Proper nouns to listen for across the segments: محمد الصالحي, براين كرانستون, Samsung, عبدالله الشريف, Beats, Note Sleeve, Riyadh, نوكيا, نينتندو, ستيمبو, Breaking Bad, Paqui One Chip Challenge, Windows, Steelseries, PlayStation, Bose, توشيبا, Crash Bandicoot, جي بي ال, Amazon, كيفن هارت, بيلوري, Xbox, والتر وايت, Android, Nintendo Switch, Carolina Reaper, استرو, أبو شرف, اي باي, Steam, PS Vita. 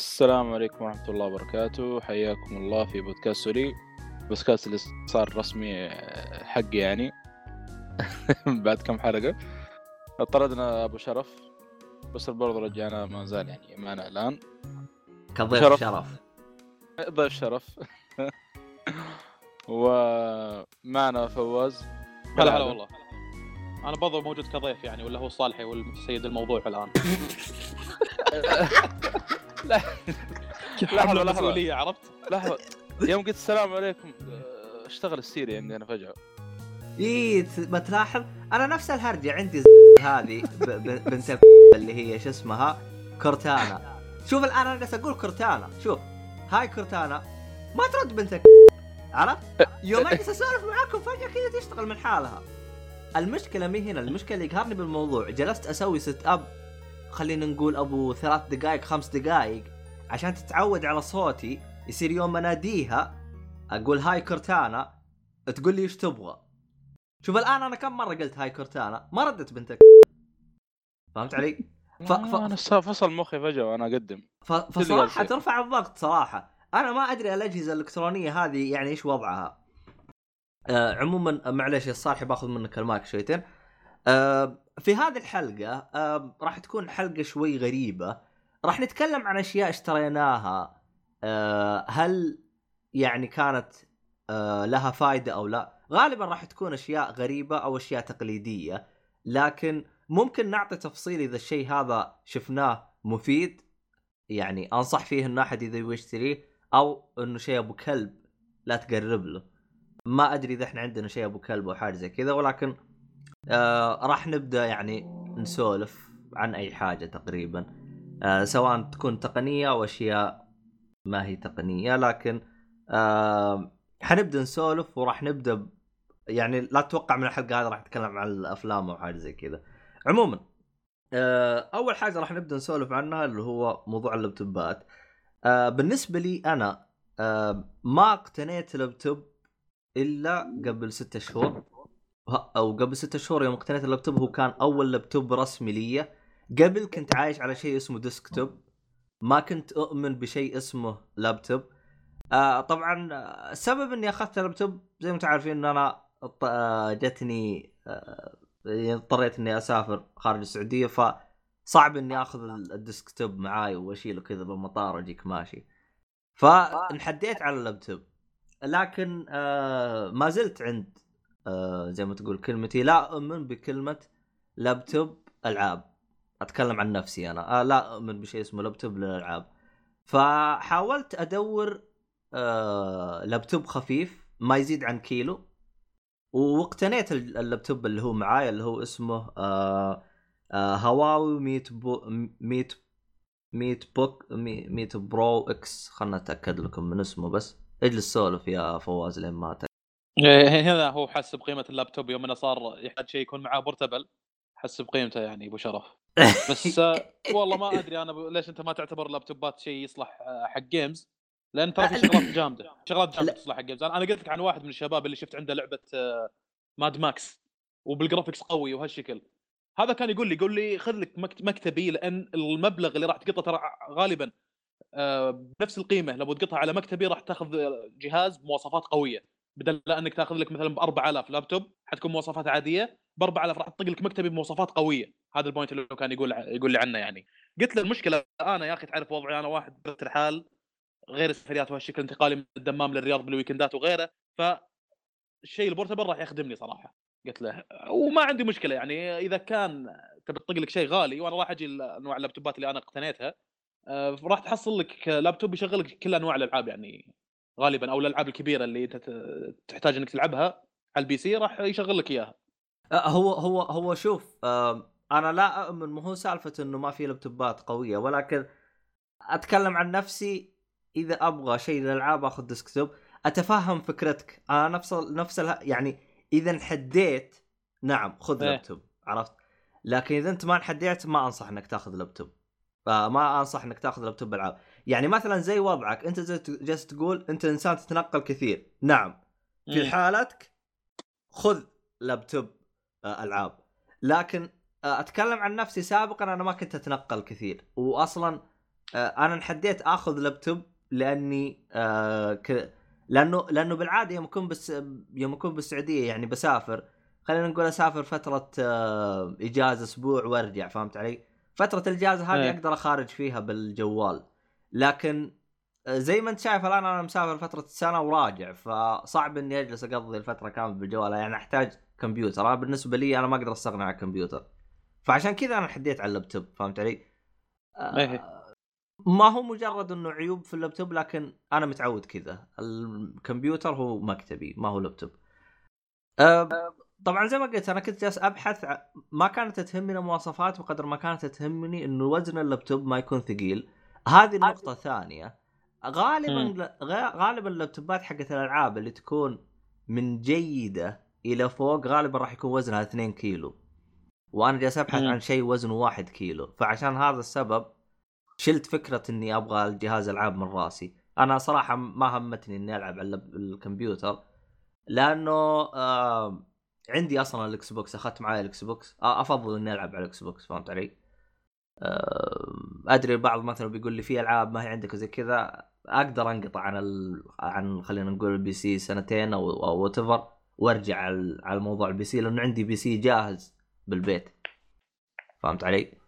السلام عليكم ورحمة الله وبركاته. حياكم الله في بودكاست سوري، بودكاست اللي صار رسمي حقي يعني بعد كم حلقة طردنا أبو شرف، بس برضه رجعنا ما زال يعني معنا الآن كضيف شرف ومعنا فواز. هلا والله أنا برضه موجود كضيف يعني، ولا هو الصالحي والسيد الموضوع الآن لا لحظة مسؤولية، عرفت؟ لحظة يوم قلت السلام عليكم اشتغل السيري عندي أنا فجأة. إيه ما تلاحظ أنا نفس الهرجة عندي هذه بنت اللي هي شو اسمها كورتانا. شوف الآن أنا جالس أقول كورتانا، شوف هاي كورتانا ما ترد بنتك، عرفت؟ يوم أجلس أسولف معاكم فجأة كذا تشتغل من حالها. المشكلة مي هنا، المشكلة اللي يقهرني بالموضوع جلست أسوي ست أب، خلينا نقول أبو 3 دقائق 5 دقائق عشان تتعود على صوتي، يصير يوم أناديها أقول هاي كورتانا تقول لي إيش تبغى. شوف الآن أنا كم مرة قلت هاي كورتانا ما ردت بنتك، فهمت علي؟ أنا فصل مخي فجأة وأنا أقدم، فصراحة ترفع الضغط صراحة. أنا ما أدري الأجهزة الإلكترونية هذه يعني إيش وضعها. عموما معلش يا صالحي باخذ منك المايك شويتين. في هذه الحلقة راح تكون حلقة شوي غريبة، راح نتكلم عن أشياء اشتريناها، هل يعني كانت لها فايدة أو لا. غالبا راح تكون أشياء غريبة أو أشياء تقليدية، لكن ممكن نعطي تفصيل إذا الشيء هذا شفناه مفيد، يعني أنصح فيه إن أحد إذا يشتريه، أو إنه شيء أبو كلب لا تقرب له. ما أدري إذا إحنا عندنا شيء أبو كلب أو حاجة زي كذا، ولكن راح نبدأ يعني نسولف عن أي حاجة تقريبا، سواء تكون تقنية أو أشياء ما هي تقنية، لكن حنبدأ نسولف وراح نبدأ يعني لا تتوقع من الحلقة هذا راح نتكلم عن الأفلام أو حاجة زي كذا. عموما أول حاجة راح نبدأ نسولف عنها اللي هو موضوع اللابتوبات. بالنسبة لي أنا ما اقتنيت لابتوب إلا قبل 6 شهور أو قبل 6 شهور. يوم اقتنيت اللابتوب هو كان أول لابتوب رسمي لي. قبل كنت عايش على شيء اسمه ديسكتوب، ما كنت أؤمن بشيء اسمه لابتوب. طبعا السبب أني أخذت اللابتوب زي ما تعرفين أن أنا جتني اضطريت أني أسافر خارج السعودية، فصعب أني أخذ الديسكتوب معاي وأشيله كذا بالمطار وأجيك ماشي، فانحديت على اللابتوب. لكن ما زلت عند زي ما تقول كلمتي، لا أؤمن بكلمة لابتوب ألعاب. أتكلم عن نفسي أنا لا أؤمن بشيء اسمه لابتوب للألعاب، فحاولت أدور لابتوب خفيف ما يزيد عن كيلو، واقتنيت اللابتوب اللي هو معايا اللي هو اسمه هواوي ميت برو اكس. خلنا أتأكد لكم من اسمه، بس اجلس سولف يا فواز لين ما هنا هو حسب قيمة اللابتوب. يوم أنا صار يحتاج شيء يكون معاه بورتبل حسب قيمته يعني أبو شرف، بس والله ما أدري أنا ليش أنت ما تعتبر اللابتوبات شيء يصلح حق جيمز، لأن ترى في شغلات جامدة تصلح حق جيمز. أنا قلت لك عن واحد من الشباب اللي شفت عنده لعبة ماد ماكس وبالجرافيكس قوي وهالشكل هذا، كان يقول لي خذ لك مكتبي، لأن المبلغ اللي راح تقطع ترى غالبا بنفس القيمة لو تقطع على مكتبي راح تأخذ جهاز مواصفات قوية، بدل لأنك تأخذ لك مثلاً ب4000 لابتوب حتكون مواصفات عادية، ب4000 راح تطق لك مكتبي بمواصفات قوية. هذا البوينت اللي كان يقول لي عنه يعني. قلت له المشكلة أنا يا أخي تعرف وضعي، أنا واحد بنت الحال غير السفريات وهالشكل، انتقالي من الدمام للرياض بالويكندات وغيره، فالشيء البورتبل راح يخدمني صراحة. قلت له وما عندي مشكلة يعني إذا كان تبطق لك شيء غالي، وأنا راح أجي لأنواع اللابتوبات اللي أنا اقتنيتها راح تحصل لك لابتوب يشغلك كل أنواع الألعاب يعني غالبا، او الالعاب الكبيره اللي انت تحتاج انك تلعبها على البي سي راح يشغل لك اياها. هو شوف انا لا اؤمن، ما هو سالفه انه ما في لابتوبات قويه، ولكن اتكلم عن نفسي اذا ابغى شيء للالعاب اخذ ديسكتوب. اتفهم فكرتك انا نفس يعني اذا انحديت نعم خذ لابتوب، عرفت؟ لكن اذا انت ما انحديت ما انصح انك تاخذ لابتوب، فما انصح انك تاخذ لابتوب العاب. يعني مثلا زي وضعك انت جالس تقول انت انسان تتنقل كثير، نعم في حالتك خذ لابتوب العاب، لكن اتكلم عن نفسي سابقا انا ما كنت اتنقل كثير، واصلا انا انحديت اخذ لابتوب لاني لانه بالعاده يوم اكون بالسعوديه يعني بسافر، خلينا نقول اسافر فتره اجازه اسبوع وارجع، فهمت علي؟ فتره الاجازه هذه اقدر اخارج فيها بالجوال، لكن زي ما انت شايف الان انا مسافر فتره السنه وراجع، فصعب اني اجلس اقضي الفتره كامله بالجوال، يعني احتاج كمبيوتر. انا بالنسبه لي انا ما اقدر استغنى عن الكمبيوتر، فعشان كذا انا حديت على اللابتوب، فهمت علي؟ ما هو مجرد انه عيوب في اللابتوب، لكن انا متعود كذا، الكمبيوتر هو مكتبي ما هو لابتوب. طبعا زي ما قلت انا كنت جالس ابحث، ما كانت تهمني المواصفات بقدر ما كانت تهمني انه وزن اللابتوب ما يكون ثقيل. هذه النقطه الثانيه، غالبا اللابتوبات حقت الالعاب اللي تكون من جيده الى فوق غالبا راح يكون وزنها 2 كيلو، وانا جالس ابحث عن شيء وزنه 1 كيلو، فعشان هذا السبب شلت فكرة اني ابغى الجهاز العاب من راسي. انا صراحة ما همتني اني العب على الكمبيوتر، لانه عندي اصلا الاكس بوكس، اخذت معايا الاكس بوكس، افضل اني العب على الاكس بوكس، فهمت علي؟ ادري البعض مثلا بيقول لي في العاب ما هي عندك وزي كذا، اقدر انقطع عن خلينا نقول البي سي سنتين او واتفر وارجع على الموضوع البي سي، لانه عندي بي سي جاهز بالبيت، فهمت علي؟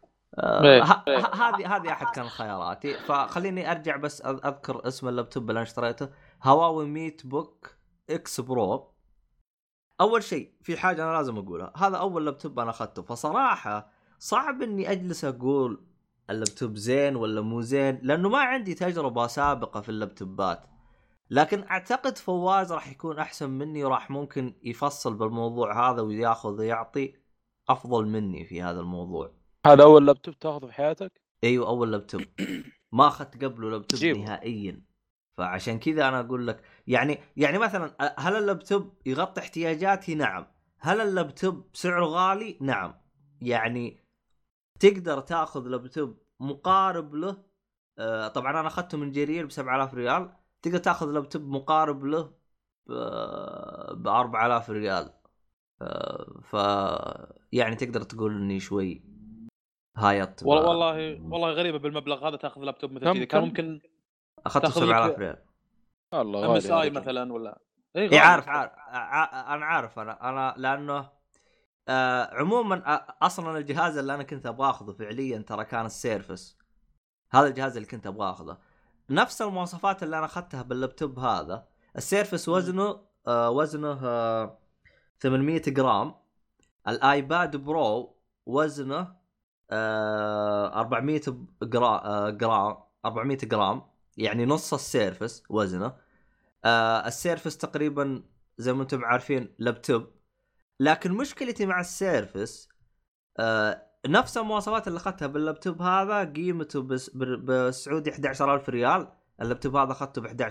هذه احد كان خياراتي. فخليني ارجع بس اذكر اسم اللابتوب اللي انا اشتريته، هواوي ميت بوك اكس برو. اول شيء في حاجه انا لازم اقولها، هذا اول لابتوب انا اخذته، فصراحه صعب اني اجلس اقول اللابتوب زين ولا مو زين، لانه ما عندي تجربه سابقه في اللابتوبات، لكن اعتقد فواز راح يكون احسن مني وراح ممكن يفصل بالموضوع هذا وياخذ يعطي افضل مني في هذا الموضوع. هذا اول لابتوب تاخذه في حياتك؟ ايوه اول لابتوب، ما اخذت قبله لابتوب نهائيا، فعشان كذا انا اقول لك يعني مثلا هل اللابتوب يغطي احتياجاتي؟ نعم. هل اللابتوب سعره غالي؟ نعم. يعني تقدر تاخذ لابتوب مقارب له، طبعا انا اخذته من جرير ب 7000 ريال، تقدر تاخذ لابتوب مقارب له ب 4000 ريال، ف يعني تقدر تقول اني شوي هايط. والله غريبه بالمبلغ هذا تاخذ لابتوب مثل كذا، كان ممكن اخذته 7000 ريال والله، ام اس اي مثلا ولا اي عارف انا لانه عموما اصلا الجهاز اللي انا كنت ابغى اخذه فعليا ترى كان السيرفس، هذا الجهاز اللي كنت ابغى اخذه نفس المواصفات اللي انا اخذتها باللابتوب هذا. السيرفس وزنه 800 جرام، الايباد برو وزنه 400 جرام، يعني نص السيرفس وزنه. السيرفس تقريبا زي ما انتم عارفين لابتوب، لكن مشكلتي مع السيرفس نفس المواصفات اللي اخذتها باللابتوب هذا قيمته بالسعودي 11000 ريال، اللابتوب هذا اخذته ب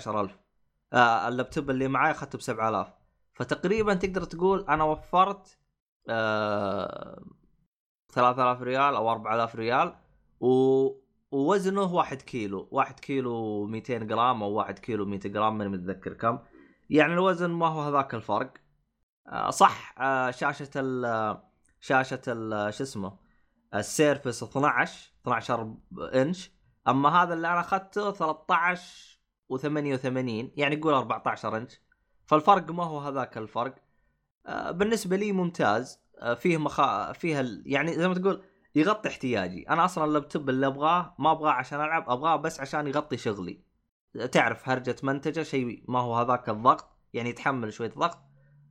11000، اللابتوب اللي معي اخذته ب 7000، فتقريبا تقدر تقول انا وفرت 3000 ريال او 4000 ريال، ووزنه 1 كيلو 200 جرام او 1 كيلو 100 جرام، ما متذكر كم، يعني الوزن ما هو هذاك الفرق. صح. شاشة شو اسمه السيرفس 12 انش، اما هذا اللي انا اخذته 13 و88، يعني قول 14 انش، فالفرق ما هو هذاك الفرق. بالنسبة لي ممتاز، فيه فيها يعني زي ما تقول يغطي احتياجي. انا اصلا اللابتوب اللي ابغاه ما ابغاه عشان العب، ابغاه بس عشان يغطي شغلي، تعرف هرجة منتجة شيء ما هو هذاك الضغط، يعني يتحمل شوية ضغط،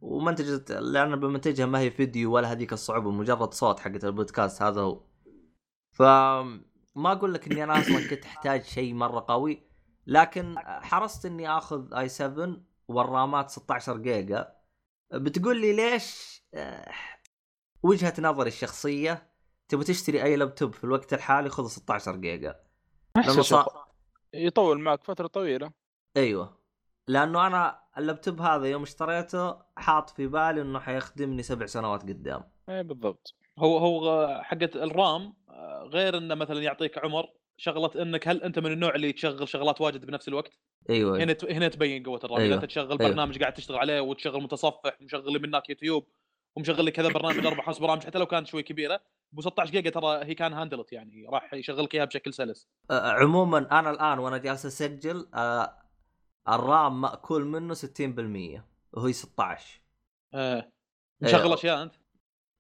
ومنتجة لأن بمنتجها ما هي فيديو ولا هذيك الصعوبة، مجرد صوت حقت البودكاست هذا هو. فما اقول لك اني انا اصلا كنت احتاج شيء مرة قوي، لكن حرصت اني اخذ اي 7 والرامات 16 جيجا. بتقول لي ليش؟ وجهة نظري الشخصية، تبغى تشتري أي لابتوب في الوقت الحالي خذ 16 جيجا، يطول معك فترة طويلة. أيوة، لأنه أنا اللابتوب هذا يوم اشتريته حاط في بالي إنه حيخدمني 7 سنوات قدام. إيه بالضبط، هو حقة الرام، غير إنه مثلا يعطيك عمر شغلة، إنك هل أنت من النوع اللي تشغل شغلات واجد بنفس الوقت؟ أيوة. هنا تبين قوة الرام. إذا أنت تشغل برنامج قاعد تشتغل عليه وتشغل متصفح ومشغل منك يوتيوب ومشغل لك هذا برنامج 4 5 برامج حتى لو كانت شوي كبيرة، ب 16 جيجا ترى هي كان هاندلت يعني راح يشغلك اياها بشكل سلس. عموما انا الان وانا جالس اسجل الرام ماكول منه 60% وهو 16. مشغل اشياء انت؟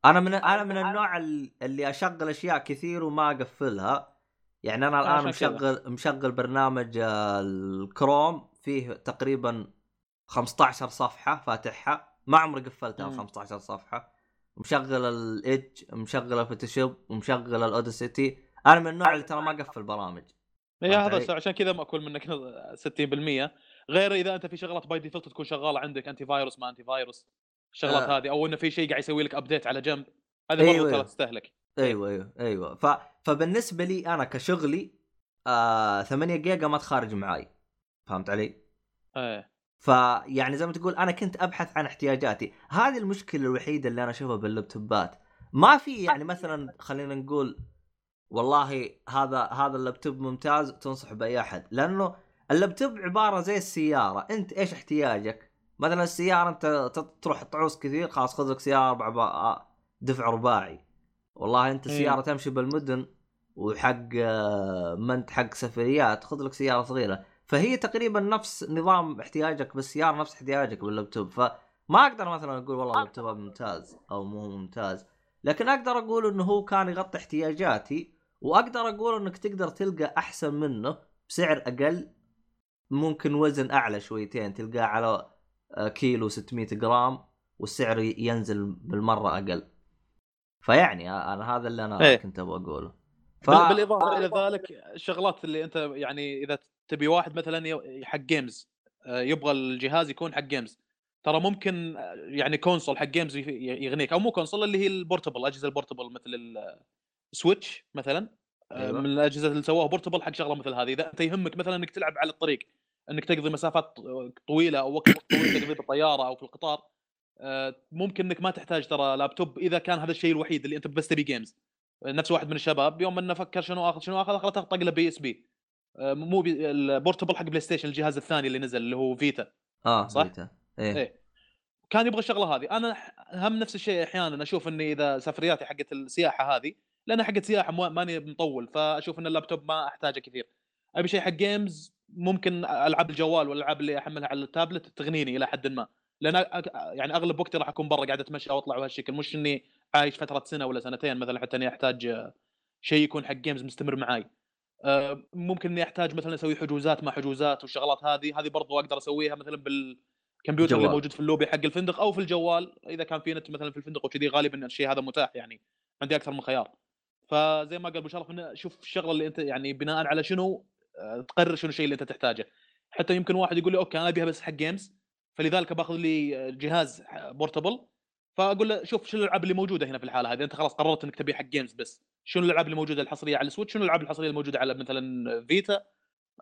انا من النوع اللي اشغل اشياء كثير وما اقفلها. يعني انا الان مشغل برنامج الكروم فيه تقريبا 15 صفحه فاتحها ما عمري قفلتها. 15 صفحه. مشغل الإيدج، مشغل الفوتوشوب، ومشغل الأوديسيتي. أنا من النوع اللي ترى ما قفل برامج. يا هذا عشان كذا مأكل منك 60%. غير إذا أنت في شغلات باي ديفولت تكون شغالة عندك أنتي فايروس ما أنتي فايروس شغلات هذه، أو إنه في شيء قاعد يسوي لك أبديت على جنب، هذا برضو ترى تستهلك. أيوة. فبالنسبة لي أنا كشغلي 8 جيجا ما تخارج معاي، فهمت علي؟ إيه. فيعني زي ما تقول أنا كنت أبحث عن احتياجاتي. هذه المشكلة الوحيدة اللي أنا أشوفها باللابتوبات. ما في يعني مثلا خلينا نقول والله هذا اللابتوب ممتاز تنصح بأي أحد، لأنه اللابتوب عبارة زي السيارة، أنت إيش احتياجك؟ مثلا السيارة أنت تروح تعوز كثير، خلاص خذ لك سيارة دفع رباعي. والله أنت سيارة تمشي بالمدن وحق ما أنت حق سفريات، خذ لك سيارة صغيرة. فهي تقريبا نفس نظام احتياجك بالسيارة نفس احتياجك باللابتوب. فما أقدر مثلا أقول والله اللابتوب ممتاز أو مو ممتاز، لكن أقدر أقول إنه هو كان يغطي احتياجاتي، وأقدر أقول إنك تقدر تلقى أحسن منه بسعر أقل، ممكن وزن أعلى شويتين، تلقاه على كيلو 600 جرام والسعر ينزل بالمرة أقل. فيعني أنا هذا اللي أنا كنت أبغى أقوله. بالإضافة إلى ذلك الشغلات اللي أنت يعني إذا تبي واحد مثلا حق جيمز يبغى الجهاز يكون حق جيمز، ترى ممكن يعني كونسول حق جيمز يغنيك، او مو كونسول اللي هي البورتبل، اجهزه البورتبل مثل السويتش مثلا. من الاجهزه اللي سووها بورتبل حق شغله مثل هذه، اذا انت يهمك مثلا انك تلعب على الطريق، انك تقضي مسافات طويله او وقت طويل تقضيه بالطياره او في القطار، ممكن انك ما تحتاج ترى لابتوب اذا كان هذا الشيء الوحيد اللي انت بس تبي جيمز. نفس واحد من الشباب يوم انه فكر شنو اخذ اخرته طق له بي اس بي، مو البورتبل حق بلاي ستيشن الجهاز الثاني اللي نزل اللي هو فيتا. صح؟ فيتا. إيه. كان يبغى الشغله هذه. انا هم نفس الشيء احيانا اشوف اني اذا سفرياتي حقت السياحه هذه، لان حقت سياحه ماني مطول، فاشوف ان اللابتوب ما احتاجه كثير. ابي شيء حق جيمز ممكن العب الجوال ولا العب اللي احملها على التابلت تغنيني الى حد ما، لان يعني اغلب وقتي راح اكون برا قاعد اتمشى واطلع وهالشكل، مش اني عايش فتره سنه ولا سنتين مثلا حتى اني احتاج شيء يكون حق جيمز مستمر معاي. ممكن اني احتاج مثلا اسوي حجوزات ما حجوزات والشغلات هذه برضو اقدر اسويها مثلا بالكمبيوتر اللي موجود في اللوبي حق الفندق، او في الجوال اذا كان في نت مثلا في الفندق وكذي. غالبا الشيء هذا متاح، يعني عندي اكثر من خيار. فزي ما قال ابو شرف انه شوف الشغله اللي انت يعني بناء على شنو تقرر شنو الشيء اللي انت تحتاجه. حتى يمكن واحد يقول لي اوكي انا ابيها بس حق جيمز، فلذلك باخذ لي جهاز بورتبل، فاقول له شوف شنو الالعاب اللي موجوده هنا في الحاله هذه، انت خلاص قررت انك تبي حق جيمز بس، شنو الالعاب اللي موجوده الحصريه على السويتش، شنو الالعاب الحصريه الموجوده على مثلا فيتا،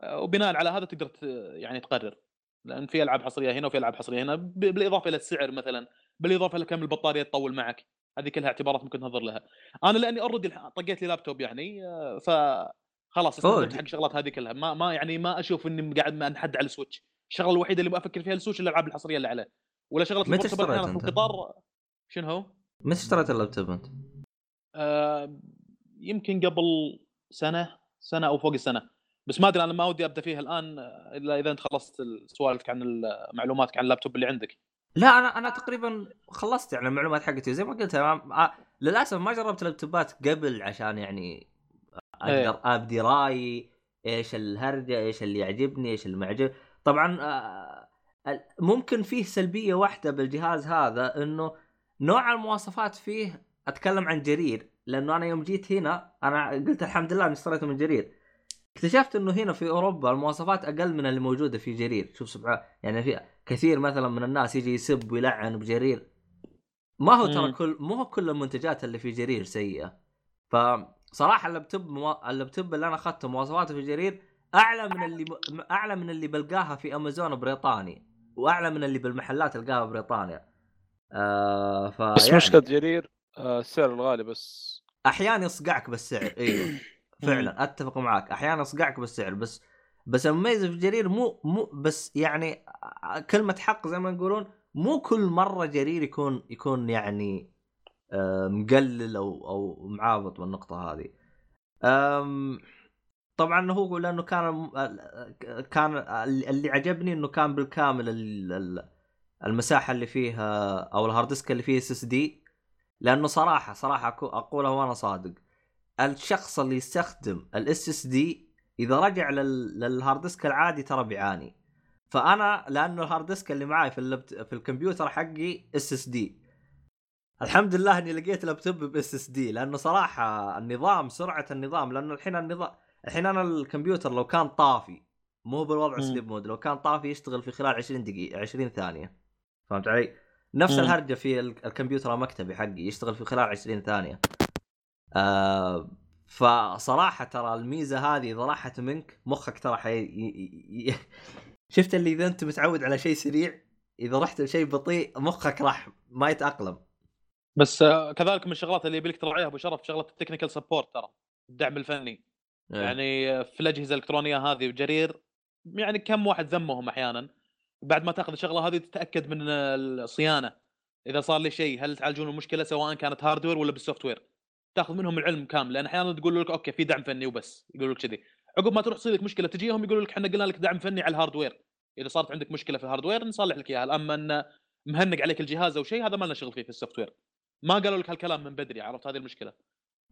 وبناء على هذا تقدر يعني تقرر، لان في العاب حصريه هنا وفي العاب حصريه هنا، بالاضافه الى السعر مثلا، بالاضافه الى كم البطاريه تطول معك، هذه كلها اعتبارات ممكن تنظر لها. انا لاني اوريدي طقيت لي لابتوب يعني، ف خلاص استفدت حق شغلات هذه كلها. ما يعني ما اشوف اني قاعد ما انحد على السويتش. الشغله الوحيده اللي بفكر فيها السويتش الالعاب الحصريه اللي عليه، ولا شغله البورتبل هنا في القطار. شنو هو؟ متى اشتريت اللابتوب انت؟ يمكن قبل سنة أو فوق السنة، بس ما أدري أنا ما ودي أبدأ فيها الآن إلا إذا أنت خلصت سوالفك عن معلوماتك عن اللابتوب اللي عندك. لا أنا تقريبا خلصت يعني المعلومات حقتي، زي ما قلت أنا للأسف ما جربت اللابتوبات قبل عشان يعني أقدر أبدي رأيي إيش الهرجة، إيش اللي يعجبني، إيش اللي ما يعجبني. طبعا ممكن فيه سلبية واحدة بالجهاز هذا، إنه نوع المواصفات فيه. أتكلم عن جرير، لأنه أنا يوم جيت هنا أنا قلت الحمد لله أني اشتريته من جرير. اكتشفت إنه هنا في أوروبا المواصفات أقل من اللي موجودة في جرير. شوف سبحان، يعني في كثير مثلا من الناس يجي يسب ويلعن بجرير. ما هو ترى مو كل المنتجات اللي في جرير سيئة. فصراحة اللابتوب اللي أنا أخذته مواصفاته في جرير أعلى من اللي بلقاها في أمازون بريطاني، وأعلى من اللي بالمحلات تلقاها بريطانيا. بس مشكلة جرير السعر الغالي، بس احيانا يصقعك بالسعر. ايوه فعلا اتفق معاك، احيانا يصقعك بالسعر، بس المميز في جرير مو بس يعني كلمه حق زي ما يقولون، مو كل مره جرير يكون يعني مقلل او معاوض بالنقطه هذه. طبعا هو لانه كان اللي عجبني انه كان بالكامل المساحه اللي فيها او الهارد ديسك اللي فيه اس اس دي، لانه صراحه اقولها وانا صادق، الشخص اللي يستخدم الاس اس دي اذا رجع للهارد ديسك العادي ترى بيعاني. فانا لانه الهارد ديسك اللي معي في الكمبيوتر حقي اس اس دي، الحمد لله اني لقيت لابتوب باس اس دي، لانه صراحه النظام سرعه النظام، لانه الحين انا الكمبيوتر لو كان طافي مو بالوضع سليب مود، لو كان طافي يشتغل في خلال 20 دقيقه 20 ثانيه، فهمت علي؟ نفس الهرجه في الكمبيوتر المكتبي حقي يشتغل في خلال 20 ثانيه. فصراحه ترى الميزه هذه اذا راحت منك مخك ترى شفت اللي اذا انت متعود على شيء سريع اذا رحت لشيء بطيء مخك راح ما يتاقلم. بس كذلك من الشغلات اللي يبيلك تراعيها ابو شرف شغله التكنيكال سبورت، ترى الدعم الفني يعني في الاجهزه الالكترونيه هذه وجرير يعني كم واحد ذمهم احيانا، بعد ما تاخذ الشغله هذه تتاكد من الصيانه اذا صار لي شيء هل تعالجون المشكله سواء كانت هاردوير ولا بالسوفت وير، تاخذ منهم العلم كامل، لان احيانا تقول لك اوكي في دعم فني وبس، يقول لك كذي عقب ما تروح تصير لك مشكله تجيهم يقولوا لك احنا قلنا لك دعم فني على الهاردوير، اذا صارت عندك مشكله في الهاردوير نصلح لك اياها، اما ان مهنق عليك الجهاز او شيء هذا ما لنا شغل فيه في السوفت وير. ما قالوا لك هالكلام من بدري، عرفت هذه المشكله.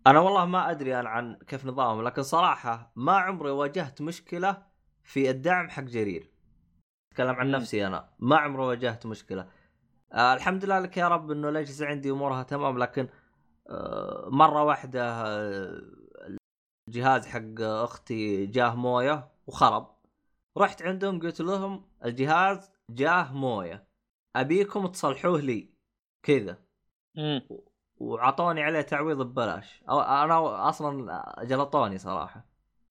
انا والله ما ادري انا عن كيف نظامهم، لكن صراحه ما عمري واجهت مشكله في الدعم حق جرير، اتكلم عن نفسي انا ما عمري واجهت مشكله. الحمد لله لك يا رب انه الاجهزه عندي امورها تمام، لكن مره واحده الجهاز حق اختي جاه مويه وخرب، رحت عندهم قلت لهم الجهاز جاه مويه ابيكم تصلحوه لي كذا، وعطوني عليه تعويض ببلاش. انا اصلا جلطوني صراحه،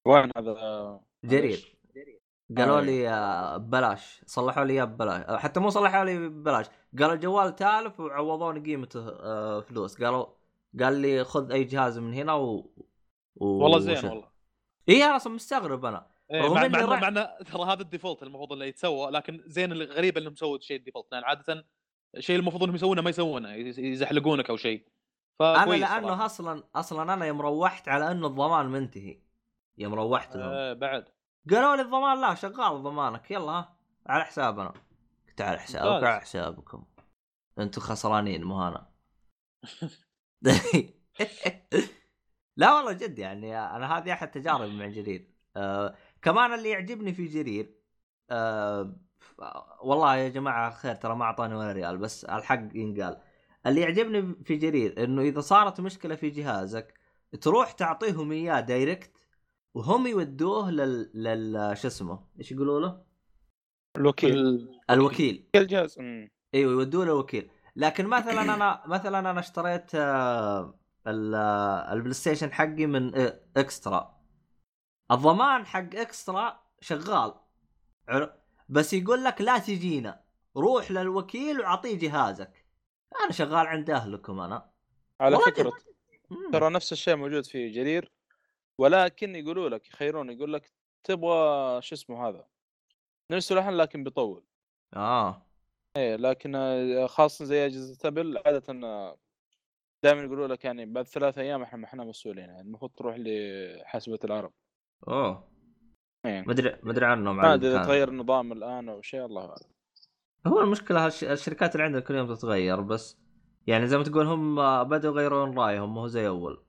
وين هذا جرير قالوا لي ببلاش، صلحوا لي اياه ببلاش، حتى مو صلحوا لي ببلاش، قالوا الجوال تالف وعوضوني قيمته فلوس، قال لي خذ اي جهاز من هنا والله زين والله. ايه اصلا مستغرب انا إيه، معنا ترى هذا الديفولت المفروض اللي يتسوى، لكن زين الغريب اللي مسوي شيء الديفولت، لان عاده شيء المفروض انهم يسوونه ما يسوونه، يزحلقونك او شيء. انا لانه صراحة. اصلا انا يوم روحت على انه الضمان منتهي، يوم روحت لهم بعد قالوا لي الضمان لا شغال ضمانك، يلا ها على حسابنا، قلت على حسابك على حسابكم انتم خسرانين مو انا. لا والله جد يعني انا هذه احد تجارب مع جرير. كمان اللي يعجبني في جرير والله يا جماعه خير ترى ما اعطاني ولا ريال، بس الحق ينقال اللي يعجبني في جرير انه اذا صارت مشكله في جهازك تروح تعطيهم اياه دايركت وهم يودوه شو اسمه ايش يقولوا له الوكيل الجهاز، ايوه يودوه للوكيل. لكن مثلا انا اشتريت البلاي ستيشن حقي من اكسترا، الضمان حق اكسترا شغال بس يقول لك لا تجينا روح للوكيل وعطيه جهازك، انا شغال عند اهلكم انا على فكرة. ترى نفس الشيء موجود في جرير، ولكن يقولوا لك يخيرون، يقول لك تبغى شو اسمه هذا نفس الحين لكن بيطول ايه، لكن خاصه زي اجهزة ابل عاده دائما يقولوا لك يعني بعد 3 أيام احنا مسؤولين، يعني المفروض تروح لحسبة العرب. ما ادري عنهم، ما ادري تغير النظام الان او شيء الله اعلم. هو المشكله الشركات اللي عندنا كل يوم تتغير، بس يعني زي ما تقول هم بدوا يغيرون رايهم مو زي اول.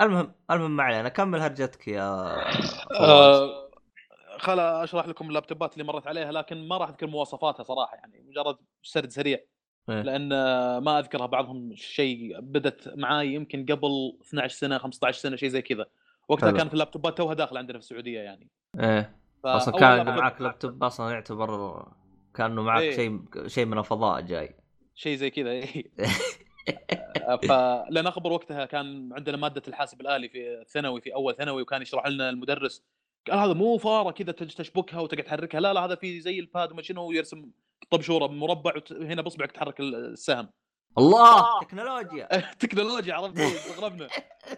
المهم ما علينا، كمل هرجتك يا خلا. اشرح لكم اللابتوبات اللي مرت عليها، لكن ما راح اذكر مواصفاتها صراحه، يعني مجرد سرد سريع لان ما اذكرها بعضهم. شيء بدت معاي يمكن قبل 12 سنه 15 سنه شيء زي كذا، وقتها كان في اللابتوبات توها داخل عندنا في السعوديه يعني اصلا كان معك لابتوب اصلا يعتبر كانه معك شيء من الفضاء جاي شيء زي كذا فلان اخبر وقتها كان عندنا ماده الحاسب الالي في الثانوي، في اول ثانوي، وكان يشرح لنا المدرس قال هذا مو فاره كذا تشبكها وتقعد تحركها، لا هذا في زي الباد وما شنو، ويرسم طبشوره مربع وهنا بصبعك تحرك السهم. الله تكنولوجيا عرفت استغربنا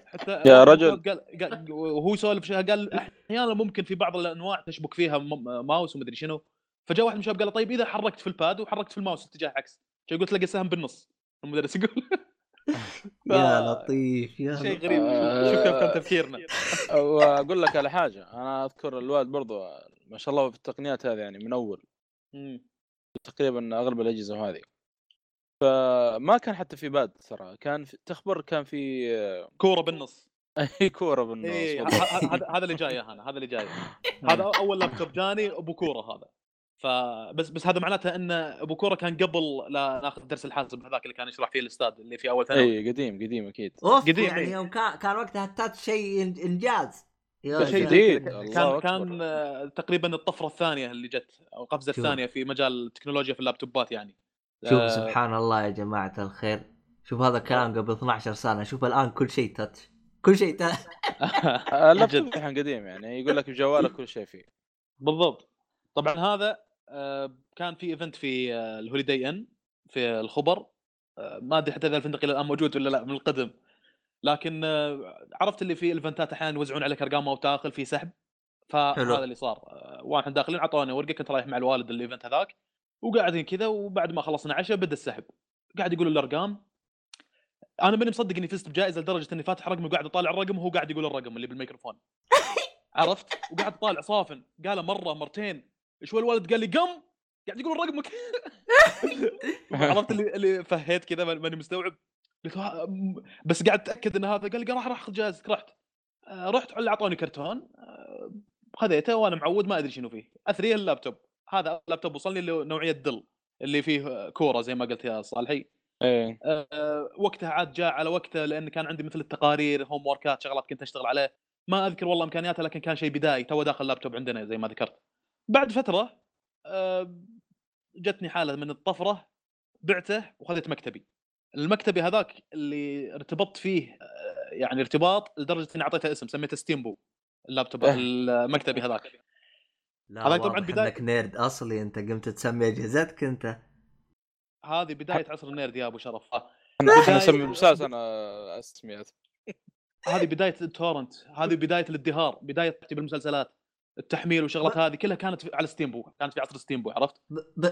حتى يا رجل. قال وهو سولف شيء، قال احيانا ممكن في بعض الانواع تشبك فيها ماوس ومدري شنو، فجاء واحد من الشباب قال طيب اذا حركت في الباد وحركت في الماوس اتجاه عكس شو، قلت لقى سهم بالنص المدرس يقول. يا لطيف يا شيء غريب. شوف كيف كان تفكيرنا. واقول لك على حاجه، انا اذكر الوالد برضو ما شاء الله في التقنيات هذه يعني من اول تقريبا اغلب الاجهزه هذه، فما كان حتى في باد ترى، كان تخبر كان في كوره بالنص. اي كوره بالنص. هذا اللي جاي انا، هذا اللي جاي، هذا اول لابتوب جاني ابو كوره هذا. فبس هذا معناته ان ابو كوره كان قبل لا ناخذ درس الحاسب هذاك اللي كان يشرح فيه الاستاذ اللي في اول ثانوي. اي قديم اكيد قديم يعني. يوم كان وقتها التاتش شيء انجاز جديد. كان تقريبا الطفره الثانيه اللي جت او القفزه الثانيه في مجال التكنولوجيا في اللابتوبات يعني. شوف سبحان الله يا جماعه الخير، شوف هذا الكلام قبل 12 سنه، شوف الان كل شيء تاتش، كل شيء تاتش. اللابتوب الحين قديم يعني، يقول لك بجوالك كل شيء فيه بالضبط. طبعا هذا كان في ايفنت في الهوليداي ان في الخبر، ما ادري حتى اذا الفندق الى الان موجود ولا لا من القدم، لكن عرفت اللي في الايفنتات احيانا يوزعون عليك ارقام او تاخل في سحب، فهذا اللي صار. واحنا داخلين عطونا ورقه، كنت رايح مع الوالد الايفنت هذاك وقاعدين كذا، وبعد ما خلصنا عشاء بدا السحب، قاعد يقول الارقام. انا ماني مصدق اني فزت بجائزه لدرجه اني فاتح رقمي وقاعد اطالع الرقم وهو قاعد يقول الرقم اللي بالميكروفون. عرفت، وقاعد طالع صافن، قال مره مرتين، شو الوالد قال لي قم، قاعد يقول الرقم. عرفت اللي فهيت كذا، ماني مستوعب، بس قاعد اتاكد ان هذا قال لي راح اخذ جائزتك. رحت اللي اعطوني كرتون خذيته وانا معود ما ادري شنو فيه. اثري اللابتوب هذا، اللابتوب وصلني اللي نوعيه دل اللي فيه كوره زي ما قلت يا صالحي. ايه وقتها عاد جاء على وقته، لان كان عندي مثل التقارير، هوم وركات، شغلات كنت اشتغل عليه، ما اذكر والله امكانياتها، لكن كان شيء بداي تو داخل اللابتوب عندنا زي ما ذكرت. بعد فتره جتني حاله من الطفره، بعته وخذيت مكتبي. المكتبي هذاك اللي ارتبطت فيه يعني ارتباط لدرجه اني اعطيته اسم، سميته ستيمبو اللابتوب المكتبي هذاك. هذاك طبعا بدايه انك نيرد اصلي، انت قمت تسمي اجهزتك انت. هذه بدايه عصر النيرد يا ابو شرف. انا اسمي مساس، انا اسميت هذه بدايه التورنت، هذه بدايه الازدهار، بدايه تكتب المسلسلات، التحميل وشغلات هذه كلها كانت على ستيمبو، كانت في عصر ستيمبو. عرفت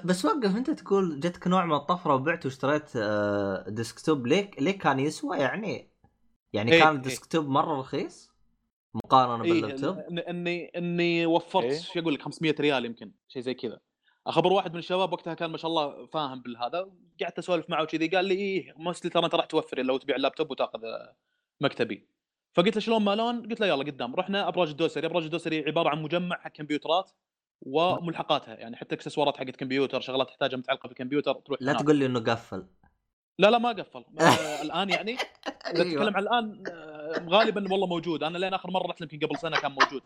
بس وقف، انت تقول جتك نوع من الطفره وبعت واشتريت ديسكتوب، ليه كان يسوى يعني كان الديسكتوب مره رخيص مقارنه باللابتوب. اني وفرت اقول لك 500 ريال يمكن شيء زي كذا. اخبر واحد من الشباب وقتها كان ما شاء الله فاهم بالهذا، قعدت اسولف معه وكذي، قال لي ايه مسلي ترى انت راح توفر لو تبيع اللابتوب وتاخذ مكتبي. فقلت له شلون ما لون؟ قلت له يلا قدام. رحنا ابراج الدوسري. ابراج الدوسري عباره عن مجمع حق كمبيوترات وملحقاتها، يعني حتى اكسسوارات حقت كمبيوتر، شغلات تحتاجها متعلقه بالكمبيوتر تروح. لا تقول لي انه قفل. لا ما قفل. الان يعني اذا تتكلم عن الان غالبا والله موجود. انا لين اخر مره رحت يمكن قبل سنه كان موجود.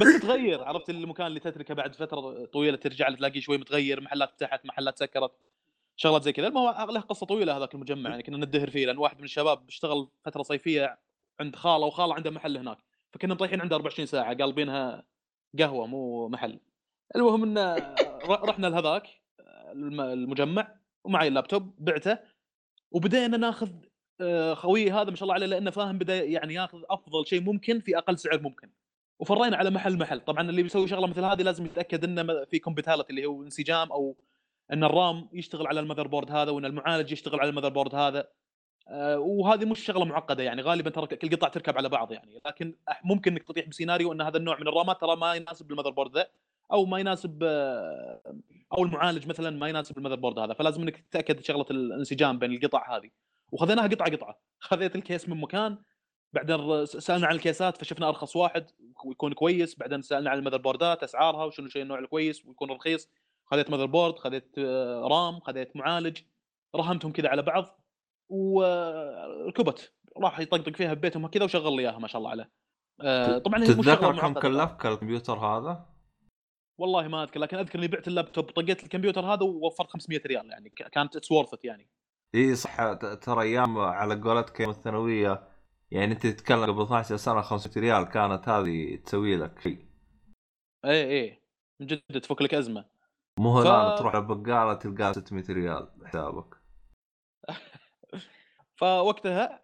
بس تغير، عرفت المكان اللي تتركه بعد فتره طويله ترجع تلاقيه شوي متغير، محلات فتحت، محلات سكرت، شغلات زي كذا. المهم له قصه طويله هذاك المجمع، يعني كنا ندهر فيه، لان واحد من الشباب اشتغل فتره صيفيه عند خاله، وخاله عنده محل هناك، فكنا رايحين عنده 24 ساعه قالبينها قهوه مو محل. المهم ان رحنا لهذاك المجمع ومعي اللابتوب، بعته وبدينا ناخذ. خوي هذا ما شاء الله عليه لانه فاهم، بدا يعني ياخذ افضل شيء ممكن في اقل سعر ممكن، وفرينا على محل. طبعا اللي بيسوي شغله مثل هذه لازم يتاكد انه في كومباتيبلتي اللي هو انسجام، او ان الرام يشتغل على المذر بورد هذا، وان المعالج يشتغل على المذر بورد هذا. وهذه مش شغله معقده يعني، غالبا ترى كل قطعه تركب على بعض يعني، لكن ممكن انك تطيح بسيناريو ان هذا النوع من الرامات ترى ما يناسب المذر بورد ذا، او ما يناسب، او المعالج مثلا ما يناسب المذر بورد هذا، فلازم انك تتاكد شغله الانسجام بين القطع هذه. وخذناها قطعه قطعه، خذيت الكيس من مكان، بعدين سالنا عن الكيسات فشفنا ارخص واحد ويكون كويس، بعدين سالنا عن المذر بوردات اسعارها وشنو شيء النوع الكويس ويكون رخيص، خذيت مذر بورد، خذيت رام، خذيت معالج، رهمتهم كذا على بعض وركبت، راح يطقطق فيها ببيتهم كذا وشغل لي اياها ما شاء الله عليه. طبعا هي مش شغله معقده. كلفك الكمبيوتر هذا؟ والله ما اذكر، لكن اذكر اني بعت اللابتوب، طقيت الكمبيوتر هذا ووفرت 500 ريال يعني، كانت اتس وورثت يعني. اي صح، ترى ايام على قولتك ايام الثانويه يعني، انت تتكلم قبل 12 سنه 500 ريال كانت هذه تسوي لك شيء. اي من جد تفك لك ازمه، مو هلا تروح البقاله تلقى 600 ريال حسابك. فوقتها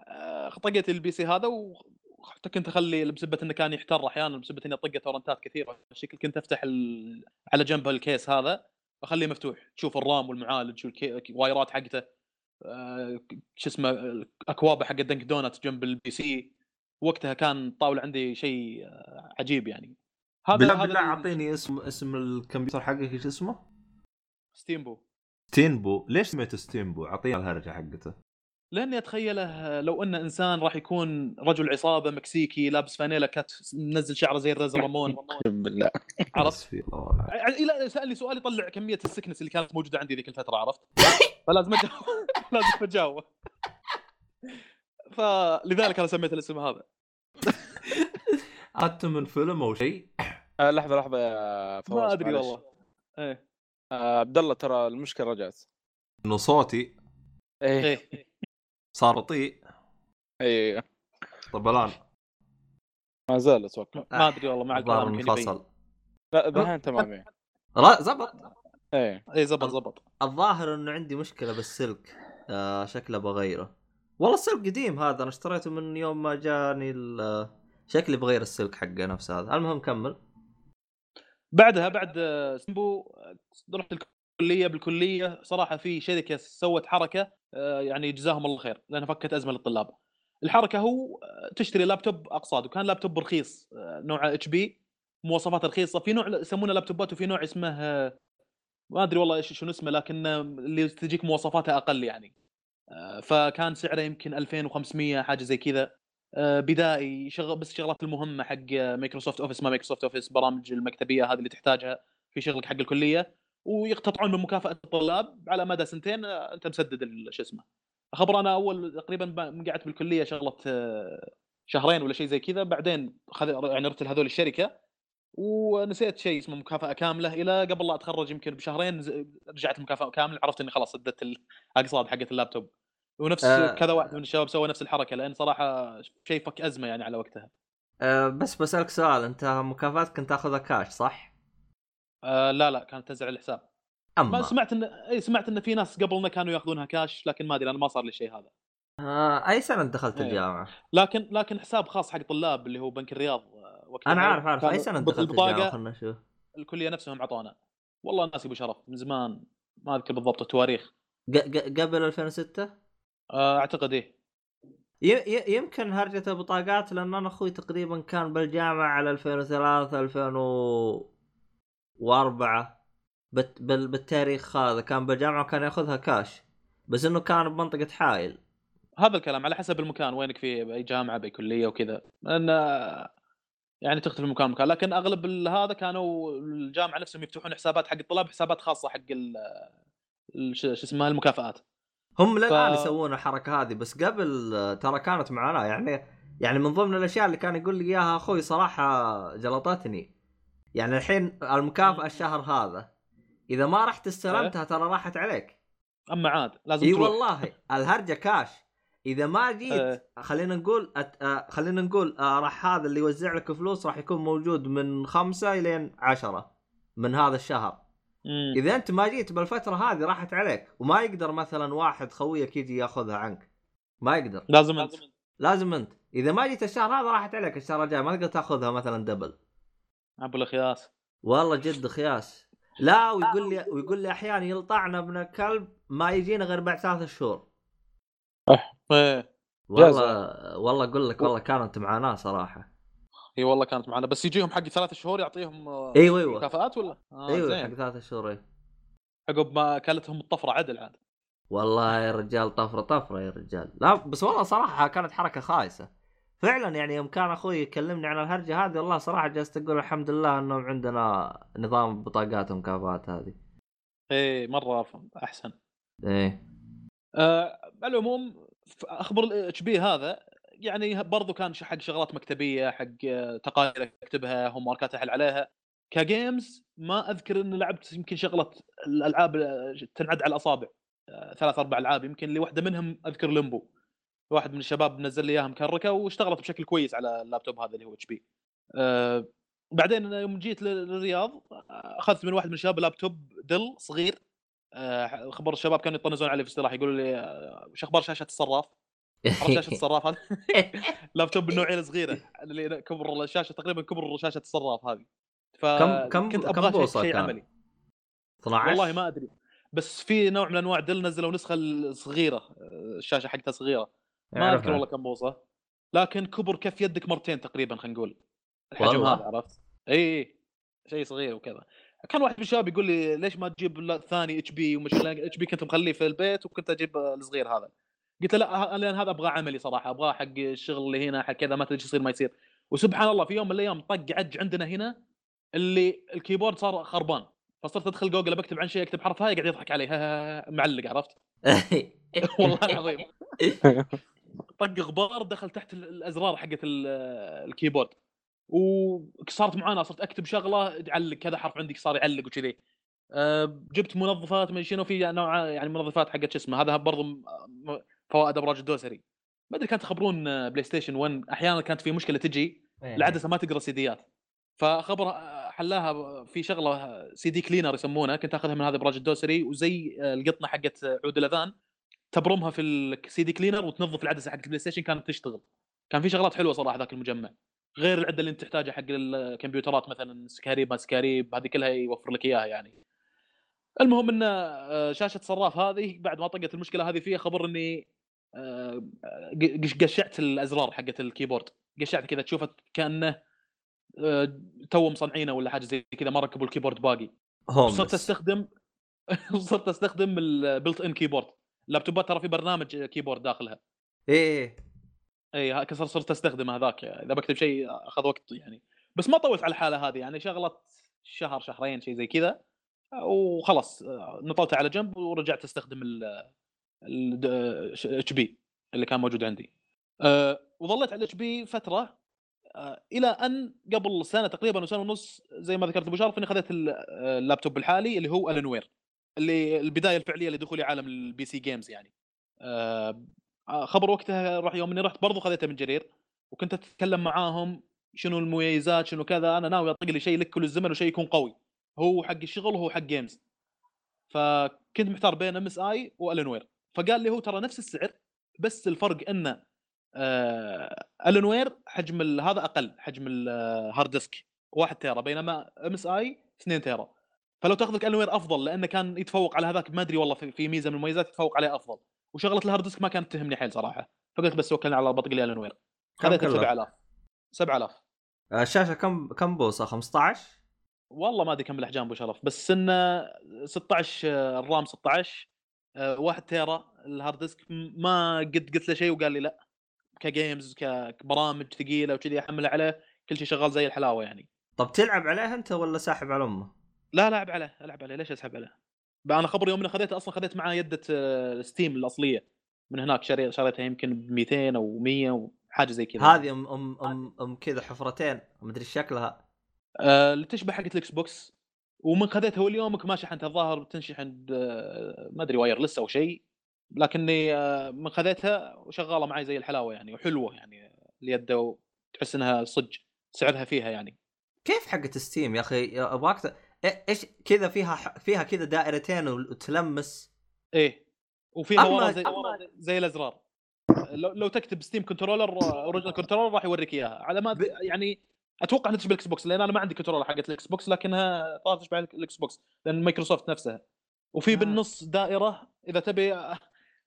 طقيت البي سي هذا، وحتى كنت اخلي بسبه انه كان يحتر احيانا، بسبه اني طقت تورنتات كثيره، بشكل كنت افتح على جنب الكيس هذا اخليه مفتوح، تشوف الرام والمعالج والوايرات حقته، شو اسمه اكوابه حق دنك دونات جنب البي سي. وقتها كان طاوله عندي شيء عجيب يعني. هذا اعطيني اسم الكمبيوتر حقك ايش اسمه؟ ستيمبو. ستيمبو ليش سميته ستيمبو؟ اعطيه الهرجه حقته. لاني اتخيله لو ان انسان راح يكون رجل عصابه مكسيكي لابس فانيلا كات منزل شعره زي الرز رامون بالله عرفت. لا سالني سؤال يطلع كميه السكنس اللي كانت موجوده عندي ذيك الفتره عرفت، فلازم لازم اتجاوب، فلذلك انا سميت الاسم هذا. أنت من فيلم او شيء؟ لحظه يا فواز ما ادري والله. ايه عبد الله ترى المشكله رجعت انه صوتي ايه صار بطيء. ايه طب الان ما زال اتوقع ما ادري والله مع الكلام انفصل. لا الحين تمام زبط. ايه زبط. الظاهر انه عندي مشكله بالسلك، شكله بغيره والله. السلك قديم هذا، انا اشتريته من يوم ما جاني شكلي بغير السلك حقه نفسه هذا. المهم كمل. بعدها بعد سمبو رحت الكليه. بالكليه صراحه في شركه سوت حركه يعني جزاهم الله خير لأنها فكت ازمه للطلاب. الحركه هو تشتري لابتوب اقساط، وكان لابتوب رخيص نوع اتش بي، مواصفات رخيصه. في نوع يسمونه لابتوبات وفي نوع اسمه ما ادري والله ايش شنو اسمه، لكن اللي تجيك مواصفاتها اقل يعني. فكان سعره يمكن 2500 حاجه زي كذا، بدائي بس شغلات المهمه حق مايكروسوفت اوفيس، ما مايكروسوفت اوفيس برامج المكتبيه هذه اللي تحتاجها في شغلك حق الكليه، ويقتطعون من مكافاه الطلاب على مدى سنتين. انت مسدد شو اسمه خبر. انا اول تقريبا قعدت بالكليه شغله شهرين ولا شيء زي كذا، بعدين يعني رحت لهذول الشركه ونسيت شيء اسمه مكافاه كامله الى قبل لا اتخرج يمكن بشهرين. رجعت المكافاه كامله، عرفت اني خلاص سددت الاقساط حقت اللابتوب. ونفس كذا واحد من الشباب سوى نفس الحركه، لان صراحه شيء فك ازمه يعني على وقتها. بس بسالك سؤال، انت مكافاتك كنت تاخذها كاش صح؟ لا كانت تزعل الحساب. ما سمعت ان في ناس قبلنا كانوا ياخذونها كاش، لكن ما ادري انا ما صار لي شيء هذا. اي سنه دخلت الجامعه؟ لكن حساب خاص حق طلاب اللي هو بنك الرياض وقتها. انا عارف اي سنه دخلت الجامعه. خلنا نشوف الكليه نفسهم عطونا. والله الناس يبو شرف من زمان، ما اذكر بالضبط التواريخ. قبل 2006 اعتقد. ايه يمكن هرجة بطاقات، لان انا اخوي تقريبا كان بالجامعه على 2003 2004 بالتاريخ هذا، كان بالجامعه وكان ياخذها كاش، بس انه كان بمنطقه حائل. هذا الكلام على حسب المكان وينك، في باي جامعه باي كليه وكذا، لان يعني تختلف من مكان لمكان. لكن اغلب هذا كانوا الجامعه نفسهم يفتحون حسابات حق الطلاب، حسابات خاصه حق شو اسمها المكافآت. هم للآن يسوون الحركة هذه، بس قبل ترى كانت معنا يعني من ضمن الأشياء اللي كان يقول لي إياها أخوي صراحة جلطتني. يعني الحين المكافأة الشهر هذا إذا ما رحت استلمتها ترى راحت عليك. أما عاد لازم تروح. إيه والله الهرجة كاش. إذا ما جيت خلينا نقول راح هذا اللي يوزع لك فلوس راح يكون موجود من 5 إلى 10 من هذا الشهر. إذا أنت ما جيت بالفترة هذه راحت عليك، وما يقدر مثلا واحد خويك يجي يأخذها عنك، ما يقدر. لازم أنت إذا ما جيت الشهر هذا راحت عليك الشهر الجاي، ما تقدر تأخذها مثلا دبل. أبو الخياس والله جد خياس. لا ويقول لي أحيانا يلطعنا ابن الكلب، ما يجينا غير بعد 3 شهور. والله أقول لك والله كانت معانا صراحة. اي والله كانت معنا، بس يجيهم حق 3 شهور يعطيهم مكافآت ولا ايوه حق 3 شهور. اي عقب ما اكلتهم الطفره عدل عاد. والله يا رجال طفره يا رجال. لا بس والله صراحه كانت حركه خايسه فعلا. يعني يوم كان اخوي يكلمني عن الهرجه هذه والله صراحه جلست اقول الحمد لله انهم عندنا نظام بطاقات ومكافآت هذه. اي مره احسن. اي على العموم اخبر الاتش بي هذا يعني برضو كان حق شغلات مكتبيه، حق تقارير اكتبها، هم ماركات احل عليها. كجيمز ما اذكر ان لعبت يمكن شغله الالعاب تنعد على الاصابع، 3-4 ألعاب يمكن. لي واحده منهم اذكر لمبو، واحد من الشباب نزل لي اياها مكركه واشتغلت بشكل كويس على اللابتوب هذا اللي هو اتش بي. بعدين يوم جيت للرياض اخذت من واحد من الشباب لابتوب دل صغير. خبر الشباب كانوا يطنزون عليه في الاستراحه، يقولوا لي ايش اخبار شاشه الصراف؟ عرفت شاشه الصراف هذه؟ لابتوب نوعين صغيره اللي كبر الشاشه تقريبا كبر شاشه الصراف هذه. كم بوصه كان؟ 12 والله ما ادري، بس في نوع من انواع دل نزلوا نسخه صغيره، الشاشه حقتها صغيره ما اذكر والله كم بوصه، لكن كبر كف يدك مرتين تقريبا خلينا نقول الحجم هذا، عرفت؟ اي شيء صغير وكذا. كان واحد من الشباب يقول لي ليش ما تجيب الثاني اتش بي، ومش اتش بي كنت مخليه في البيت وكنت اجيب الصغير هذا. قلت له لا، لان هذا ابغى عملي صراحه، ابغى حق الشغل اللي هنا حق كذا، ما تدري يصير ما يصير. وسبحان الله في يوم من الايام طق عج عندنا هنا اللي الكيبورد صار خربان، فصرت ادخل جوجل بكتب عن شيء، اكتب حرف هاي قاعد يضحك علي معلق، عرفت؟ والله العظيم طق غبار، دخل تحت الازرار حقت الكيبورد وصارت معانا، صرت اكتب شغله تعلق هذا حرف عندك صار يعلق وكذي. جبت منظفات من شنو، في نوع يعني منظفات حقت شو اسمه هذا برضه، فوائد ابراج الدوسري ما ادري، كانت تخبرون بلاي ستيشن 1 احيانا كانت في مشكله تجي العدسه ما تقرا سيديات، فخبر حلاها في شغله سي دي كلينر يسمونها، كنت اخذها من هذا ابراج الدوسري، وزي القطنه حقت عود الاذان تبرمها في السي دي كلينر وتنظف العدسه حقت البلاي ستيشن، كانت تشتغل. كان في شغلات حلوه صراحه ذاك المجمع، غير العده اللي انت تحتاجها حق الكمبيوترات مثلا سكاريب ما سكاريب، هذه كلها يوفر لك اياها يعني. المهم ان شاشه صراف هذه بعد ما طقت المشكله هذه فيها، خبر اني قشعت الازرار حقت الكيبورد، قشعت كذا تشوفها كانه تو مصنعينه ولا حاجه زي كذا، ما ركبوا الكيبورد باقي. صرت استخدم البلت ان كيبورد، اللابتوبات ترى في برنامج كيبورد داخلها. اي كسر، صرت استخدم هذاك اذا بكتب شيء اخذ وقت يعني، بس ما طولت على الحاله هذه يعني، شغلت شهر شهرين شيء زي كذا وخلاص نطلته على جنب، ورجعت استخدم الاتش بي اللي كان موجود عندي. وظلت على الاتش بي فتره، الى ان قبل سنه تقريبا وسنه ونص زي ما ذكرت ابو شرف اني اخذت اللابتوب الحالي اللي هو الانوير، اللي البدايه الفعليه لدخولي عالم البي سي جيمز يعني. خبر وقتها راح يوم اني رحت برضو خذيته من جرير، وكنت اتكلم معاهم شنو المميزات شنو كذا، انا ناوي اطق لي شيء لك كل الزمن وشيء يكون قوي، هو حق الشغل وهو حق جيمز. فكنت محتار بين ام اس اي والانوير، فقال لي هو ترى نفس السعر، بس الفرق ان الانوير حجم هذا اقل، حجم الهارد ديسك 1 تيرا بينما ام اس اي 2 تيرا، فلو تاخذ لك الانوير افضل لانه كان يتفوق على هذاك، ما ادري والله في ميزه من المميزات يتفوق عليه افضل، وشغله الهارد ديسك ما كانت تهمني حيل صراحه، فقلت بس وكلنا على بطق لي الانوير. خذيته 7000. الشاشه كم بوصه؟ 15 والله ما ادري كم الاحجام ابو شرف، بس انه 16 الرام 16 1 تيرا الهارد ديسك، ما قد قلت له شيء وقال لي لا كجيمز كبرامج ثقيله وكذي احملها عليه كل شيء شغال زي الحلاوه يعني. طب تلعب عليها انت ولا ساحب على امه؟ لا العب عليه، العب عليه، ليش اسحب عليه؟ بقى انا خبر يوم اني خذيته اصلا خذيت معاه يده ستيم الاصليه من هناك، شريتها يمكن ب 200 او 100 وحاجه زي كذا، هذه ام كذا حفرتين ما ادري شكلها، اللي تشبه حقت الاكس بوكس، ومن خذيتها واليومك ما شحنتها الظاهر تنشحن عند ما ادري وايرلس او شيء، لكني من خذيتها وشغاله معي زي الحلاوه يعني، وحلوه يعني اليد، وتحس انها صج سعرها فيها يعني. كيف حقت ستيم يا اخي؟ ابغاك ايش كذا فيها كذا دائرتين وتلمس، ايه، وفيها ورا زي الازرار، لو تكتب ستيم كنترولر اوريجنال كنترولر راح يوريك اياها، على ما يعني اتوقع انها تشبه الاكس بوكس، لان انا ما عندي كنترولر حقت الاكس بوكس، لكنها طارت تشبه الاكس بوكس لان مايكروسوفت نفسها. وفي بالنص دائره اذا تبي،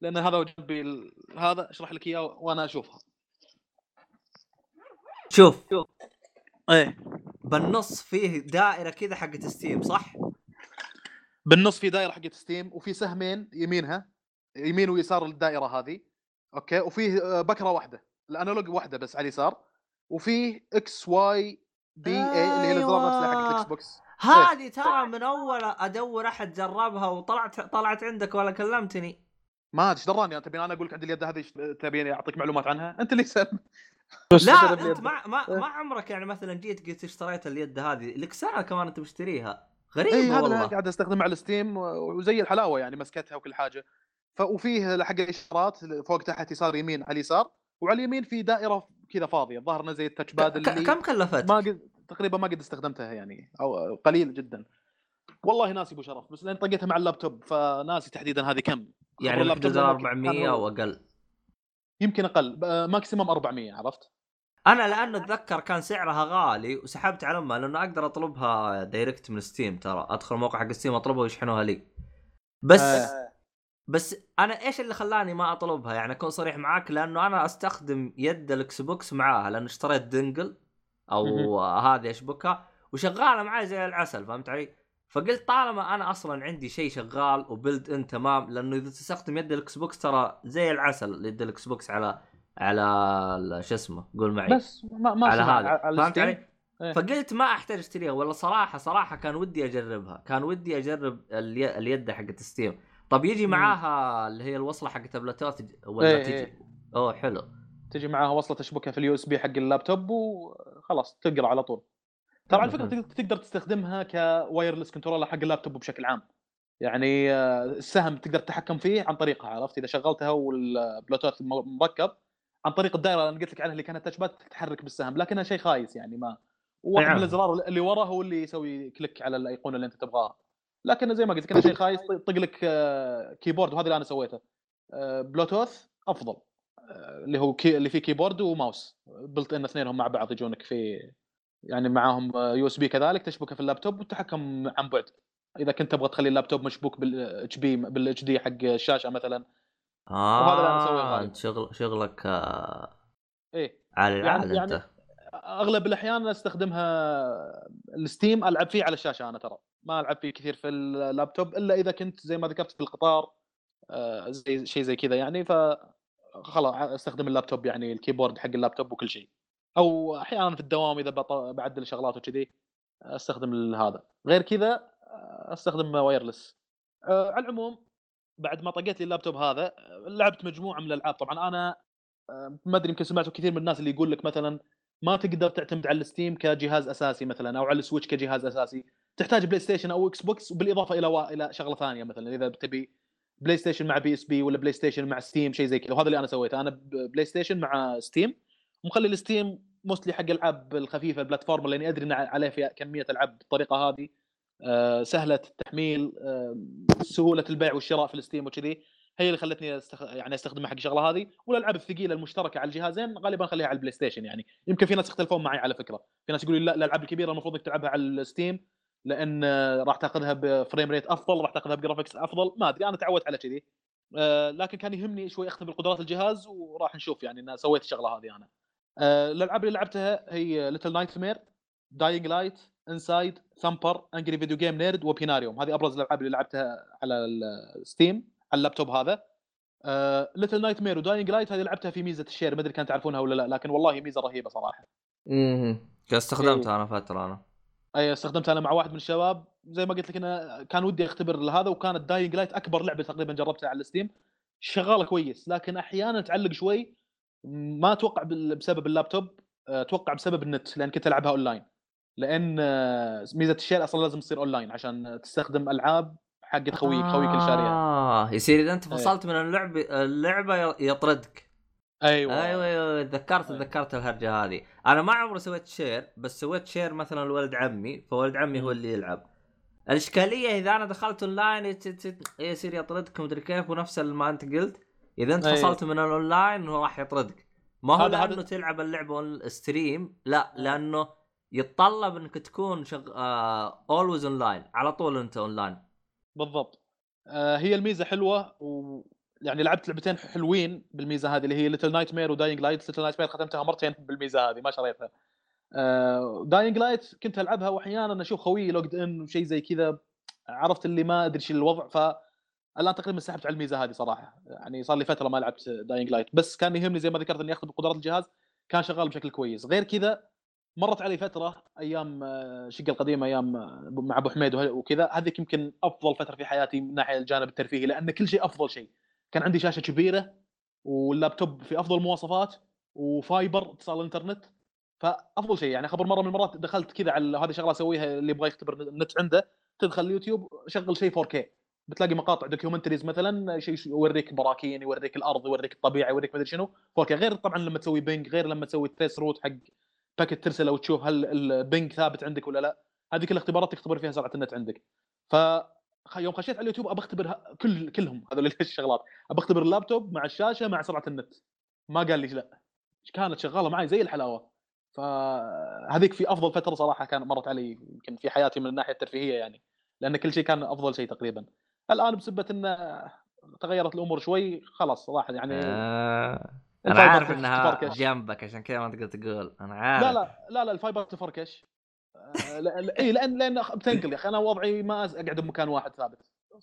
لان هذا وجنبي هذا اشرح لك اياه وانا اشوفها. شوف ايه بالنص فيه دائره كذا حقت ستيم، صح؟ بالنص في دائره حقت ستيم، وفي سهمين يمينها، يمين ويسار الدائره هذه، اوكي، وفيه بكره واحده الانالوج واحده بس على اليسار، وفيه اكس واي بي اي اللي هي الازرار نفسها حقت الاكس بوكس. هذه ترى من اول ادور احد جربها وطلعت عندك ولا كلمتني، ما ادري دراني انت. بين انا اقول لك عندي اليد هذه تبيني اعطيك معلومات عنها انت اللي سأل. لا انت ما عمرك يعني مثلا جيت قلت اشتريت اليد هذه لك ساعه كمان انت مشتريها، غريب والله. هذا قاعد استخدمها على الستيم وزي الحلاوه يعني، مسكتها وكل حاجه. وفيه حق اشارات فوق تحت يسار يمين على اليسار، وعلى اليمين في دائره كذا فاضيه ظهرنا زي التاتش باد اللي كم كلفت؟ ما قد تقريبا ما قد استخدمتها يعني، او قليل جدا والله، ناسي ابو شرف، بس لان طقيتها مع اللابتوب فناسي تحديدا هذه كم يعني. اللابتوب 400 واقل، يمكن اقل، ماكسيمم 400، عرفت؟ انا لانه اتذكر كان سعرها غالي وسحبت على امها لانه اقدر اطلبها دايركت من ستيم، ترى ادخل موقع حق ستيم اطلبها ويشحنوها لي. بس بس انا ايش اللي خلاني ما اطلبها يعني، اكون صريح معاك، لانه انا استخدم يد الاكس بوكس معاها، لانه اشتريت دنجل او هذه اشبكها وشغاله معي زي العسل، فهمت علي؟ فقلت طالما انا اصلا عندي شيء شغال وبلد ان تمام، لانه اذا تستخدم يد الاكس بوكس ترى زي العسل يد الاكس بوكس على شو اسمه، قول معي بس ما على هذا، فهمت علي؟ إيه. فقلت ما احتاج اشتريها والله صراحه كان ودي اجربها، كان ودي اجرب اليد حقت ستيم. طب يجي معاها اللي هي الوصله حقت التابلتات ولا إيه تجي؟ إيه. اوه حلو، تجي معاها وصله تشبكها في اليو اس بي حق اللابتوب وخلاص تقرا على طول. طبعا الفكره تقدر تستخدمها كوايرلس كنترولر حق اللابتوب بشكل عام، يعني السهم تقدر تتحكم فيه عن طريقها، عرفت؟ اذا شغلتها والبلوتوث مركب عن طريق الدائره اللي قلت لك عنها اللي كانت تشبات تتحرك بالسهم، لكنها شيء خايس يعني، ما واحد من الازرار اللي وراه هو اللي يسوي كليك على الايقونه اللي انت تبغاها، لكن زي ما قلت كان شيء خايس. طق لك كيبورد، وهذا اللي انا سويته. بلوتوث افضل اللي هو اللي فيه كيبورد وماوس بلت ان، اثنينهم مع بعض يجونك في يعني معاهم يو اس بي كذلك تشبكه في اللابتوب وتتحكم عن بعد. اذا كنت تبغى تخلي اللابتوب مشبوك بالاتش بي بالاتش دي حق الشاشه مثلا، وهذا اللي انا اسويه. انت شغلك ايه على العاده يعني اغلب الاحيان استخدمها الستيم، العب فيه على الشاشه. انا ترى ما العب فيه كثير في اللابتوب الا اذا كنت زي ما ذكرت في القطار زي شيء زي كذا يعني، فخلاص استخدم اللابتوب يعني الكيبورد حق اللابتوب وكل شيء، او احيانا في الدوام اذا بعدل شغلات وكذي استخدم هذا، غير كذا استخدم وايرلس. على العموم بعد ما طقيت لي اللابتوب هذا لعبت مجموعه من الالعاب. طبعا انا ما ادري يمكن سمعتوا كثير من الناس اللي يقول لك مثلا ما تقدر تعتمد على الستيم كجهاز اساسي مثلا، او على السويتش كجهاز اساسي، تحتاج بلاي ستيشن او اكس بوكس، وبالاضافه الى شغله ثانيه مثلا اذا تبي بلاي ستيشن مع بي اس بي ولا بلاي ستيشن مع ستيم، شيء زي كذا. وهذا اللي انا سويته، انا بلاي ستيشن مع ستيم، ومخلي الستيم موستلي حق الالعاب الخفيفه البلاتفورم، لاني ادري ان عليه في كميه العاب بالطريقه هذه سهله التحميل، سهوله البيع والشراء في الستيم وكذي، هي اللي خلتني يعني استخدمها حق الشغله هذه. والالعاب الثقيله المشتركه على الجهازين غالبا خليها على البلاي ستيشن يعني. يمكن في ناس يختلفون معي على فكره، في ناس يقولوا لا الالعاب الكبيره المفروض انك تلعبها على الستيم لان راح تاخذها بفريم ريت افضل، راح تاخذها بجرافيكس افضل، ما ادري انا تعودت على كذي، لكن كان يهمني شوي اختبر بالقدرات الجهاز، وراح نشوف يعني ان سويت الشغله هذه. انا الالعاب اللي لعبتها هي ليتل نايتمير، داينج لايت، انسايد، ثامبر، انجري فيديو جيم نيرد، وبيناريوم. هذه ابرز الالعاب اللي لعبتها على الستيم على اللابتوب هذا. ليتل نايتمير وداينج لايت هذه لعبتها في ميزه الشير، ما ادري كان تعرفونها ولا لا، لكن والله ميزه رهيبه صراحه. استخدمتها انا فتره، انا اي استخدمتها انا مع واحد من الشباب، زي ما قلت لك انا كان ودي اختبر هذا، وكانت داينج لايت اكبر لعبه تقريبا جربتها على الستيم، شغاله كويس لكن احيانا تعلق شوي، ما اتوقع بسبب اللابتوب، اتوقع بسبب النت، لان كنت العبها اونلاين، لان ميزه الشير اصلا لازم تصير اونلاين عشان تستخدم العاب حق خويك الشاريه. يصير اذا انت فصلت من اللعبه يطردك. ايوه تذكرت الهرجه هذه. انا ما عمري سويت شير، بس سويت شير مثلا لولد عمي، فولد عمي هو اللي يلعب. الاشكاليه اذا انا دخلت اونلاين يصير يطردك ومدري كيف، ونفس ما انت قلت اذا انت فصلت من الاونلاين هو راح يطردك. ما هو لانه تلعب اللعبه الستريم، لا لانه يتطلب انك تكون always online، على طول انت اونلاين بالضبط. هي الميزه حلوه، ويعني لعبت لعبتين حلوين بالميزه هذه اللي هي ليتل نايت مير وداينج لايت. ليتل نايت مير ختمتها مرتين بالميزه هذه، ما شريتها. داينج لايت كنت العبها واحيانا اشوف خويي لوجد ان وشي زي كذا، عرفت اللي ما ادري شو الوضع، فالان تقريبا سحبت على الميزه هذه صراحه، يعني صار لي فتره ما لعبت داينج لايت، بس كان يهمني زي ما ذكرت اني اخذ بقدرات الجهاز، كان شغال بشكل كويس. غير كذا مرت علي فتره ايام شقه القديمه، ايام مع ابو حميد وكذا، هذيك يمكن افضل فتره في حياتي من ناحيه الجانب الترفيهي، لان كل شيء افضل شيء، كان عندي شاشه كبيره واللابتوب في افضل مواصفات وفايبر اتصال انترنت، فافضل شيء يعني. خبر مره من المرات دخلت كذا على هذه شغله اسويها، اللي يبغى يختبر النت عنده تدخل اليوتيوب شغل شيء 4K، بتلاقي مقاطع دوكيومنتريز مثلا، شيء يوريك براكين، يوريك الارض، يوريك الطبيعه، يوريك مدري شنو 4K. غير طبعا لما تسوي بينج، غير لما تسوي تيست روت حق باكت ترسل او تشوف هل البنج ثابت عندك ولا لا، هذه كل اختبارات تختبر فيها سرعه النت عندك. ف يوم خشيت على اليوتيوب ابى اختبر كلهم هذول الشغلات، ابى اختبر اللابتوب مع الشاشه مع سرعه النت، ما قال لي لا، كانت شغاله معي زي الحلاوه. فهذيك في افضل فتره صراحه كان مرت علي يمكن في حياتي من الناحيه الترفيهيه يعني، لان كل شيء كان افضل شيء تقريبا. الان بسبه ان تغيرت الامور شوي خلاص صراحه يعني انا عارف انها جنبك عشان كذا ما تقدر تقول انا عارف. لا لا لا, لا الفايبر تفركش اي لان بتنقل يا اخي، انا وضعي ما اقعد بمكان واحد ثابت،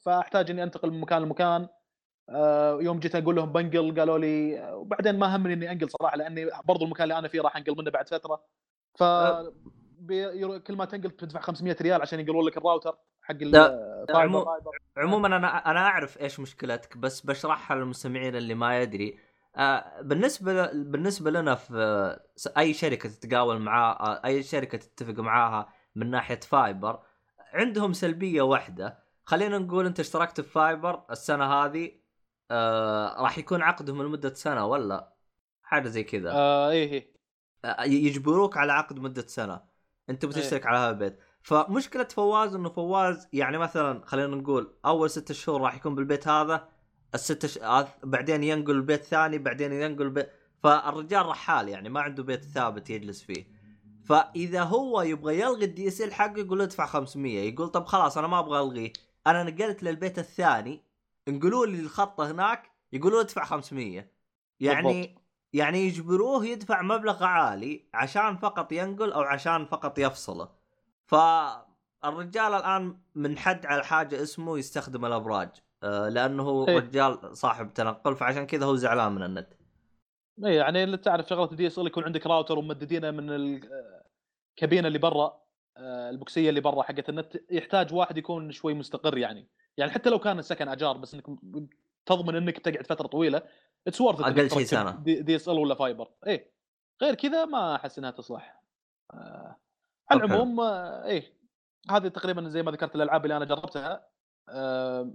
فاحتاج اني انتقل من مكان لمكان. يوم جيت اقول لهم بنقل قالوا لي، وبعدين ما همني اني انقل صراحه لاني برضو المكان اللي انا فيه راح انقل منه بعد فتره، ف كل ما تنقل تدفع 500 ريال عشان يقولون لك الراوتر حق الفايبر. عموما انا اعرف ايش مشكلتك بس بشرحها للمستمعين اللي ما يدري. بالنسبه لنا في اي شركه تتقاول معها، اي شركه تتفق معاها من ناحيه فايبر، عندهم سلبيه واحده. خلينا نقول انت اشتركت في فايبر السنه هذه، راح يكون عقدهم لمده سنه ولا حاجه زي كذا. يجبروك على عقد مده سنه انت بتشترك على هذا البيت. فمشكله فواز انه فواز يعني مثلا خلينا نقول اول 6 شهور راح يكون بالبيت هذا، بعدين ينقل البيت ثاني، بعدين ينقل بيت، فالرجال رحال يعني ما عنده بيت ثابت يجلس فيه. فاذا هو يبغى يلغي الدي اس ال حقه يقول ادفع 500، يقول طب خلاص انا ما ابغى الغيه، انا نقلت للبيت الثاني انقلوا لي الخط هناك، يقولوا ادفع 500 يعني بالضبط. يعني يجبروه يدفع مبلغ عالي عشان فقط ينقل او عشان فقط يفصله. فالرجال الان منحد على حاجه اسمه يستخدم الابراج، لانه هو رجال صاحب تنقل، فعشان كذا هو زعلان من النت. اي يعني اللي تعرف شغله دي يصير يكون عندك راوتر وممددينه من الكابينه اللي برا، البوكسيه اللي برا حقت النت، يحتاج واحد يكون شوي مستقر يعني حتى لو كان السكن اجار بس انك تضمن انك تقعد فتره طويله تسورث اقل شيء سنه دي يصل ولا فايبر. اي غير كذا ما احس انها تصلح. على العموم اي هذه تقريبا زي ما ذكرت الالعاب اللي انا جربتها.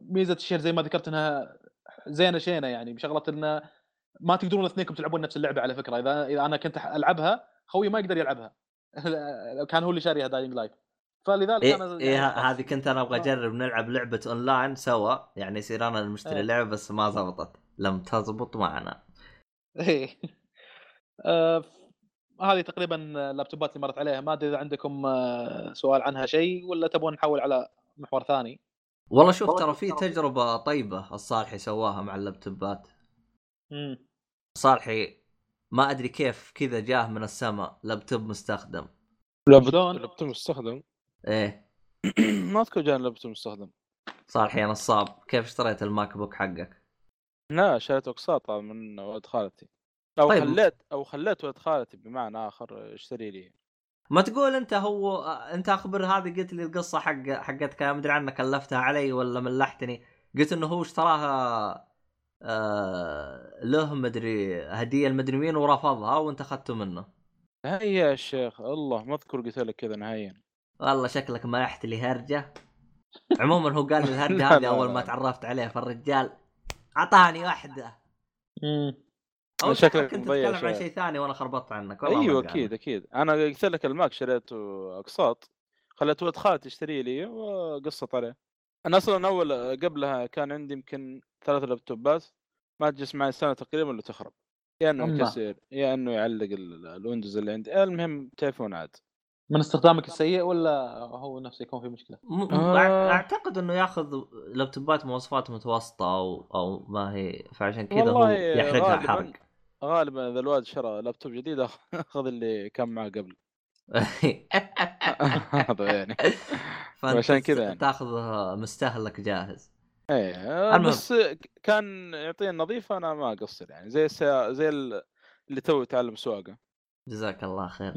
ميزه الشير زي ما ذكرت انها زينه شينه يعني، بشغله ان ما تقدرون الاثنينكم تلعبون نفس اللعبه على فكره. اذا انا كنت العبها خوي ما يقدر يلعبها كان هو اللي شاريها داينج لايف، فلذلك انا هذه كنت انا ابغى اجرب نلعب لعبه اونلاين سوا يعني، يصير انا المشتري لعبه بس ما زبطت، لم تزبط معنا. ايه هذه تقريبا اللابتوبات اللي مرت عليها. ما ادري اذا عندكم سؤال عنها شيء ولا تبون نحول على محور ثاني. والله شوف ترى في تجربه طيبه الصالحي سواها مع اللابتوبات. صالحي ما ادري كيف كذا جاه من السماء لابتوب مستخدم. لابتوب مستخدم ايه ما اذكر جاء لابتوب مستخدم. صالحي نصاب، كيف اشتريت الماك بوك حقك؟ لا شريته قساطه من ولد خالتي او طيب. خليت ولد خالتي بمعنى اخر اشتري لي. ما تقول انت هو انت اخبر هذه قلت لي القصه حقتك ما ادري عنك كلفتها علي ولا ملحتني. قلت انه هو اشتراها له مدري هديه المدري مين ورفضها وانت اخذته منه. هيا يا شيخ الله ما اذكر قلت لك كذا نهائيا. والله شكلك ما رحت لي هرجه. عموما هو قال لي الهرجه هذه اول ما تعرفت عليه، فالرجال اعطاني واحده. او شكلك انت تتكلم عن شيء ثاني وانا خربطت عنك. ايوه اكيد انا قلت لك الماك شريته اقساط، خليته ولد خالتي تشتري لي وقصت عليه. انا اصلا اول قبلها كان عندي يمكن 3 لابتوبات ما تجلس معي سنه تقريبا ولا تخرب، يا انه انكسر يا انه يعلق الويندوز اللي عندي. المهم تليفون عاد من استخدامك السيء ولا هو نفسه يكون في مشكله؟ اعتقد انه ياخذ لابتوبات مواصفات متوسطه او ما هي، فعشان كذا هو يحرقها الحرق. غالبا اذا الواد شرى لابتوب جديد اخذ اللي كان معه قبل هذا يعني عشان كذا تاخذ مستهلك جاهز. ايه بس كان يعطيني نظيفه انا ما اقصر يعني زي اللي تو تعلم سواقه. جزاك الله خير.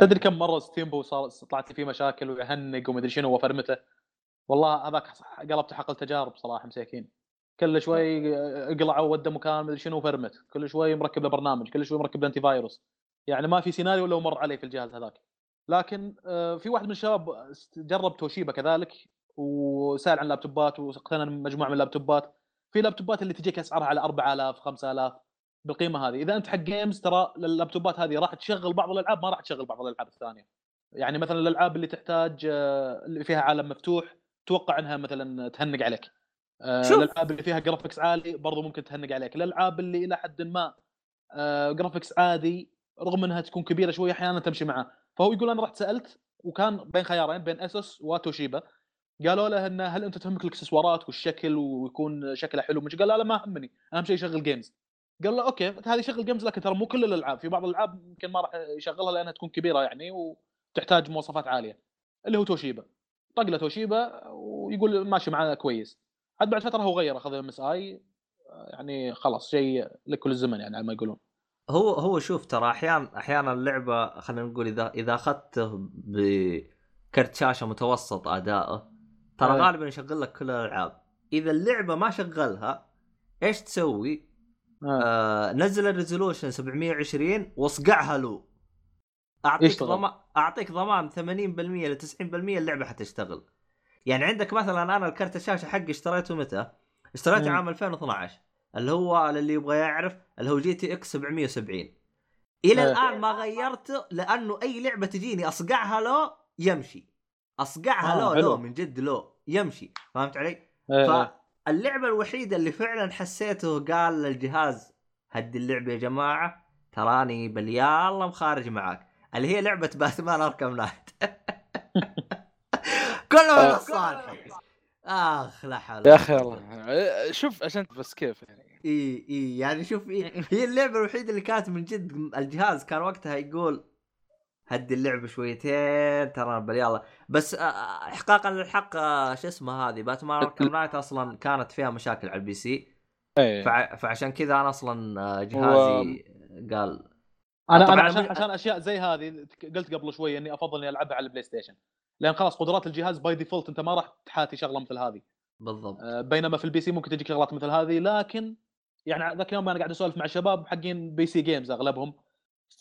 تدري كم مره ستيمبو صار طلعت لي فيه مشاكل ويهنق وما ادري شنو وفرمته. والله هذاك قلبت حقل تجارب صراحه مساكين، كل شوي اقلعوا وده مكان ما ادري شنو وفرمت، كل شوي مركب له برنامج، كل شوي مركب له انتي فايروس، يعني ما في سيناريو لو مر علي في الجهاز هذاك. لكن في واحد من الشباب جرب توشيبا كذلك وسأل عن لابتوبات واقتنى مجموعه من اللابتوبات. في لابتوبات اللي تجيك اسعارها على 4000 5000 بالقيمه هذه. اذا انت حق جيمز ترى اللابتوبات هذه راح تشغل بعض الالعاب ما راح تشغل بعض الالعاب الثانيه، يعني مثلا الالعاب اللي تحتاج اللي فيها عالم مفتوح توقع انها مثلا تهنق عليك. الالعاب اللي فيها جرافيكس عالي برضو ممكن تهنق عليك. الالعاب اللي الى حد ما جرافيكس عادي رغم انها تكون كبيره شويه احيانا تمشي معاه. فهو يقول انا رحت سالت وكان بين خيارين بين اسوس وتوشيبا، قالوا له ان هل انت تهمك الاكسسوارات والشكل ويكون شكله حلو؟ مش قال لا ما همني، اهم شيء يشغل جيمز. قال له اوكي هذه شغل جيمز، لكن ترى مو كل الالعاب، في بعض الالعاب يمكن ما راح يشغلها لانها تكون كبيره يعني وتحتاج مواصفات عاليه، اللي هو توشيبا. طق له توشيبا ويقول ماشي معاه كويس. عاد بعد فتره هو غير اخذ MSI يعني خلاص شيء لكل الزمن يعني على ما يقولون. هو شوف ترى احيانا اللعبه خلينا نقول اذا اخذته بكرت شاشه متوسط اداءه ترى غالبا يشغل لك كل الالعاب. اذا اللعبه ما شغلها ايش تسوي؟ نزل الريزولوشن 720 واصقعها له، اعطيك ضمان 80% ل 90% اللعبه حتشتغل. يعني عندك مثلا انا الكرت الشاشه حقي اشتريته متى؟ اشتريته عام 2012، اللي هو اللي يبغى يعرف اللي هو GTX 770. الى الان ما غيرته لانه اي لعبه تجيني اصقعها له يمشي، اصقعها له من جد له يمشي، فهمت علي؟ فاللعبه الوحيده اللي فعلا حسيته قال للجهاز هدي اللعبه يا جماعه تراني باليالله مخارج معاك، اللي هي لعبه باتمان أركام نايت. كله صالح اخ لا حل يا اخي والله. شوف عشان بس كيف يعني اي يعني شوف هي اللعبه الوحيده اللي كانت من جد الجهاز كان وقتها يقول هدي اللعبه شويتين ترى بالله. بس احقاقا للحق شو اسمه هذه باتمان أركام نايت اصلا كانت فيها مشاكل على البي سي فعشان كذا انا اصلا جهازي قال انا عشان اشياء زي هذه قلت قبل شويه اني افضل اني العبها على البلاي ستيشن، لان خلاص قدرات الجهاز باي ديفولت انت ما راح تحاتي شغله مثل هذه بالضبط. بينما في البي سي ممكن تجيك شغلات مثل هذه، لكن يعني ذاك اليوم انا قاعد اسولف مع شباب حقين بي سي جيمز اغلبهم،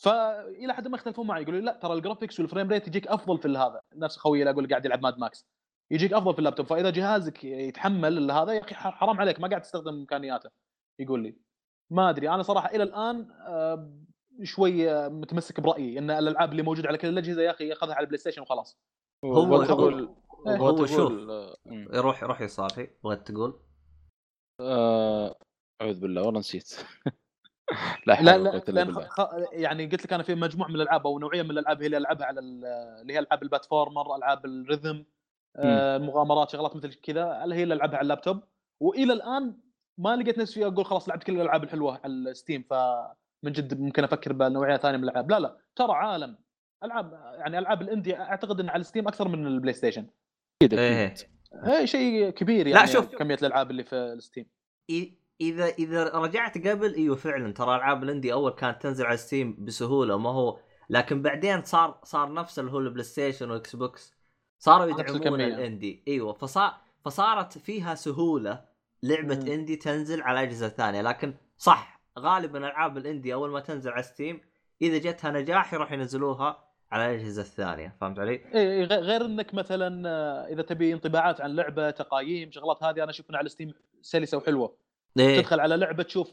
فالى حد ما يختلفون معي يقولوا لا ترى الجرافيكس والفريم ريت يجيك افضل في هذا. نفس خويي اللي اقول قاعد يلعب ماد ماكس يجيك افضل في اللابتوب، فاذا جهازك يتحمل هذا يا اخي حرام عليك ما قاعد تستخدم امكانياته. يقول لي ما ادري، انا صراحه الى الان شويه متمسك برايي ان الالعاب اللي موجوده على كل الاجهزه يا اخي ياخذها على البلاي ستيشن وخلاص. هو شوف روح يا صافي وقت تقول اعوذ بالله والله نسيت. لا يعني قلت لك انا في مجموعه من الالعاب او نوعيه من الالعاب هي اللي العبها على اللي هي العاب البلاتفورمر، العاب الريذم، مغامرات، شغلات مثل كذا اللي هي اللي العبها على اللابتوب، والى الان ما لقيت نفسي اقول خلاص لعبت كل الالعاب الحلوه على ستيم ف من جد ممكن افكر بنوعيه ثانيه من الالعاب. لا ترى عالم العاب يعني العاب الاندي اعتقد ان على ستيم اكثر من البلاي ستيشن ايه شيء كبير يعني. لا شوف كميه الالعاب اللي في الستيم اذا رجعت قبل ايوه فعلا ترى العاب الاندي اول كانت تنزل على ستيم بسهوله ما هو، لكن بعدين صار نفس اللي هو البلاي ستيشن واكس بوكس صاروا يدعمون الاندي ايوه، فصارت فيها سهوله لعبه اندي تنزل على اجهزه ثانيه. لكن صح غالبا العاب الاندي اول ما تنزل على ستيم اذا جتها نجاح راح ينزلوها على الاجهزه الثانيه، فهمت علي؟ اي غير انك مثلا اذا تبي انطباعات عن لعبه، تقايم، شغلات هذه انا شفنا على ستيم سلسه وحلوه. إيه؟ تدخل على لعبه تشوف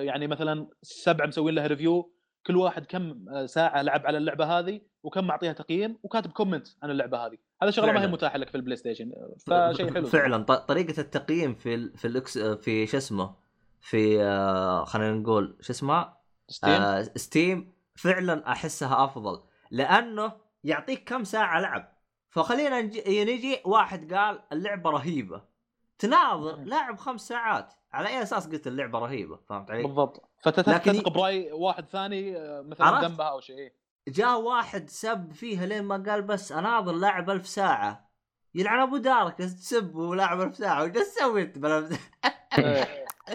يعني مثلا 7 مسوين لها ريفيو كل واحد كم ساعه لعب على اللعبه هذه وكم معطيها تقييم وكاتب كومنت عن اللعبه هذه، هذا شغله ما هي متاحه لك في البلاي ستيشن فشيء حلو فعلا. طريقه التقييم في شو اسمه في خلينا نقول شو اسمه ستيم فعلا احسها افضل لانه يعطيك كم ساعه لعب. فخلينا نجي واحد قال اللعبه رهيبه تناظر لاعب 5 ساعات على اي اساس قلت اللعبه رهيبه، فهمت علي؟ بالضبط. فتتفق براي واحد ثاني مثلا ذنبها او شيء، جاء واحد سب فيها لين ما قال بس اناظر لاعب 1000 ساعه يلعن ابو دارك تسب ولاعب 1000 ساعه وش سويت بلا.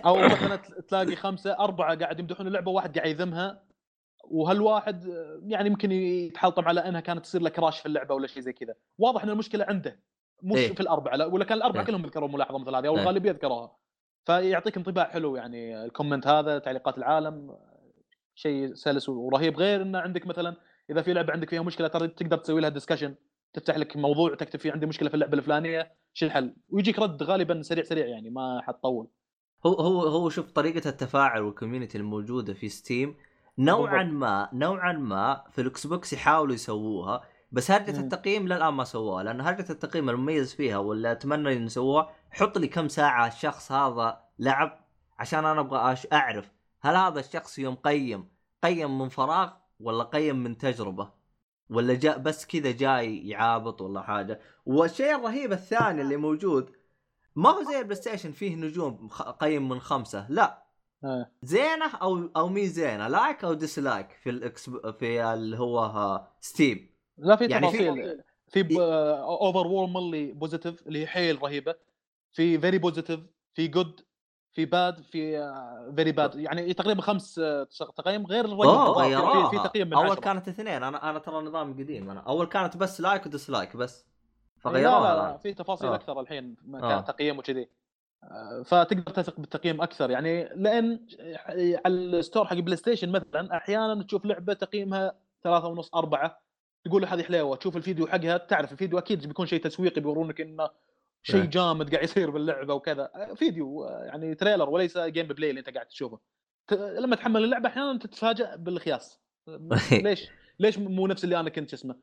او مثلا تلاقي 5 4 قاعد يمدحون اللعبه واحد قاعد يذمها، وهالواحد يعني يمكن يتحلطم على انها كانت تصير له كراش في اللعبه ولا شيء زي كذا. واضح ان المشكله عنده مش في 4 لا، ولا كان 4 كلهم يذكروا ملاحظه مثل هذه او الغالبيه يذكروها. فيعطيك انطباع حلو يعني الكومنت هذا، تعليقات العالم شيء سلس ورهيب. غير انه عندك مثلا اذا في لعبه عندك فيها مشكله تقدر تسوي لها ديسكشن، تفتح لك موضوع تكتب فيه عندي مشكله في اللعبه الفلانيه شو الحل، ويجيك رد غالبا سريع يعني ما حتطول. هو شوف طريقة التفاعل والكوميونتي الموجودة في ستيم نوعا ما في الاكس بوكس يحاولوا يسووها، بس هرجة التقييم للآن ما سووها، لأن هرجة التقييم المميز فيها واللي أتمنى إن يسووها حط لي كم ساعة الشخص هذا لعب عشان أنا أبغى أعرف هل هذا الشخص يوم قيم قيم من فراغ ولا قيم من تجربة ولا جاء بس كذا جاي يعابط ولا حاجة. والشيء الرهيب الثاني اللي موجود ما هو زي البلايستيشن فيه نجوم قيم من 5، لا زينة أو مي زينة، لايك أو ديسلايك في الإكس في اللي هو ستيم. لا في يعني تفاصيل في overwhelmingly positive اللي حيل رهيبة، في very positive، في good، في bad، في very bad، يعني تقريبا 5 تقييم غير الرهيب. في تقييم من 10 أول كانت 2. أنا ترى نظام قديم، أنا أول كانت بس لايك وديسلايك بس فغيروها، في تفاصيل أكثر الحين كان تقييم وكذي، فتقدر تثق بالتقييم اكثر. يعني لان على الستور حق بلاي ستيشن مثلا احيانا تشوف لعبه تقييمها 3.5 4 تقول هذه حلاوه، تشوف الفيديو حقها تعرف الفيديو اكيد بيكون شيء تسويقي بيورونك انه شيء جامد قاعد يصير باللعبه وكذا، فيديو يعني تريلر وليس جيم بلاي اللي انت قاعد تشوفه. لما تحمل اللعبه احيانا تتفاجئ بالخياس، ليش مو نفس اللي انا كنت اسمه.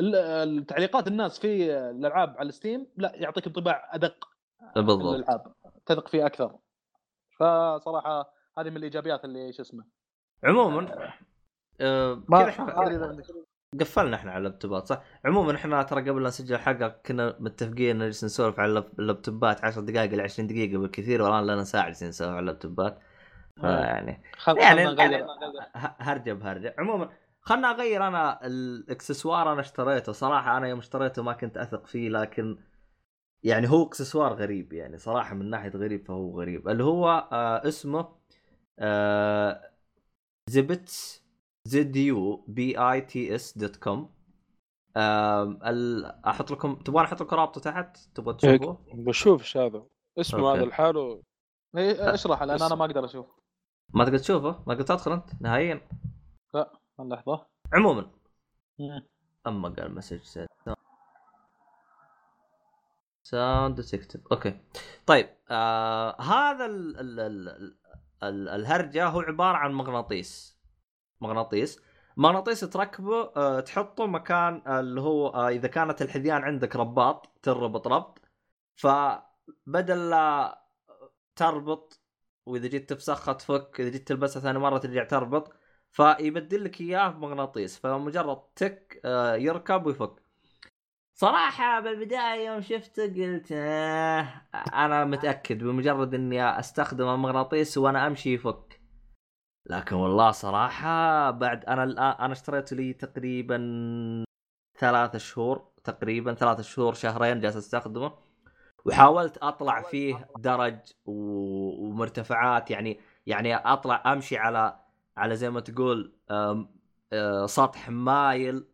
التعليقات الناس في الالعاب على ستيم لا يعطيك انطباع ادق بالضبط، الالعاب تثق فيه اكثر، فصراحه هذه من الايجابيات اللي شو اسمه. عموما قفلنا احنا على اللابتوبات صح. عموما احنا ترى قبل نسجل حلقه كنا متفقين نجلس نسولف على اللابتوبات 10 دقائق الى 20 دقيقه بالكثير، والان لنا ساعه جالسين نسولف على اللابتوبات، يعني هرجه بهرجه. عموما خلنا اغير انا الاكسسوار انا اشتريته صراحه، انا يوم اشتريته ما كنت اثق فيه، لكن يعني هو اكسسوار غريب يعني صراحة من ناحية غريب، فهو غريب اللي هو اسمه زبتس zubits.com. احط لكم، تبغون احط لكم رابطه تحت تبغى تشوفوه؟ بشوف ايش هذا اسمه هذا لحاله، اشرح لان انا ما اقدر اشوف. ما تقدر تشوفه؟ ما قلت ادخل انت نهائيا؟ لا لحظة. عموما اما قال مسج سد ساوند سيكتب. اوكي طيب، هذا الهرجه هو عباره عن مغناطيس تركبه، تحطه مكان اللي هو اذا كانت الحذيان عندك رباط تربط ربط، فبدل لا تربط واذا جيت تفسخها تفك، اذا جيت تلبسها ثاني مره ترجع تربط، فيبدل لك اياه بمغناطيس، فمجرد تك يركب ويفك. صراحة بالبداية يوم شفته قلت أنا متأكد بمجرد أني أستخدم المغناطيس وأنا أمشي يفك، لكن والله صراحة بعد أنا اشتريته لي تقريبا 3 شهور، تقريبا 3 شهور 2 شهر جالس أستخدمه، وحاولت أطلع فيه درج ومرتفعات، يعني أطلع أمشي على زي ما تقول سطح مايل،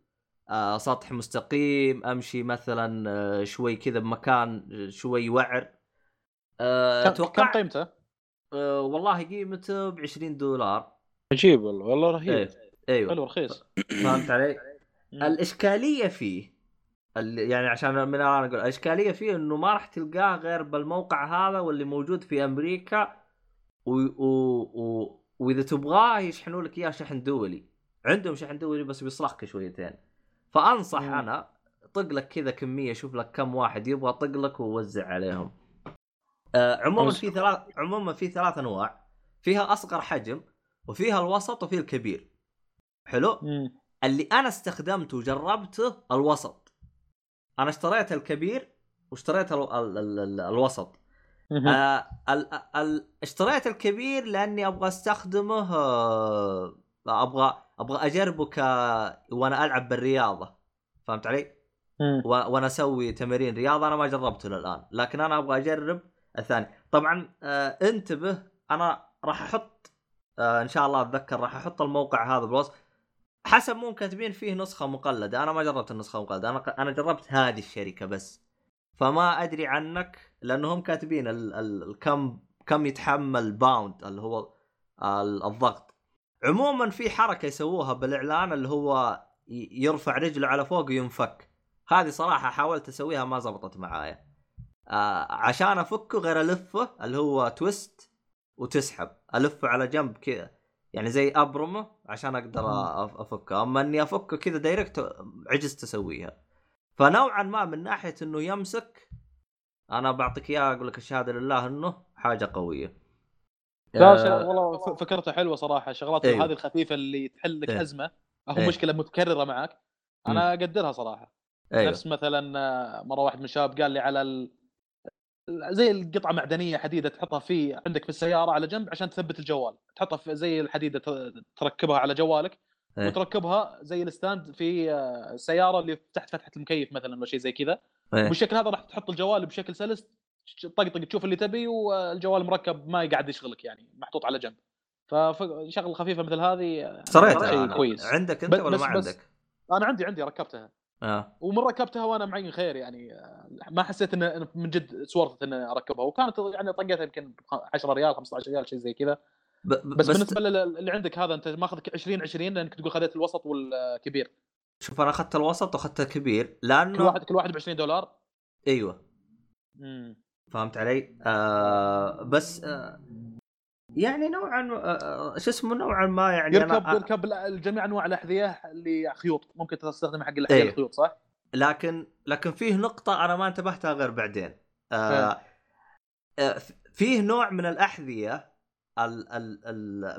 سطح مستقيم، امشي مثلا شوي كذا بمكان شوي وعر. اتوقع كم قيمته؟ والله قيمته ب$20. عجيب والله رهيب. ايوه حلو رخيص. فهمت علي؟ الاشكاليه فيه يعني عشان من انا اقول الاشكاليه فيه انه ما راح تلقاه غير بالموقع هذا واللي موجود في امريكا، واذا تبغاه يشحنوا لك اياه شحن دولي، عندهم شحن دولي بس بيصرخك شويتين. فأنصح أنا طق لك كذا كمية، شوف لك كم واحد يبغى طق لك ووزع عليهم. عموما في 3 أنواع، فيها أصغر حجم وفيها الوسط وفيها الكبير. حلو. اللي أنا استخدمته وجربته الوسط، أنا اشتريت الكبير واشتريت الوسط. اشتريت الكبير لأني أبغى استخدمه، أبغى أجربه وأنا ألعب بالرياضة، فهمت علي؟ وأنا أسوي تمارين رياضة، أنا ما جربته للآن لكن أنا أبغى أجرب الثاني. طبعا انتبه، أنا راح أحط إن شاء الله أتذكر راح أحط الموقع هذا بالوصف، حسب مو كاتبين فيه نسخة مقلدة، أنا ما جربت النسخة المقلدة، أنا جربت هذه الشركة بس، فما أدري عنك لأنهم كاتبين كم يتحمل باوند اللي هو الضغط. عموما في حركة يسووها بالإعلان اللي هو يرفع رجله على فوق وينفك، هذه صراحة حاولت أسويها ما زبطت معايا، عشان أفكه غير ألفه اللي هو تويست وتسحب، ألفه على جنب كذا يعني زي أبرمه عشان أقدر أفكه، أما أني أفكه كذا دايركت عجزت أسويها. فنوعا ما من ناحية أنه يمسك، أنا بعطيك إياه أقول لك الشهادة لله أنه حاجة قوية. لا والله فكرته حلوه صراحه. الشغلات أيوه. هذه الخفيفه اللي تحل لك ازمه او أيوه. مشكله متكرره معك انا اقدرها صراحه. أيوه. نفس مثلا مره واحد من شباب قال لي على زي القطعه معدنيه حديده تحطها في عندك في السياره على جنب عشان تثبت الجوال، تحطها في زي الحديده تركبها على جوالك أيوه. وتركبها زي الستاند في السياره اللي تحت فتحه المكيف مثلا او شيء زي كذا أيوه. بالشكل هذا راح تحط الجوال بشكل سلس، طقطق تشوف اللي تبي والجوال مركب ما يقعد يشغلك يعني محطوط على جنب. فشغل خفيفه مثل هذه شيء كويس. عندك انت ولا ما عندك؟ انا عندي ركبتها ومن ركبتها وانا معي خير يعني، ما حسيت ان من جد سورت ان اركبها، وكانت يعني طقتها يمكن 10 ريال 15 ريال شيء زي كذا. بس بالنسبه اللي عندك هذا انت ماخذ 20 لانك تقول خذيت الوسط والكبير. شوف انا اخذت الوسط واخذت الكبير لانه كل واحد $20. ايوه فهمت علي. بس يعني نوعا شو اسمه نوعا ما يعني يركب الجميع انواع الاحذيه اللي خيوط، ممكن تستخدم حق الاحذيه أيوه. الخيوط صح. لكن فيه نقطه انا ما انتبهتها غير بعدين. فيه نوع من الاحذيه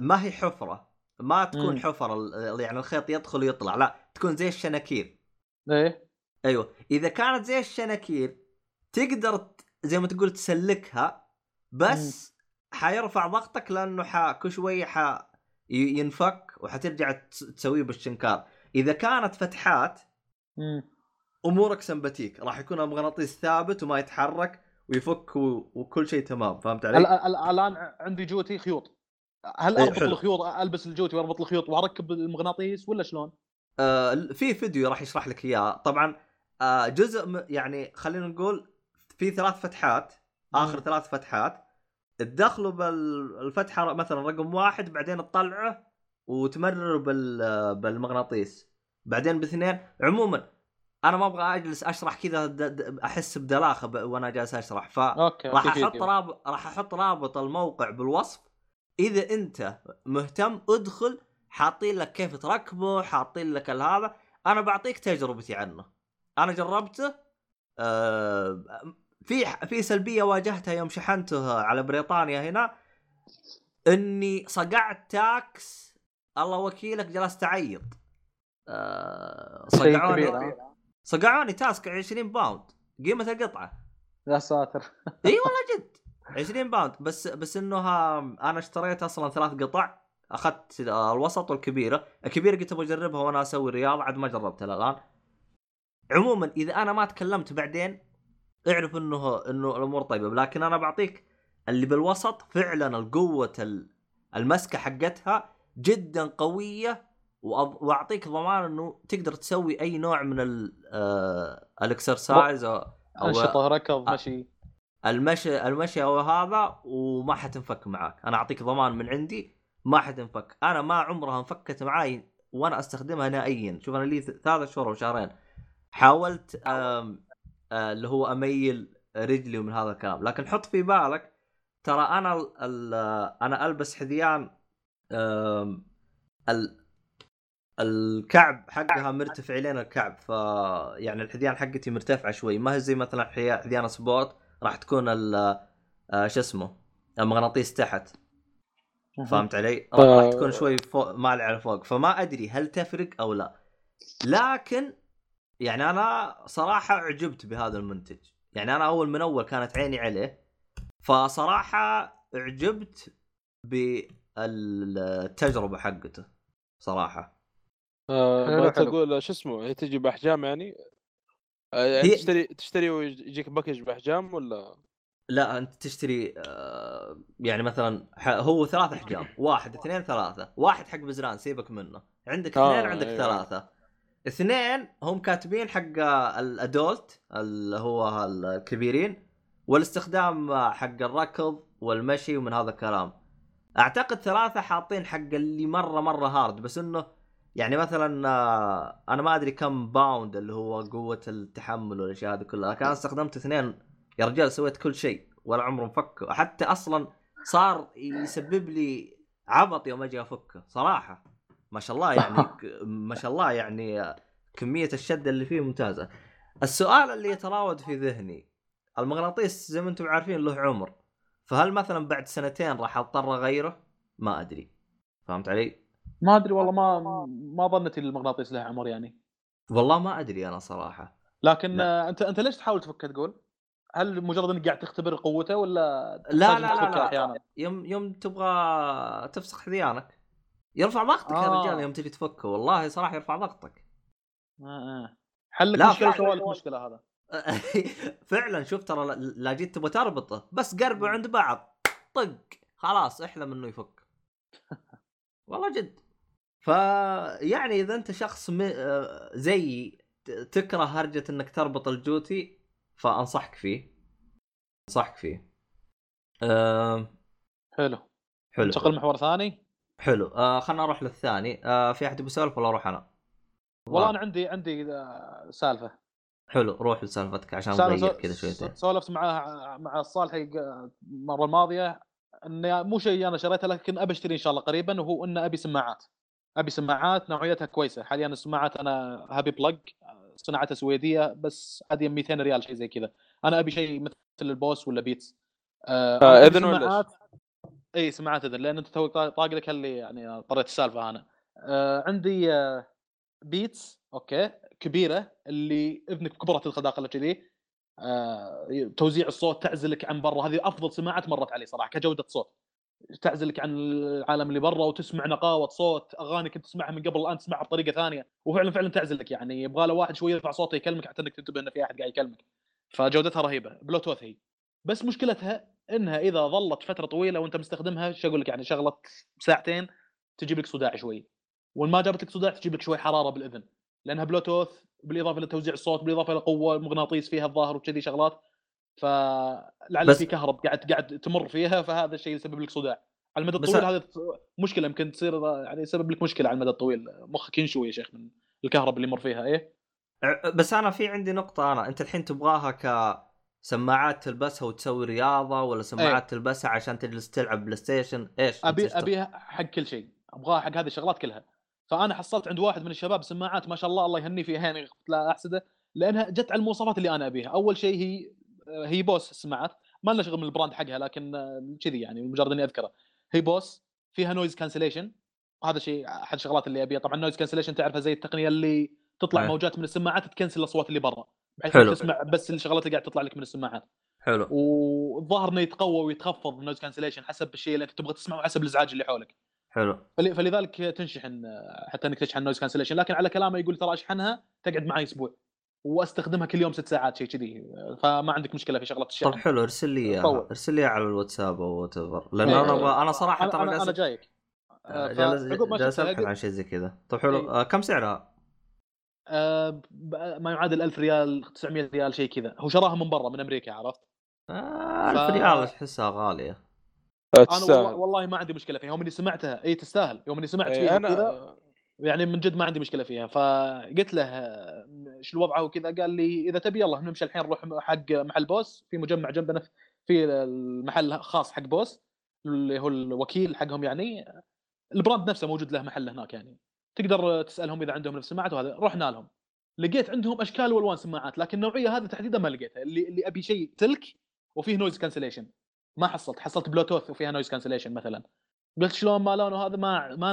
ما هي حفره، ما تكون حفره يعني الخيط يدخل ويطلع، لا تكون زي الشناكير. ايوه اذا كانت زي الشناكير تقدر زي ما تقول تسلكها، بس حيرفع ضغطك لأنه كل شوية ينفك وحترجع تسويه بالشنكار. إذا كانت فتحات أمورك سمباتيك، راح يكون المغناطيس ثابت وما يتحرك ويفك وكل شيء تمام. فهمت علي؟ الآن عندي جوتي خيوط، هل أربط الخيوط ألبس الجوتي وأربط الخيوط وأركب المغناطيس ولا شلون؟ في فيديو راح يشرح لك إياه طبعا. جزء يعني خلينا نقول في 3 فتحات، آخر 3 فتحات تدخلوا بالفتحة مثلا رقم 1، بعدين تطلعه وتمرروا بالمغناطيس، بعدين ب2. عموما أنا ما أبغى أجلس أشرح كذا أحس بدلاخة وأنا جالس أشرح، راح أحط رابط الموقع بالوصف. إذا أنت مهتم أدخل، حاطين لك كيف تركبه، حاطين لك هذا. أنا بعطيك تجربتي عنه، أنا جربته. في سلبية واجهتها يوم شحنتها على بريطانيا هنا، اني صقعت تاكس. الله وكيلك جلست اعيط. صقعوني تاسك 20 باوند قيمة القطعة. يا ساتر. اي والله جد 20 باوند. بس انها انا اشتريت اصلا 3 قطع، اخذت الوسط والكبيرة. الكبيرة قلت ابغى اجربها وانا اسوي رياض، عاد ما جربتها الان. عموما اذا انا ما تكلمت بعدين اعرف انه الامور طيبه، لكن انا بعطيك اللي بالوسط. فعلا القوه المسكه حقتها جدا قويه، واعطيك ضمان انه تقدر تسوي اي نوع من الاكسرسايز او نشاطه، ركض، مشي، المشي او هذا، وما حتنفك معاك. انا اعطيك ضمان من عندي ما حتنفك. انا ما عمرها انفكت معاي وانا استخدمها نهائيا. شوف انا لي 3 شهور و2 شهرين حاولت اللي هو أميل رجلي ومن هذا الكلام. لكن حط في بالك ترى أنا ألبس حذيان الكعب حقها مرتفع لين الكعب، فيعني الحذيان حقتي مرتفعة شوي، ما هي زي مثلا حذيان سبورت راح تكون المغناطيس تحت. فهمت علي؟ راح تكون شوي فوق مالي على فوق، فما أدري هل تفرق أو لا. لكن يعني أنا صراحة أعجبت بهذا المنتج، يعني أنا من أول كانت عيني عليه، فصراحة أعجبت بالتجربة حقته صراحة. ما تقول شو اسمه، هي تجي بأحجام يعني؟ هي تشتري ويجيك باكج بأحجام ولا؟ لا أنت تشتري يعني مثلا هو 3 أحجام، 1 2 3. 1 حق بزران سيبك منه، عندك 2 عندك 3. 2 هم كاتبين حق الادولت اللي هو الكبيرين، والاستخدام حق الركض والمشي ومن هذا الكلام. اعتقد 3 حاطين حق اللي مره هارد، بس انه يعني مثلا انا ما ادري كم باوند اللي هو قوه التحمل والاشياء هذه كلها. كان استخدمت 2 يا رجال، سويت كل شيء ولا عمره مفك، حتى اصلا صار يسبب لي عبط يوم اجي افكه صراحه. ما شاء الله يعني كمية الشدة اللي فيه ممتازة. السؤال اللي يتراود في ذهني، المغناطيس زي ما انتم عارفين له عمر، فهل مثلا بعد سنتين راح اضطر اغيره؟ ما ادري، فهمت علي؟ ما ادري والله، ما ظنت المغناطيس له عمر يعني، والله ما ادري انا صراحه. لكن لا. انت ليش تحاول تفك؟ تقول هل مجرد انك قاعد تختبر قوته ولا لا لا لا, لا. يوم تبغى تفسخ ذيانك يرفع ضغطك يا رجال، يوم تجي تفكه والله صراحه يرفع ضغطك. حلك مشكله، سؤال المشكله هذا. فعلا شوف، ترى لا جيت تبغى تربطه بس قربوا عند بعض طق خلاص احلم انه يفك. والله جد. فيعني اذا انت شخص زي تكره هرجه انك تربط الجوتي فانصحك فيه، انصحك فيه. حلو ننتقل محور ثاني. حلو خلنا نروح للثاني. في احد يبغى سالفه ولا اروح انا؟ والله انا عندي سالفه. حلو روح لسالفتك عشان نغير كذا شويتين. سولفت مع الصالحي المره الماضيه ان مو شيء انا شريته لكن ابي اشتري ان شاء الله قريبا، وهو ان ابي سماعات نوعيتها كويسه. حاليا السماعات انا هابي بلج صناعتها سويديه بس عاديه 200 ريال شيء زي كذا. انا ابي شيء مثل البوس ولا بيتس. اذن ولا اي سماعات اذن، لان انت توي طاق لك اللي يعني طريت السالفه. انا عندي بيتس اوكي كبيره اللي اذنك كبرت الخداقله كذي، توزيع الصوت تعزلك عن برا. هذه افضل سماعات مرت علي صراحه كجوده صوت، تعزلك عن العالم اللي برا وتسمع نقاوه صوت اغاني كنت تسمعها من قبل الان تسمعها بطريقه ثانيه، وفعلا فعلا تعزلك. يعني يبغى له واحد شويه يرفع صوته يكلمك حتى انك تنتبه انه في احد قاعد يكلمك. فجودتها رهيبه، بلوتوث هي، بس مشكلتها انها اذا ظلت فتره طويله وانت مستخدمها شو اقول لك، يعني شغلت ساعتين تجيب لك صداع شوي، وان ما جابت لك صداع تجيب لك شوي حراره بالاذن، لانها بلوتوث بالاضافه لتوزيع الصوت بالاضافه لقوه مغناطيس فيها الظاهر وكذي شغلات، فلعل في كهرب قاعد تمر فيها، فهذا الشيء يسبب لك صداع على المدى الطويل. هذه مشكله يمكن تصير يعني يسبب لك مشكله على المدى الطويل، مخك ينشوي يا شيخ من الكهرب اللي يمر فيها. ايه بس انا في عندي نقطه، انا انت الحين تبغاها كسماعات تلبسها وتسوي رياضه، ولا سماعات تلبسها عشان تجلس تلعب بلاي ستيشن؟ ايش ابيها حق كل شيء، ابغاها حق هذه الشغلات كلها. فانا حصلت عند واحد من الشباب سماعات ما شاء الله، الله يهني فيها يعني لا احسده، لانها جت على المواصفات اللي انا ابيها. اول شيء هي بوس السماعات، ما لنا شغل من البراند حقها لكن كذي يعني مجرد اني اذكره. هي بوس فيها نويز كانسليشن، هذا شيء احد الشغلات اللي ابيها. طبعا نويز كانسليشن تعرفها زي التقنيه اللي تطلع موجات من السماعات تكنسل الاصوات اللي برا بحيث تسمع بس الشغلات اللي قاعد تطلع لك من السماعات. حلو. والظاهر انه يتقوى ويتخفض النويز كانسليشن حسب الشيء اللي انت تبغى تسمعه وحسب الازعاج اللي حولك. حلو. فلذلك تنشحن حتى انك تشحن نويز كانسليشن، لكن على كلامه يقول ترى اشحنها تقعد معي اسبوع واستخدمها كل يوم 6 ساعات شيء كذي، فما عندك مشكله في شغلات الشحن. طب حلو، ارسل لي على الواتساب او وات ايفر، لان انا صراحه ترى انا جايك جالس ابحث عن شيء زي كذا. طب حلو كم سعرها؟ ما يعادل 1000 ريال 900 ريال شيء كذا. هو شراها من برا من امريكا، عرفت 1000 ريال احسها غاليه. انا والله ما عندي مشكله فيها، يوم اني سمعتها اي تستاهل، يوم اني سمعت فيها أنا يعني من جد ما عندي مشكله فيها. فقلت له شو الوضع وكذا، قال لي اذا تبي يلا نمشي الحين نروح حق محل بوس، في مجمع جنبنا في المحل خاص حق بوس اللي هو الوكيل حقهم، يعني البراند نفسه موجود له محل هناك، يعني تقدر تسالهم اذا عندهم نفس سماعات. وهذا رحنا لهم، لقيت عندهم اشكال والوان سماعات، لكن النوعيه هذه تحديدا ما لقيتها. اللي ابي شيء تلك وفيه نويز كانسليشن ما حصلت بلوتوث وفيها نويز كانسليشن مثلا. قلت شلون ما لونه هذا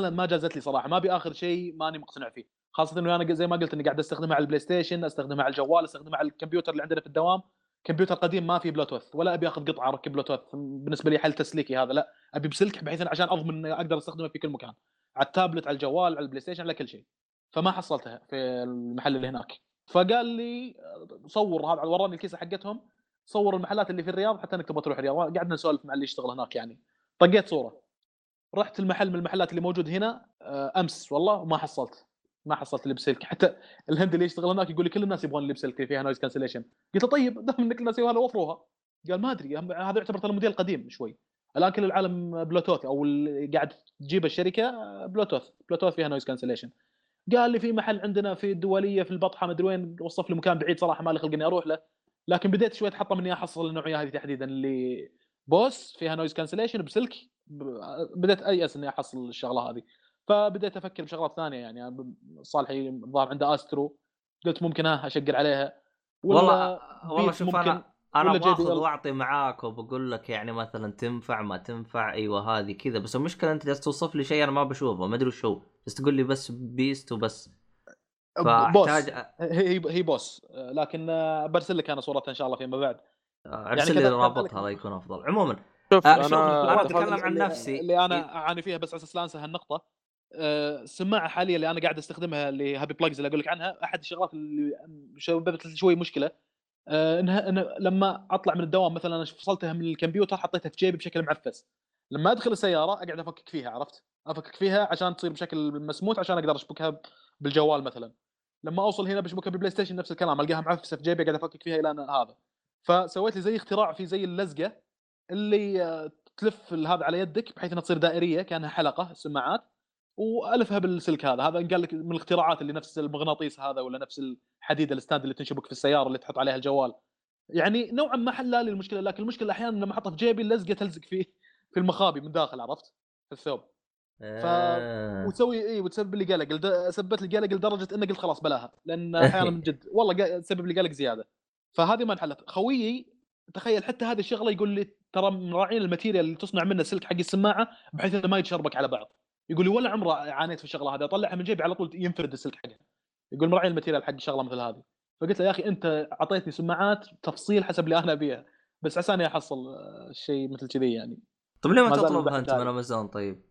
ما جازت لي صراحه، ما باخر شيء ماني مقتنع فيه، خاصه انه انا زي ما قلت اني قاعد استخدمها على البلاي ستيشن، استخدمها على الجوال، استخدمها على الكمبيوتر اللي عندنا في الدوام، كمبيوتر قديم ما في بلوتوث، ولا ابي اخذ قطعه اركب بلوتوث. بالنسبه لي حل تسليكي هذا، لا ابي بسلك بحيث عشان اضمن اقدر استخدمه في كل مكان، على التابلت، على الجوال، على البلاي ستيشن، على كل شيء. فما حصلتها في المحل اللي هناك، فقال لي صور، هذا وراني الكيسه حقتهم، صور المحلات اللي في الرياض حتى انك تبغى تروح الرياض. قعدنا نسولف مع اللي يشتغل هناك، يعني طقيت صوره. رحت المحل من المحلات اللي موجود هنا امس والله، وما حصلت لبس سلك. حتى الهند اللي يشتغل هناك يقول لي كل الناس يبغون لبس سلك فيها نويز كانسليشن. قلت له طيب دام انك الناس يبغونها وفروها. قال ما ادري، هذا يعتبر ترى موديل قديم شوي، الان كل العالم بلوتوث او قاعد تجيب الشركه بلوتوث فيها نويز كانسليشن. قال لي في محل عندنا في الدوليه في البطحه مدري وين، وصف لي مكان بعيد صراحه ما لي خلق اني اروح له، لكن بديت شوي اتحطم اني احصل النوعيه هذه تحديدا اللي بوس فيها نويز كانسليشن بسلك. بدأت أيأس إني أحصل الشغلة هذه، فبدأت أفكر بشغلات ثانية. يعني صالحي الظاهر عنده أسترو، قلت ممكن أشقر عليها. والله شوف، أنا انا باخذ واعطي معاك وبقول لك يعني مثلا تنفع ما تنفع ايوه هذه كذا، بس المشكله انت جالس توصف لي شيء انا ما بشوفه ما ادري وش هو، بس تقول لي بس بيست وبس فاحتاج هي بوس، لكن برسل لك انا صورتها ان شاء الله فيما بعد، ارسل لي رابطها لا يكون افضل. عموما شوف انا اتكلم عن نفسي اللي انا اعاني فيها، بس على اساس لا انسى هالنقطه. السماعه حاليا اللي انا قاعد استخدمها اللي هابي بلجز اللي اقول لك عنها، احد الشغلات اللي سببت لي شوي مشكله انها أنا لما اطلع من الدوام مثلا انا فصلتها من الكمبيوتر حطيتها في جيبي بشكل معفس، لما ادخل السياره اقعد افكك فيها، عرفت افكك فيها عشان تصير بشكل مسموت عشان اقدر اشبكها بالجوال مثلا، لما اوصل هنا بشبكها بالبلاي ستيشن نفس الكلام القاها معفسه في جيبي قاعد افكك فيها الى هذا. فسويت لي زي اختراع في زي اللزقه اللي تلف هذا على يدك بحيث انها تصير دائريه كانها حلقه السماعات، والفها بالسلك هذا. هذا قال لك من الاختراعات اللي نفس المغناطيس هذا ولا نفس الحديد الستاند اللي تنشبك في السياره اللي تحط عليها الجوال، يعني نوعا ما حل لي المشكله، لكن المشكله احيانا لما احطها في جيبي اللزقه تلزق في المخابي من داخل، عرفت في الثوب وتسوي ايه وتسبب لي قلق، سببت لي قلق لدرجه اني قلت خلاص بلاها، لان احيانا من جد والله تسبب لي قلق زياده. فهذه ما انحلت. خويي تخيل حتى هذه الشغله يقول لي ترى مراعين الماتيريال اللي تصنع منه السلك حق السماعه بحيث انه ما يتشربك على بعض، يقول لي ولا عمره عانيت في الشغله هذه، اطلعها من جيبي على طول ينفرد السلك حقها، يقول مراعين الماتيريال حق شغله مثل هذه. فقلت له يا اخي انت اعطيتني سماعات تفصيل حسب اللي انا ابيها، بس عشان احصل شيء مثل كذي يعني. طب ليه ما تطلبها انت من امازون؟ طيب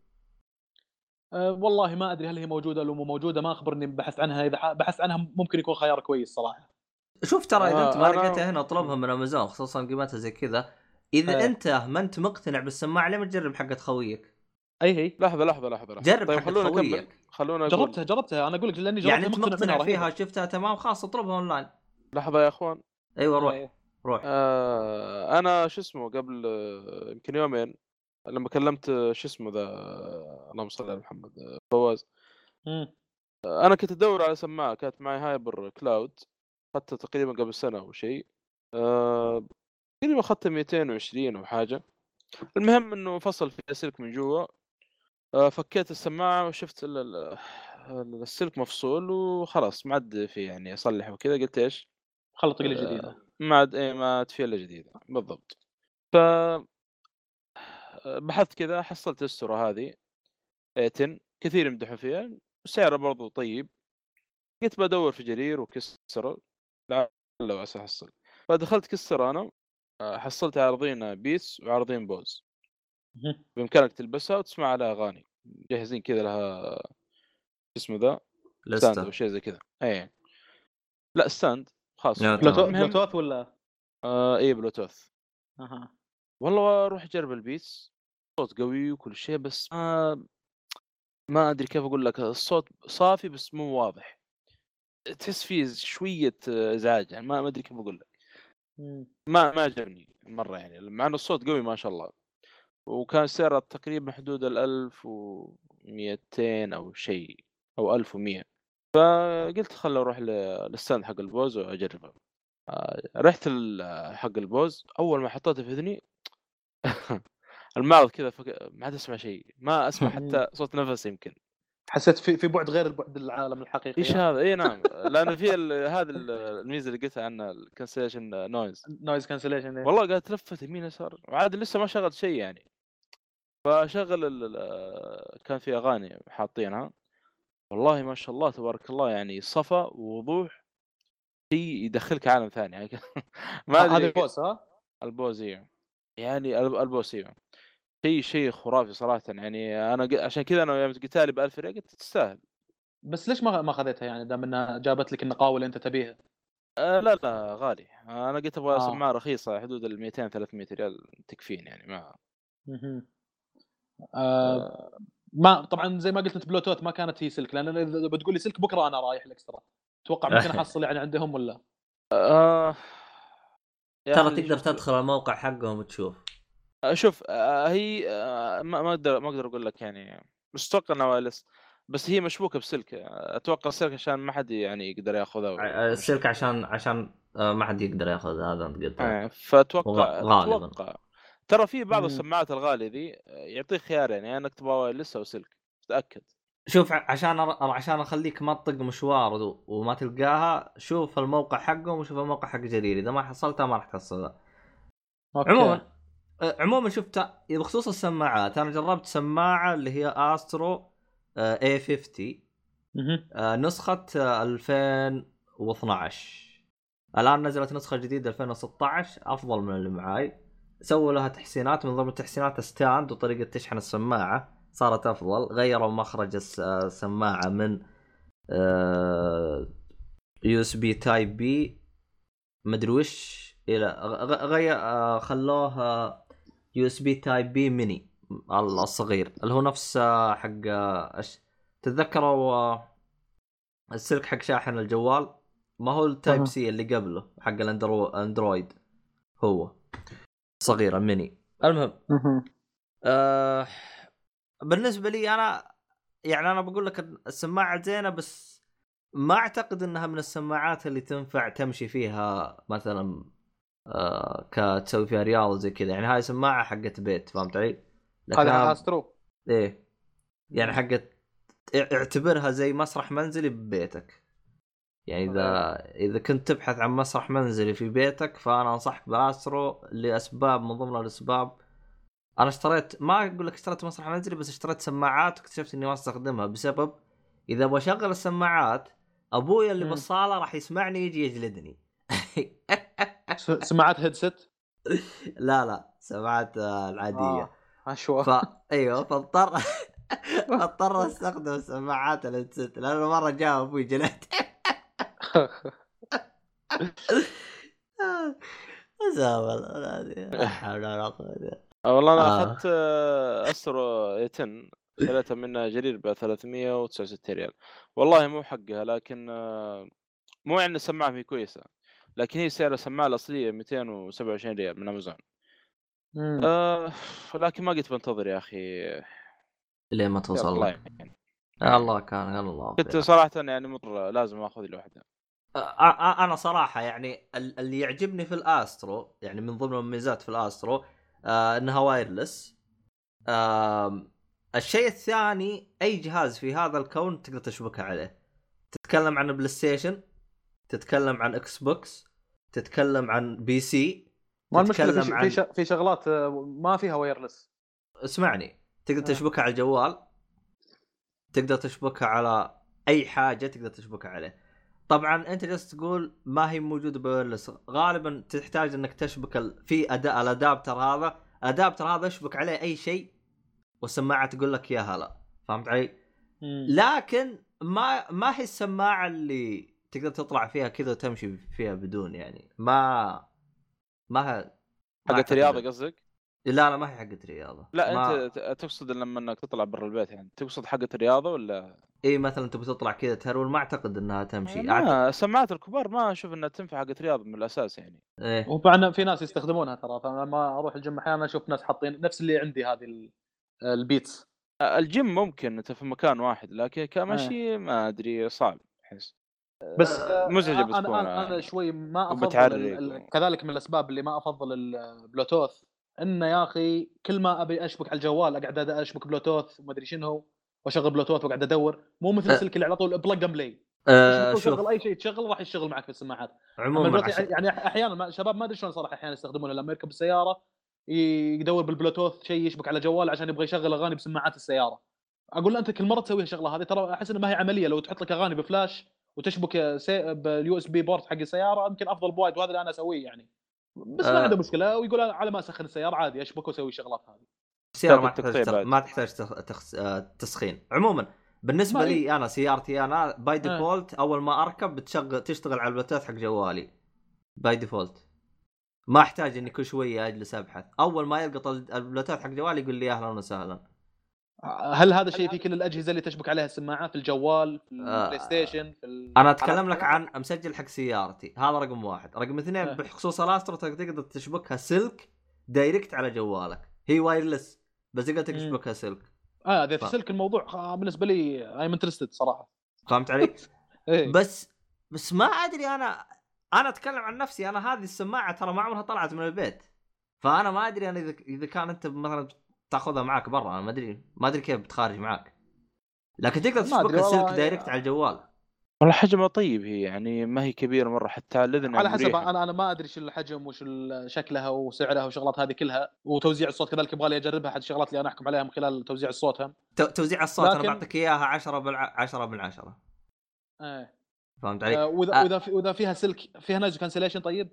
والله ما ادري هل هي موجوده لو مو موجوده، ما اخبرني بحث عنها، اذا بحث عنها ممكن يكون خيار كويس صراحه. شوف ترى اذا انت ما لقيتها هنا اطلبها من امازون، خصوصا قيمتها زي كذا. اذا انت ما انت مقتنع بالسماعه ليه ما تجرب حقه خويك؟ اي هي لحظه جرب. طيب خلونا نكمل، خلونا نقول جربتها انا اقول لك لاني جربتها يعني مقتنع فيها شفتها تمام خلاص اطلبها اونلاين. لحظه يا اخوان ايوه روح. انا شو اسمه قبل يمكن يومين لما كلمت شو اسمه ذا اللهم صل على محمد فواز، انا كنت ادور على سماعه كانت معي هايبر كلاود، اخذتها تقريبا قبل سنه او شيء، تقريبا اخذتها 220 او حاجه. المهم انه فصل في السلك من جوا، فكيت السماعه وشفت السلك مفصول وخلاص ما عاد في يعني اصلح وكذا، قلت ايش خلط لي جديده، ما عاد اي ما تفيه الا جديده بالضبط. ف بحثت كذا حصلت السرة هذه 10 كثير يمدحوا فيها وسعرها برضو طيب، قلت بدور في جرير وكسر لعل وعسى احصل. فدخلت كسر انا حصلت عارضين بيتس وعارضين بوز، بامكانك تلبسها وتسمع على اغاني جاهزين كذا لها اسمه ذا ستاند او شيء زي كذا. اي لا ستاند خاص بلوتوث ولا اي بلوتوث. والله اروح اجرب البيتس صوت قوي وكل شيء، بس ما ادري كيف اقول لك، الصوت صافي بس مو واضح، تحس فيه شويه ازعاج يعني، ما ادري كيف اقول لك، ما عجبني مره يعني، مع انه الصوت قوي ما شاء الله، وكان سعره تقريبا حدود 1200 او شيء او 1100. فقلت خل اروح للستاند حق البوز واجربه. رحت حق البوز، اول ما حطيته في اذني المعرض كذا ما عاد اسمع شيء، ما اسمع حتى صوت نفسي، يمكن حسيت في بعد غير البعد العالم الحقيقي ايش هذا. اي نعم لانه في هذا الميزه اللي قلتها عنها الكانسليشن نويز كانسليشن. والله قاعد تلفت يمين يسار وعاد لسه ما شغلت شيء يعني. فشغل كان في اغاني حاطينها، والله ما شاء الله تبارك الله يعني صفا ووضوح، شيء يدخلك عالم ثاني يعني. ما ادري هذا البوس البوزيه يعني البوسيه شيء خرافي صراحه يعني. انا عشان كذا انا يوم قتالي ب1000 ريال قلت تستاهل. بس ليش ما اخذتها يعني دام انها جابت لك النقاوه اللي انت تبيها؟ لا غالي، انا قلت ابغى سماعه رخيصه حدود ال 200 300 ريال تكفين يعني. ما ما طبعا زي ما قلت انت بلوتوث ما كانت هي سلك، لان اذا بتقول لي سلك بكره انا رايح الاكسترا، اتوقع ممكن احصل يعني عندهم ولا ترى تقدر تدخل الموقع حقهم وتشوف. شوف هي ما اقدر اقول لك يعني، بس اتوقع انها وايرلس، بس هي مشبوكه بسلك، اتوقع السلك عشان ما حد يعني يقدر ياخذها، السلك عشان ما حد يقدر ياخذ هذا انت قلت. فاتوقع ترى في بعض السماعات الغاليه ذي يعطيك خيار يعني انك تبغى وايرلس او سلك، تتاكد. شوف عشان اخليك ما تطق مشوار وما تلقاها، شوف الموقع حقهم وشوف الموقع حق جرير، اذا ما حصلتها ما راح تحصلها. عموما شفت بخصوص السماعات انا جربت سماعه اللي هي استرو A50 نسخه 2012، الان نزلت نسخه جديده 2016 افضل من اللي معاي، سووا لها تحسينات، من ضمن التحسينات ستاند وطريقه تشحن السماعه صارت افضل، غيروا مخرج السماعه من USB Type B مدري وش الى غير خلوها USB Type B ميني الصغير اللي هو نفس حق تتذكروا السلك حق شاحن الجوال، ما هو التايب سي اللي قبله حق الاندرويد هو صغيره ميني. المهم بالنسبه لي انا يعني انا بقول لك السماعه زينه، بس ما اعتقد انها من السماعات اللي تنفع تمشي فيها مثلا كتسوي فيها رياضة زي كذا، يعني هاي سماعة حقت بيت، فهمت علي؟ هذا أسترو إيه يعني حقت اعتبرها زي مسرح منزلي ببيتك، يعني إذا كنت تبحث عن مسرح منزلي في بيتك فأنا أنصحك بأسترو لأسباب، من ضمن الأسباب أنا اشتريت، ما أقول لك اشتريت مسرح منزلي، بس اشتريت سماعات واكتشفت إني ما استخدمها، بسبب إذا بشغل السماعات أبويا اللي بالصالة راح يسمعني يجي يجلدني. سماعات هيدسيت؟ لا لا سماعات العادية. أيوه فاضطر استخدم سماعات الهيدسيت، لأنه مرة جاء أبوي جلد. والله أنا أخذت أسترو 10 ثلاثة منها جرير ب369 ريال، والله مو حقها، لكن مو يعني السماعة هي كويسة، لكن هي سعر السماعة الأصلية 227 ريال من أمازون. لكن ما قلت بنتظر يا أخي ليه ما توصل لك يعني. الله كان الله كنت صراحة يعني مضر لازم أخذ لوحدها. أنا صراحة يعني اللي يعجبني في الأسترو يعني من ضمن المميزات في الأسترو إنها وايرلس. الشيء الثاني أي جهاز في هذا الكون تقدر تشبكها عليه، تتكلم عن بلاي ستيشن، تتكلم عن اكس بوكس، تتكلم عن بي سي، ما المشكلة في شغلات ما فيها وايرلس. اسمعني، تقدر تشبكها على الجوال، تقدر تشبكها على أي حاجة تقدر تشبكها عليه. طبعا أنت جالس تقول ما هي موجودة بوايرلس، غالبا تحتاج أنك تشبك في أداء الأدابتر، هذا الأدابتر هذا يشبك عليه أي شيء والسماعة تقول لك يا هلا، فهمت علي؟ لكن ما هي السماعة اللي تقدر تطلع فيها كذا وتمشي فيها بدون، يعني ما حقت رياضة قصدك؟ لا ما هي حقت رياضة. لا ما... انت تقصد لما انك تطلع برا البيت، يعني تقصد حقت رياضة ولا ايه؟ مثلا تبي تطلع كذا تهرول، ما اعتقد انها تمشي. سماعات الكبار ما اشوف انها تنفع حقت رياضة من الاساس يعني إيه؟ وطبعا في ناس يستخدمونها ترى، فلما اروح الجيم احيانا اشوف ناس حاطين نفس اللي عندي هذه البيتس. الجيم ممكن انت في مكان واحد، لكن كمشي ما ادري صعب احس، بس مزعجه بتكون. انا شوي ما افضل، كذلك من الاسباب اللي ما افضل البلوتوث، انه يا اخي كل ما ابي اشبك على الجوال اقعد اشبك بلوتوث وما ادري شنو، واشغل بلوتوث واقعد ادور، مو مثل السلك اللي على طول بلاج اند بلاي شغل اي شيء تشغل راح يشتغل معك في السماعات. يعني احيانا شباب ما ادري شلون صراحه احيانا يستخدمونه، لما يركب السياره يدور بالبلوتوث شيء يشبك على جوال عشان يبغى يشغل اغاني بسماعات السياره. اقول له انت كل مره تسوي الشغله هذه ترى احس انها ما هي عمليه، لو تحط لك اغاني بفلاش وتشبك باليو اس بي بورت حق السياره يمكن افضل بوايد، وهذا اللي انا اسويه يعني. بس ما عنده مشكله، ويقول انا على ما اسخن السياره عادي اشبك واسوي الشغلات هذه، السياره ما تحتاج تسخين. عموما بالنسبه لي انا سيارتي انا باي ديفولت اول ما اركب تشتغل على البلوتوث حق جوالي باي ديفولت، ما احتاج اني كل شويه اجلس ابحث، اول ما يلقط البلوتوث حق جوالي يقول لي اهلا وسهلا. هل هذا الشيء في كل الأجهزة اللي تشبك عليها السماعة، في الجوال، في البلاي ستيشن، في أنا أتكلم لك عن مسجل حق سيارتي، هذا رقم واحد. رقم اثنين بخصوص الأسترو تقدر تشبكها سلك دايركت على جوالك، هي وايرلس بس تقدر تشبكها سلك. إذا في سلك الموضوع بالنسبة لي I'm interested صراحة، فهمت علي؟ بس ما أدري، أنا أتكلم عن نفسي، أنا هذه السماعة ترى ما عمرها طلعت من البيت، فأنا ما أدري أنا إذا كان أنت مثلا تاخذها معك برا، انا ما ادري كيف بتخارج معك، لكن تقدر تشبكها سلك دايركت على الجوال. والله حجمها طيب، هي يعني ما هي كبيره مره حتى الاذن على حسب. انا ما ادري شو الحجم وش شكلها وسعرها وشغلات هذه كلها، وتوزيع الصوت كذلك يبغى لي اجربها، حد الشغلات اللي انا احكم عليها من خلال توزيع الصوت. هم توزيع الصوت لكن... انا بعطيك اياها 10/10. ايه فهمت علي. واذا فيها سلك، فيها نويز كانسليشن. طيب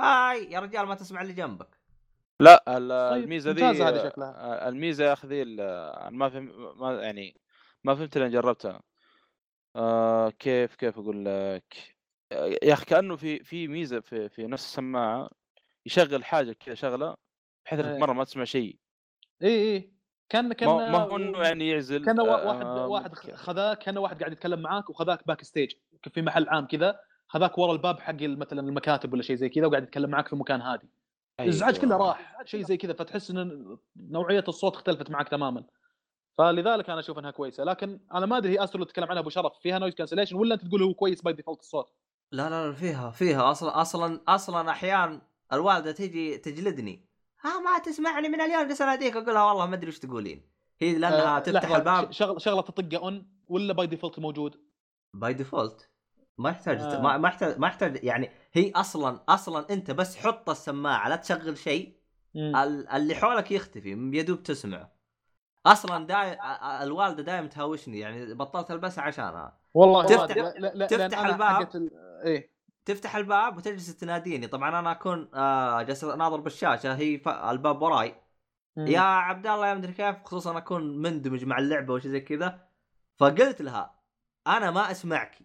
هاي يا رجال ما تسمع اللي جنبك. لا الميزه دي الميزه اخذي ما فهم، ما يعني ما فهمت لان جربتها. كيف اقول لك يا اخي، كانه في ميزه في نفس السماعه يشغل حاجه كذا شغله بحيث انك مره ما تسمع شيء. اي كان ما هو انه يعني يعزل. كان واحد خذاك، كان واحد قاعد يتكلم معاك وخذاك باك ستيج في محل عام كذا، خذاك ورا الباب حق مثلا المكاتب ولا شيء زي كذا، وقاعد يتكلم معاك في مكان هادي. الازعاج كله راح، شيء زي كذا، فتحس ان نوعيه الصوت اختلفت معك تماما. فلذلك انا اشوف انها كويسه، لكن انا ما ادري هي استرو تتكلم عنها ابو شرف، فيها نويز كانسليشن ولا انت تقول هو كويس باي ديفولت الصوت؟ لا فيها اصلا احيان الوالده تيجي تجلدني، ما تسمعني من اليوم جالس اناديك، اقول لها والله ما ادري وش تقولين. هي لانها تفتح الباب شغله تطقه اون ولا باي ديفولت موجود؟ باي ديفولت ما يحتاج ما يحتاج يعني. هي اصلا انت بس حط السماعه لا تشغل شيء، اللي حولك يختفي، يدوب تسمعه. اصلا الوالده دائما تهاوشني، يعني بطلت البسها عشانها والله. تفتح الباب، ايه تفتح الباب وتجلس تناديني. طبعا انا اكون جالس اناظر بالشاشه، هي الباب وراي، يا عبد الله يا مدري كيف، خصوصا اكون مندمج مع اللعبه وشي زي كذا. فقلت لها انا ما اسمعك،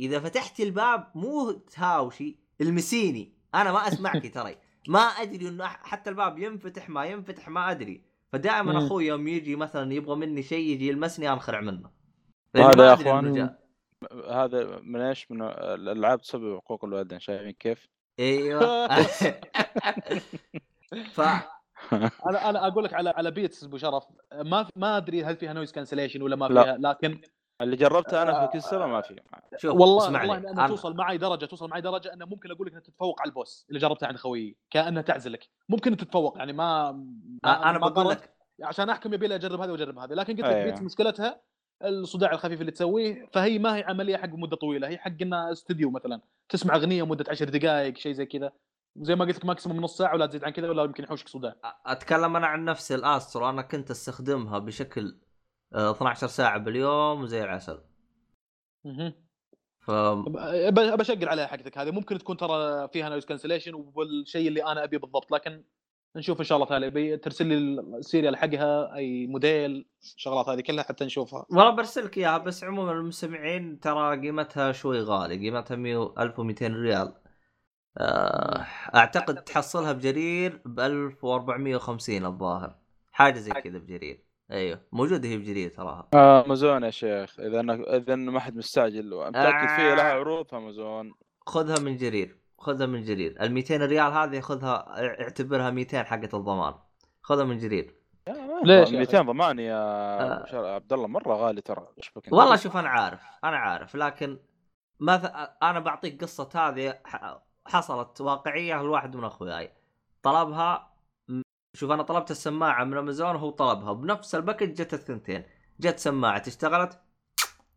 اذا فتحتي الباب مو تهاوشي المسيني، انا ما اسمعك ترى ما ادري انه حتى الباب ينفتح ما ينفتح ما ادري. فدائما اخوي يوم يجي مثلا يبغى مني شيء يجي يلمسني انخرع منه. هذا يا اخوان هذا من ايش؟ من الالعاب تسبب حقوق الوالدين، شايفين كيف؟ ايوه انا اقول لك على بيتس ابو شرف، ما ادري هل فيها نويز كانسليشن ولا ما فيها، لكن اللي جربتها انا في كسره ما فيه. شوف والله أنا توصل معي درجه انه ممكن اقول لك انها تتفوق على البوس اللي جربتها عند خويي، كانها تعزلك، ممكن تتفوق يعني. انا بقول لك عشان احكم يبي لي اجرب هذا واجرب هذا، لكن قلت لك بيتس مشكلتها الصداع الخفيف اللي تسويه، فهي ما هي عمليه حق مده طويله، هي حق انه استوديو مثلا تسمع اغنيه مده 10 دقائق شيء زي كذا، زي ما قلت لك ماكسيموم نص ساعه ولا تزيد عن كذا ولا يمكن يحوشك صداع. اتكلم انا عن نفسي، الاسترو انا كنت استخدمها بشكل 12 ساعه باليوم زي العسل. بشغل عليها حقتك هذه، ممكن تكون ترى فيها نويز كانسليشن والشيء اللي انا ابيه بالضبط، لكن نشوف ان شاء الله. تعالى ترسل لي السيريال حقها، اي موديل، شغلات هذه كلها حتى نشوفها. والله برسلك اياها، بس عموما المستمعين ترى قيمتها شوي غالي، قيمتها 1200 ريال، اعتقد تحصلها بجرير ب 1450 الظاهر، حاجه زي كذا بجرير. ايوه موجوده هي بجرير تراها. امازون يا شيخ، اذا ما حد مستعجل ومتاكد فيها لها عروض. امازون خذها من جرير، ال 200 ريال هذه خذها، اعتبرها 200 حقه الضمان، خذها من جرير. ليش 200 ضمان يا عبد الله؟ مره غالي ترى. والله شوف انا عارف، لكن مثلا انا بعطيك قصه هذه حصلت واقعيه. الواحد من اخوياي طلبها، شوف انا طلبت السماعه من امازون وهو طلبها، بنفس الباكج جت الثنتين، جت سماعه اشتغلت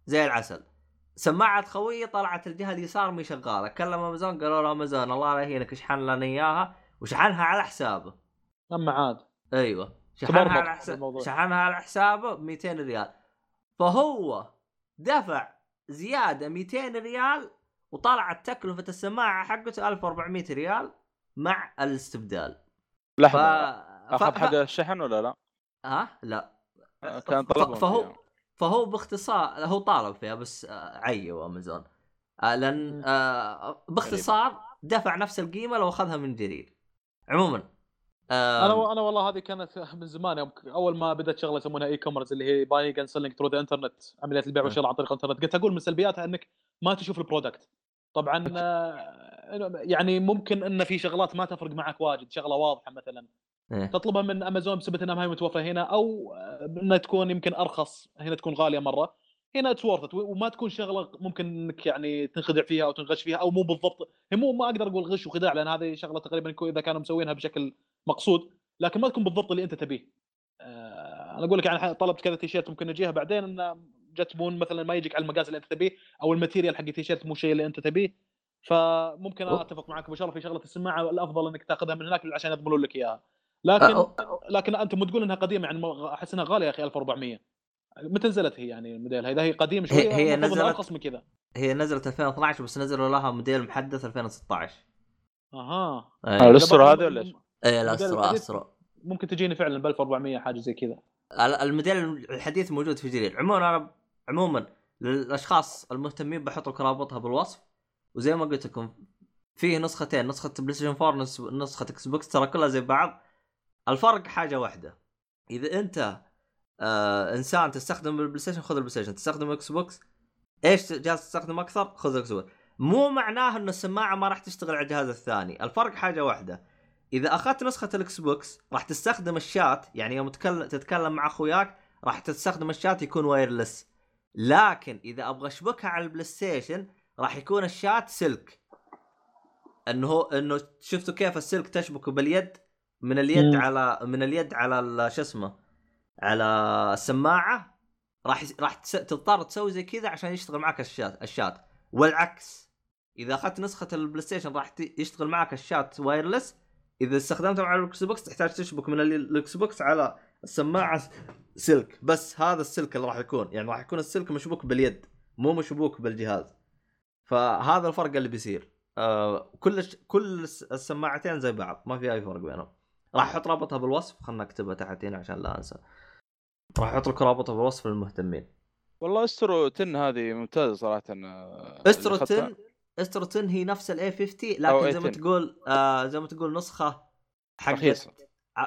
زي العسل، سماعه خويي طلعت الجهه اليسار مي شغاله، كلم امازون قالوا له امازون الله لا يهينك شحن لنا اياها، وشحنها على حسابه. لما عاد ايوه شحنها على حسابه 200 ريال، فهو دفع زياده 200 ريال وطلعت تكلفه السماعه حقته 1400 ريال مع الاستبدال. لحظه اخذ حق الشحن ولا لا؟ لا كان طلبهم فهو باختصار هو طالب فيها، بس عيوا امازون لان باختصار دفع نفس القيمه لو اخذها من جرير. عموما انا والله هذه كانت من زمان، اول ما بدات شغله يسمونها اي كوميرس اللي هي باي اند سيلينج ثرو ذا انترنت، عمليات البيع والشراء عن طريق الانترنت، قلت اقول من سلبياتها انك ما تشوف البرودكت. طبعا يعني ممكن ان في شغلات ما تفرق معك واجد، شغله واضحه مثلا تطلبها من امازون بسبب انها ما هي متوفره هنا، او انها تكون يمكن ارخص، هنا تكون غاليه مره، هنا تورثت وما تكون شغله ممكن انك يعني تنخدع فيها او تنغش فيها، او مو بالضبط، مو ما اقدر اقول غش وخداع لان هذه شغله تقريبا اذا كانوا مسوينها بشكل مقصود، لكن ما تكون بالضبط اللي انت تبيه. انا اقول لك يعني طلبت كذا تيشيرت ممكن نجيها بعدين، ان جت بون مثلا ما يجيك على المقاس اللي انت تبيه او الماتيريال حق التيشيرت مو شيء اللي انت تبيه. فممكن اتفق معك، وان شاء الله في شغله السماعه الافضل انك تاخذها من هناك عشان يضمنوا لك اياها. لكن انت مو تقول انها قديمه، يعني احس انها غاليه يا اخي. 1400 متى نزلت هي؟ يعني الموديل هذا هي قديم شويه، هي نزلت كذا، هي نزلت 2012 بس نزلوا لها موديل محدث 2016. اها الاسره هذا ولا ايش؟ اي الاسره ممكن تجيني فعلا ب 1400 حاجه زي كذا. الموديل الحديث موجود في جرير. عموما للاشخاص المهتمين بحط رابطها بالوصف. وزي ما قلت لكم فيه نسختين، نسخه بلاي ستيشن 4 ونسخه اكس بوكس، ترى كلها زي بعض. الفرق حاجه واحده، اذا انت انسان تستخدم البلاي ستيشن خذ البلاي ستيشن، تستخدم اكس بوكس ايش جهاز تستخدم اكثر خذ اكس بوكس. مو معناه ان السماعه ما راح تشتغل على الجهاز الثاني، الفرق حاجه واحده، اذا اخذت نسخه الاكس بوكس راح تستخدم الشات، يعني يوم تتكلم مع اخوياك راح تستخدم الشات يكون وايرلس، لكن اذا ابغى اشبكها على البلاي ستيشن راح يكون الشات سلك، انه شفتوا كيف السلك تشبكه باليد من اليد على شو اسمه على السماعه، راح تضطر تسوي زي كذا عشان يشتغل معك الشات. والعكس اذا اخذت نسخه البلاي ستيشن راح يشتغل معك الشات وايرلس، اذا استخدمته على الاكس بوكس تحتاج تشبك من الاكس بوكس على السماعه سلك، بس هذا السلك اللي راح يكون، يعني راح يكون السلك مشبوك باليد مو مشبوك بالجهاز. فهذا الفرق اللي بيصير. كل السماعتين زي بعض ما في اي فرق بينهم. راح احط رابطها بالوصف، خلنا اكتبها تحتين عشان لا انسى، راح احط لك رابطها بالوصف للمهتمين. والله استروتن هذه ممتازه صراحه. استروتن هي نفس الاي 50 لكن زي ما تقول نسخه رخيصه،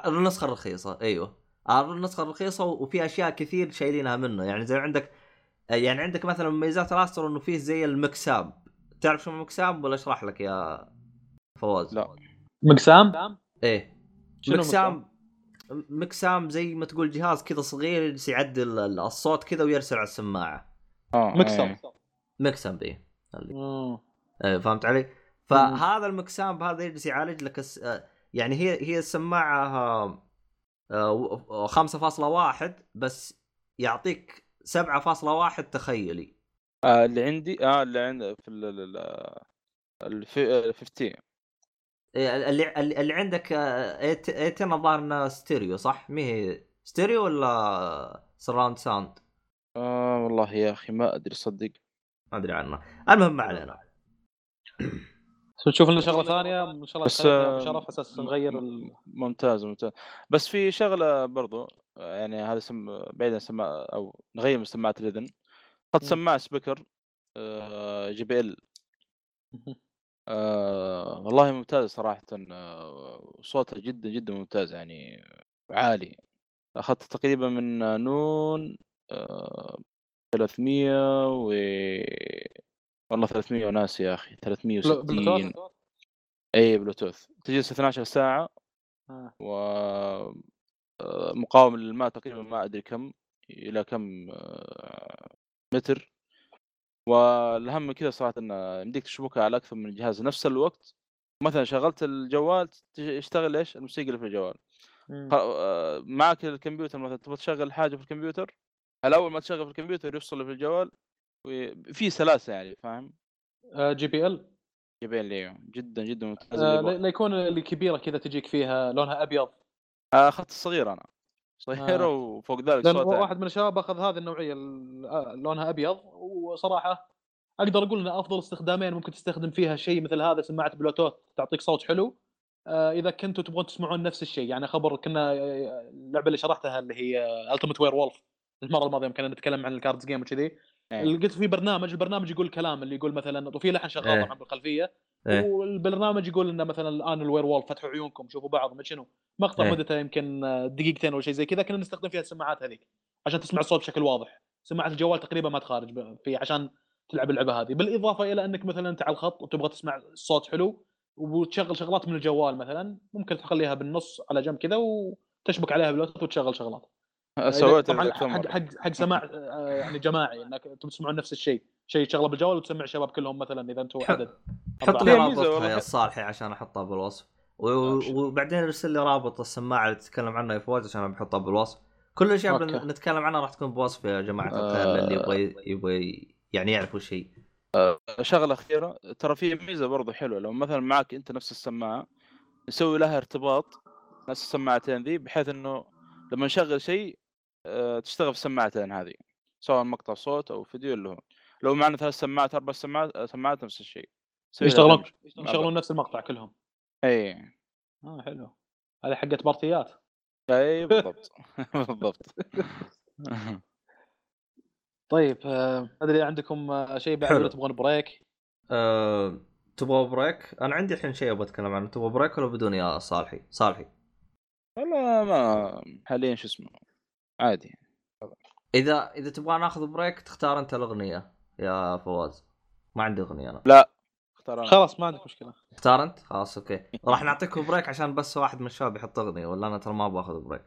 النسخه الرخيصه. ايوه النسخه الرخيصه، وفي اشياء كثير شايلينها منه، يعني زي عندك مثلا مميزات راستر انه فيه زي المكساب. تعرف شو المكساب ولا اشرح لك يا فواز؟ لا مكسام ايه مكسام زي ما تقول جهاز كذا صغير يعدل الصوت كذا ويرسل على السماعه. مكسام ايه فهمت علي؟ فهذا المكسام هذا يجلس يعالج لك يعني هي السماعه 5.1 بس يعطيك 7.1 تخيلي. اللي عندي اللي عندي في ال15 اللي عندك 8 ظهرنا ستيريو صح؟ ما هي ستيريو ولا سراوند ساوند؟ والله يا اخي ما ادري، صدق ما ادري عنه. المهم ما علينا، نشوف لنا شغله ثانيه ان شاء الله. شرف اساس نغير ممتاز. بس في شغله برضو، يعني هذا بعيدا سماعه او نغير من سماعه الاذن. قد سماعه سبيكر جي بي ال والله ممتاز صراحه، صوتها جدا جدا ممتاز، يعني عالي. اخذت تقريبا من نون 300 والله 300 وناس يا اخي 360 بلوتوث. اي بلوتوث تجلس 12 ساعه و مقاوم للماء تقريبا ما ادري كم الى كم متر. والاهم من كذا صراحه ان يمديك تشبكها على اكثر من جهاز نفس الوقت. مثلا شغلت الجوال تشتغل ايش الموسيقى اللي في الجوال، معك الكمبيوتر مثلا تبغى تشغل حاجه في الكمبيوتر، على اول ما تشغل في الكمبيوتر يفصل في الجوال، وفي سلاسه يعني فاهم. جي بي ال اليوم جدا جدا ممتاز. لا يكون اللي كبيره كذا تجيك فيها لونها ابيض، اخذت الصغير انا صغيره وفوق ذلك صوتها. واحد من الشباب اخذ هذه النوعيه لونها ابيض، وصراحه اقدر اقول ان افضل استخدامين ممكن تستخدم فيها شيء مثل هذا، سماعه بلوتوث تعطيك صوت حلو. اذا كنتوا تبغون تسمعون نفس الشيء، يعني خبر كنا اللعبه اللي شرحتها اللي هي التيمت وير وولف المره الماضيه كنا نتكلم عن الكاردز جيم وكذي، قلت في البرنامج يقول كلام اللي يقول مثلا وفي لحن شغال طبعا بالخلفيه، والبرنامج يقول لنا مثلا الان الوير وول فتحوا عيونكم شوفوا بعض ما شنو مقطع مدته يمكن دقيقتين ولا شيء زي كذا. كنا نستخدم فيها السماعات هذيك عشان تسمع الصوت بشكل واضح. سماعه الجوال تقريبا ما تخارج في عشان تلعب اللعبه هذه، بالاضافه الى انك مثلا انت على الخط وتبغى تسمع الصوت حلو وتشغل شغلات من الجوال، مثلا ممكن تخليها بالنص على جنب كذا وتشبك عليها بلوتوث وتشغل شغلات. سويت حق سماع يعني جماعي انك انتم تسمعون نفس الشيء، شيء تشغله بالجوال وتسمع شباب كلهم مثلا اذا انتم عدد. حط لي رابط يا الصالحي عشان احطها بالوصف، وبعدين ارسل لي رابط السماعه اللي تتكلم عنها يا فواز عشان بحطها بالوصف، كل الاشياء نتكلم عنها راح تكون بوصف يا جماعه الخير اللي يبغى يعني يعرفوا شيء. شغله اخيره ترى في ميزه برضو حلوه، لو مثلا معك انت نفس السماعه نسوي لها ارتباط نفس السماعتين ذي، بحيث انه لما نشغل شيء تشتغل في السماعتين هذه، سواء مقطع صوت او فيديو اللي هو لو معنا 3 سماعات 4 سماعات سماعات نفس الشيء يشتغلون نفس المقطع كلهم. اي حلو، هذه حقه بارتيات. اي بالضبط بالضبط. طيب ادري عندكم شيء بعد ولا تبغون بريك؟ تبغى بريك؟ انا عندي الحين شيء ابغى اتكلم عنه. تبغى بريك ولا بدون يا صالحي؟ صالحي والله ما حاليا شو اسمه عادي. اذا تبغى ناخذ بريك تختار انت الاغنيه يا فواز. ما عندي اغنيه انا. لا اختار. خلاص ما عندك مشكله. اختار انت خلاص اوكي. راح نعطيكم بريك عشان بس واحد من الشباب يحط اغنيه، ولا انا ترى ما باخذ بريك.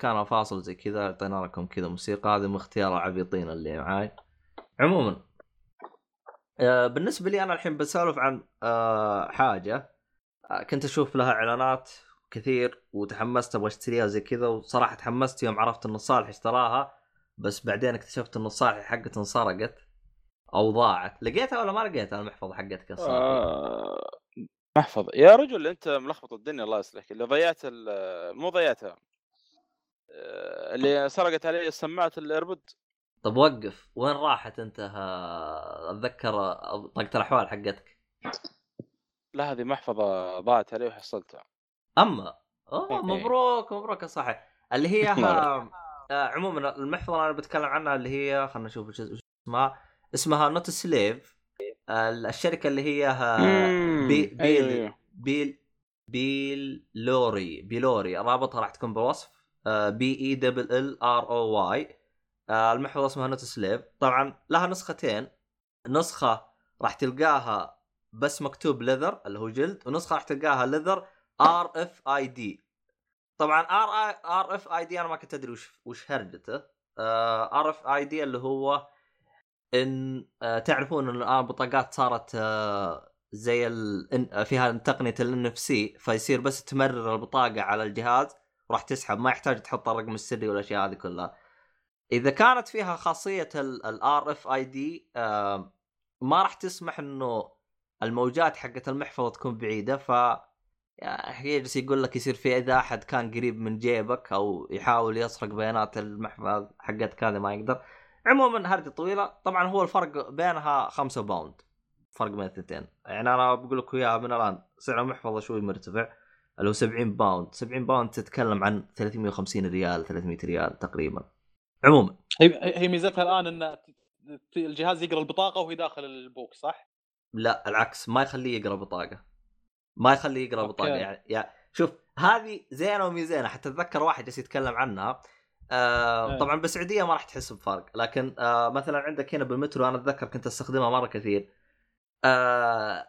كان فاصل زي كذا اعطينا لكم كذا موسيقى، هذه من اختيار العبيطين اللي معاي. عموما بالنسبه لي انا الحين بسالف عن حاجه كنت اشوف لها اعلانات كثير وتحمست ابغى اشتريها زي كذا، وصراحه تحمست يوم عرفت ان صالح اشتراها، بس بعدين اكتشفت ان صالح حقته انسرقت او ضاعت. لقيتها ولا ما لقيتها المحفظه حقتك الصالح؟ محفظه يا رجل انت ملخبط الدنيا الله يصلحك. اللي ضيعت مو ضيعتها، اللي سرقت علي سماعه الايربود. طب وقف، وين راحت انت؟ اتذكر طاقه الاحوال حقتك. لا هذه محفظه ضاعت علي وحصلتها. اما مبروك مبروك صحيح اللي هي عموما المحفظه انا بتكلم عنها اللي هي خلنا نشوف وش اسمها نوت سليف، الشركه اللي هي بيل أيوه. بيلوري رابطها راح تكون بالوصف. BELLROY. المحفظة اسمها نوت سليف. طبعا لها نسختين، نسخة راح تلقاها بس مكتوب لذر اللي هو جلد، ونسخة راح تلقاها لذر RFID. طبعا RFID انا ما كنت ادري وش هرجته. RFID اللي هو ان تعرفون ان الان بطاقات صارت زي فيها تقنية NFC، فيصير بس تمرر البطاقة على الجهاز راح تسحب، ما يحتاج تحط الرقم السري والاشياء هذه كلها. اذا كانت فيها خاصيه الRFID ما راح تسمح انه الموجات حقت المحفظه تكون بعيده، ف يجلس يقول لك يصير في اذا احد كان قريب من جيبك او يحاول يسرق بيانات المحفظه حقتك هذه ما يقدر. عموما هذه طويله. طبعا هو الفرق بينها 5 باوند، فرق بين الثنتين. يعني انا بقول لكم اياها من الان، سعر المحفظه شوي مرتفع اللي هو 70 باوند. 70 باوند تتكلم عن 350 ريال 300 ريال تقريبا. عموما هي ميزتها الان ان الجهاز يقرا البطاقه وهي داخل البوكس، صح؟ لا العكس، ما يخليه يقرا بطاقه، ما يخليه يقرا بطاقه. يعني شوف هذه زينه وميزانه، حتى اتذكر واحد جالس يتكلم عنها. طبعا بالسعوديه ما راح تحس بفرق، لكن مثلا عندك هنا بالمترو انا اتذكر كنت استخدمها مره كثير.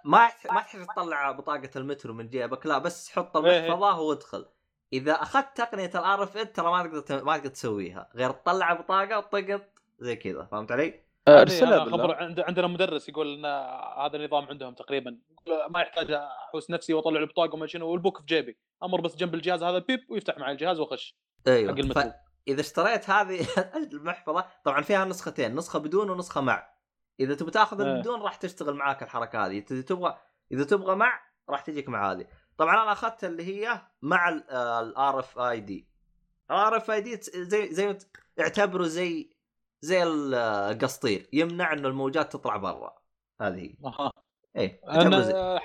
ما تحتاج تطلع بطاقة المترو من جيبك، لا بس حط المحفظة وادخل. إذا أخذت تقنية الRFID ترى ما تقدر تسويها غير تطلع بطاقة وتطقط زي كذا، فهمت علي؟ رسالة خبر عندنا مدرس يقول لنا هذا النظام عندهم تقريبا ما يحتاج احوس نفسي واطلع البطاقه وما شنو والبوك في جيبي، امر بس جنب الجهاز هذا بيب ويفتح معي الجهاز واخش. ايوه اذا اشتريت هذه المحفظه طبعا فيها نسختين، نسخه بدون ونسخه مع. اذا تبغى تاخذ بدون راح تشتغل معاك الحركه هذه، اذا تبغى مع راح تجيك مع هذه. طبعا انا اخذت اللي هي مع الار اف اي دي زي اعتبره زي القسطير يمنع انه الموجات تطلع برا هذه. ايه انا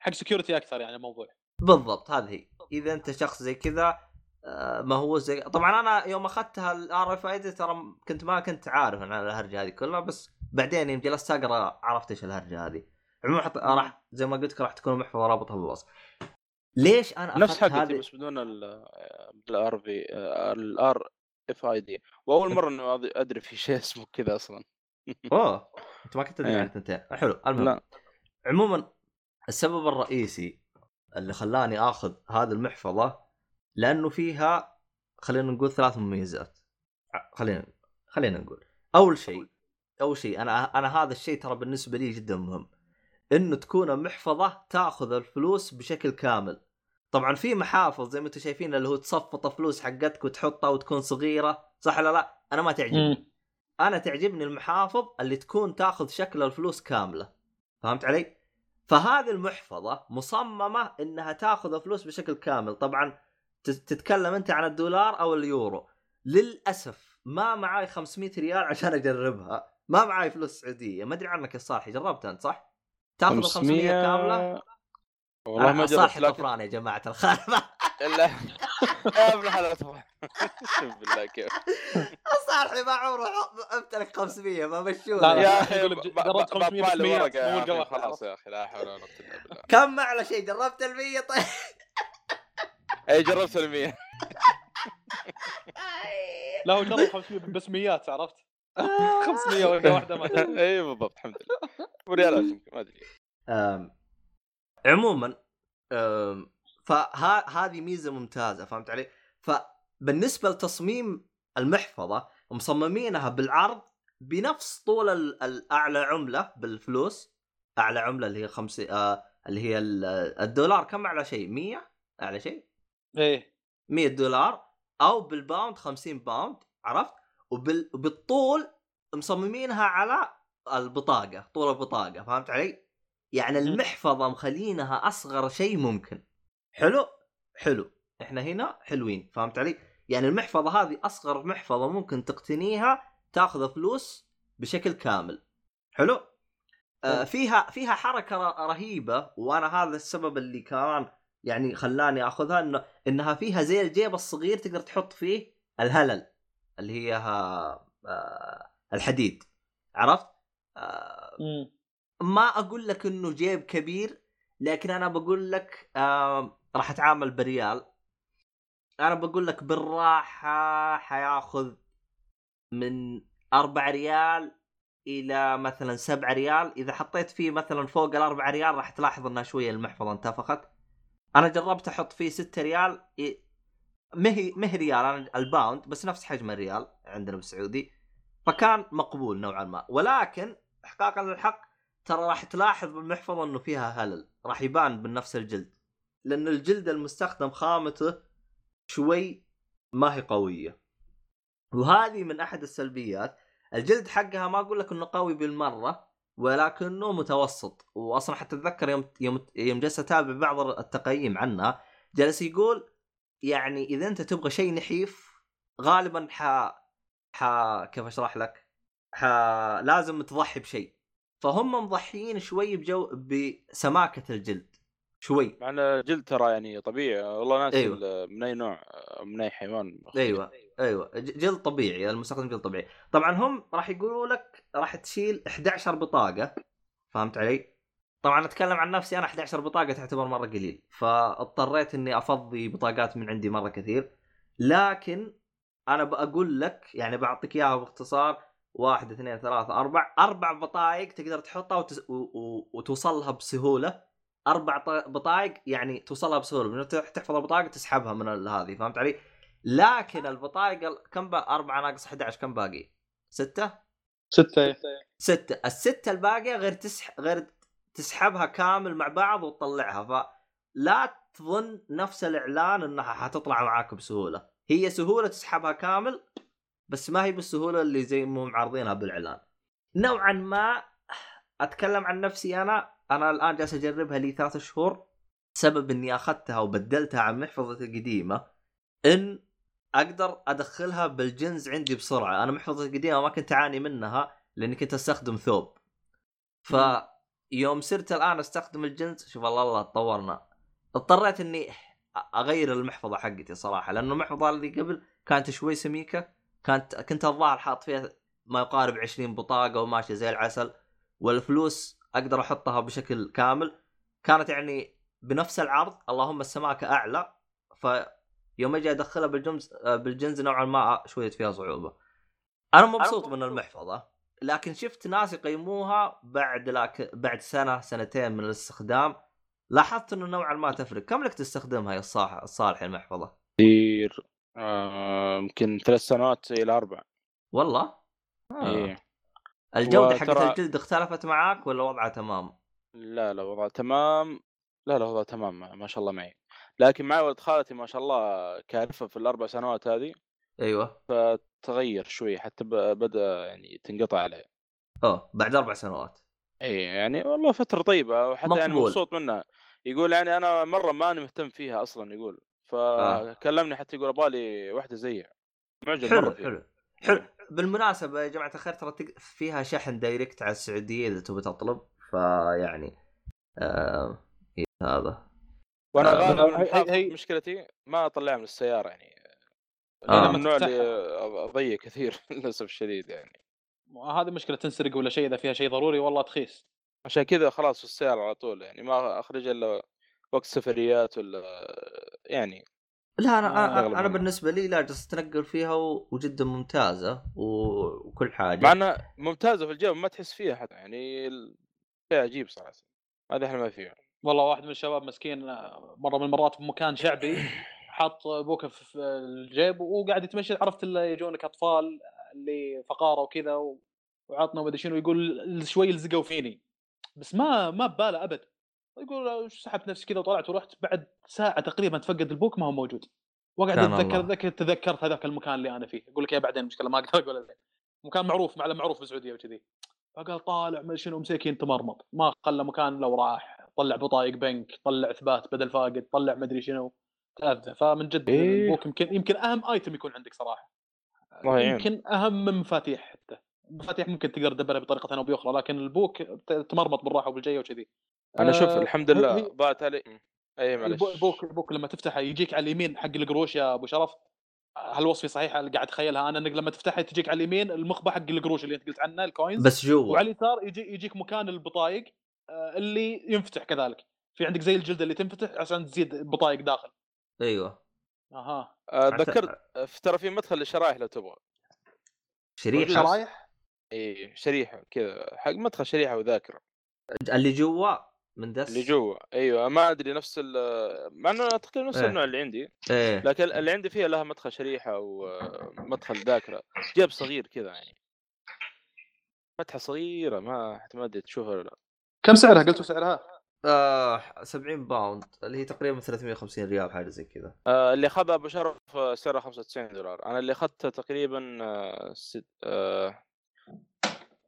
حق سكيورتي اكثر يعني الموضوع بالضبط. هذه اذا انت شخص زي كذا ما هو زي. طبعا انا يوم اخذتها الار اف اي دي ترى ما كنت عارف عن الهرجه هذه كلها، بس بعدين يوم جلست اقرا عرفت ايش الهرجه هذه. عموما راح زي ما قلت لك راح تكون محفظه رابطها بالوصف. ليش انا اخذت هذه بس بدون الار في الار اف اي دي؟ واول مره انه ادري في شيء اسمه كذا اصلا. اوه انت ما كنت تدري انت حلو. المهم عموما السبب الرئيسي اللي خلاني اخذ هذه المحفظه لانه فيها خلينا نقول ثلاث مميزات. خلينا نقول اول شيء انا هذا الشيء ترى بالنسبه لي جدا مهم، انه تكون محفظه تاخذ الفلوس بشكل كامل. طبعا في محافظ زي ما انتم شايفين اللي هو تصفط فلوس حقتك وتحطها وتكون صغيره، صح ولا لا؟ انا ما تعجبني. انا تعجبني المحافظ اللي تكون تاخذ شكل الفلوس كامله، فهمت علي؟ فهذه المحفظه مصممه انها تاخذ فلوس بشكل كامل. طبعا تتكلم انت عن الدولار او اليورو. للاسف ما معاي 500 ريال عشان اجربها، ما معاي فلوس سعوديه. ما ادري عنك الصالحي، جربتها انت صح؟ تاخذ 500 كامله؟ والله ما جربت. لكن طفران يا جماعه الخربه لا قبل حلقه شوف بالله كيف الصالحي ما عمره امتلك 500 ما مشوه. لا يا اخي جربت 500 خلاص يا اخي لا حول ولا قوه الا بالله. كم اعلى شيء جربت ال100؟ طيب اي جربت ال100 لا هو جرب 500 بس ميات عرفت 500 واحده ما ادري. اي بالضبط الحمد لله وريالات ما ادري. عموما فهذه ميزه ممتازه، فهمت علي؟ فبالنسبه لتصميم المحفظه مصممينها بالعرض بنفس طول الاعلى عمله بالفلوس. اعلى عمله اللي هي اللي هي الدولار كم اعلى شيء؟ 100 اعلى شيء ايه $100 او بالباوند 50 باوند عرفت. وبالطول مصممينها على البطاقه طول البطاقه، فهمت علي؟ يعني المحفظه مخلينها اصغر شيء ممكن. حلو احنا هنا حلوين، فهمت علي؟ يعني المحفظه هذه اصغر محفظه ممكن تقتنيها تاخذ فلوس بشكل كامل. حلو. فيها حركه رهيبه، وانا هذا السبب اللي كمان يعني خلاني اخذها، انها فيها زي الجيب الصغير تقدر تحط فيه الهلل اللي هي الحديد عرفت. ما اقول لك انه جيب كبير، لكن انا بقول لك راح اتعامل بريال. انا بقول لك بالراحه حياخذ من 4 ريال الى مثلا 7 ريال. اذا حطيت فيه مثلا فوق ال4 ريال راح تلاحظ انها شويه المحفظه انتفخت. انا جربت احط فيه 6 ريال مه ريال، انا الباوند بس نفس حجم الريال عندنا بالسعودي، فكان مقبول نوعا ما. ولكن احقاقا للحق ترى راح تلاحظ بالمحفظه انه فيها هلل، راح يبان بنفس الجلد، لانه الجلد المستخدم خامته شوي ما هي قويه، وهذه من احد السلبيات. الجلد حقها ما اقول لك انه قوي بالمره، ولكنه متوسط. واصلا حتى اتذكر يوم جلس اتابع بعض التقييم عنها جلس يقول يعني اذا انت تبغى شيء نحيف غالبا كيف اشرح لك، لازم تضحي بشيء. فهم مضحيين شوي بسماكه الجلد شوي، مع ان الجلد ترى يعني طبيعي والله ناس. أيوة. من اي نوع، من اي حيوان. ايوه جلد طبيعي، المستخدم جلد طبيعي. طبعا هم راح يقولوا لك راح تشيل 11 بطاقه، فهمت علي؟ طبعا اتكلم عن نفسي انا، 11 بطاقه تعتبر مره قليل، فاضطريت اني افضي بطاقات من عندي مره كثير. لكن انا بقول لك يعني بعطيك اياها باختصار، 4 بطايق تقدر تحطها وتوصلها بسهولة. 4 بطايق يعني توصلها بسهولة، تحفظ البطاقة تسحبها من هذه، فهمت علي؟ لكن البطايق كم 4 ناقص 11 كم باقي؟ 6 ستة الستة الباقية غير تسحبها كامل مع بعض وتطلعها، فلا تظن نفس الإعلان أنها حتطلع معاك بسهولة. هي سهولة تسحبها كامل بس ما هي بالسهولة اللي زي ما معرضينها بالإعلان. نوعا ما أتكلم عن نفسي، أنا الآن جالس أجربها لي 3 شهور. سبب أني أخذتها وبدلتها عن محفظتي القديمة إن أقدر أدخلها بالجنز عندي بسرعة. أنا محفظتي القديمة ما كنت أعاني منها لأني كنت أستخدم ثوب، فيوم صرت الآن أستخدم الجنز، شوف الله تطورنا، اضطريت أني أغير المحفظة حقتي صراحة، لأنه المحفظة اللي قبل كانت شوي سميكة، كنت الظاهر حاط فيها ما يقارب 20 بطاقة وماشي زي العسل، والفلوس أقدر أحطها بشكل كامل، كانت يعني بنفس العرض اللهم السماكة أعلى. فيوم أجي أدخلها بالجنز نوعا ما شوية فيها صعوبة. أنا مبسوط من المحفظة، لكن شفت ناس يقيموها بعد سنة سنتين من الاستخدام، لاحظت أنه نوعا ما تفرق. كم لك تستخدمها يا الصالحي المحفظة؟ كثير، يمكن 3 سنوات إلى 4. والله إيه. الجودة حقت الجلد اختلفت معاك ولا وضعها تمام؟ لا وضعها تمام، لا وضعها تمام ما شاء الله معي، لكن معي ولد خالتي ما شاء الله كارفة في 4 سنوات هذه. أيوة، فتغير شوي حتى بدأ يعني تنقطع عليه. بعد 4 سنوات اي، يعني والله فترة طيبة، وحتى مقبول. يعني مبسوط منها، يقول يعني أنا مرة ما أنا مهتم فيها أصلا، يقول فكلمني حتى يقول أبالي واحدة زيها. حلو. بالمناسبة يا جماعة الخير، ترى فيها شحن دايركت على السعودية إذا تبي تطلب، فيعني هذا. وأنا غالباً مشكلتي ما أطلع من السيارة، يعني أنا من النوع اللي أضيع كثير للأسف الشديد، يعني هذه مشكلة. تنسرق ولا شيء إذا فيها شيء ضروري والله رخيص، عشان كذا خلاص في السيارة على طول، يعني ما أخرج إلا وقت سفريات ولا يعني. لا أنا بالنسبة لي لا، جالس أتنقل فيها وجدا ممتازة وكل حاجة، مع أنها ممتازة في الجو ما تحس فيها حتى، يعني شيء عجيب صراحة، هذا إحنا ما فيه. والله واحد من الشباب مسكين مرة من المرات في مكان شعبي حط بوكه في الجيب وقاعد يتمشى، عرفت اللي يجونك أطفال اللي فقارة وكذا وعطنا ومدشين، ويقول شوي لزقوا فيني بس ما بباله أبد، يقول سحبت نفسي كذا وطلعت ورحت، بعد ساعة تقريبا تفقد البوك ما هو موجود، وقعد أتذكر تذكرت هذاك المكان اللي أنا فيه، أقول لك يا بعدين مشكلة ما أقدر أقول لك، مكان معروف معلم معروف بالسعودية وكذي، فقال طالع ما شنو مساكين تمرمط، ما خلى مكان لو راح، طلع بطايق بنك، طلع إثبات بدل فاقد، طلع مدري شنو تأذى. فمن جد البوك يمكن أهم آيتم يكون عندك صراحة، يمكن أهم من مفاتيح، حتى مفاتيح ممكن تقدر تدبرها بطريقة أو بأخرى، لكن البوك تمرمط بالراحة وبالجاية وكذي. أنا شوف الحمد لله ضاعت علي أي معلش، البوك لما تفتحها يجيك على اليمين حق القروش يا أبو شرف، هل وصفي صحيح قاعد أتخيلها أنا، أنك لما تفتحها تجيك على اليمين المخبة حق القروش اللي أنت قلت عنها الكوينز، بس جوا، وعلى اليسار يجيك مكان البطايق اللي ينفتح، كذلك في عندك زي الجلدة اللي تنفتح عشان تزيد بطايق داخل. أيوة ذكرت ترى في مدخل للشرايح لو تبغى شرايح إيه شريحة كذا حق مدخل شريحة وذاكرة اللي جوا من دس اللي جوا. ايوه ما ادري نفس مع انه تقريبا نفس النوع اللي عندي إيه. لكن اللي عندي فيها لها مدخل شريحه ومدخل ذاكره، جيب صغير كذا يعني فتحه صغيره، ما اعتمدت تشوفها. كم سعرها قلتوا سعرها؟ 70 باوند اللي هي تقريبا 350 ريال حاجه زي كذا. اللي اخذها ابو شرف سعرها 95 دولار، انا اللي اخذتها تقريبا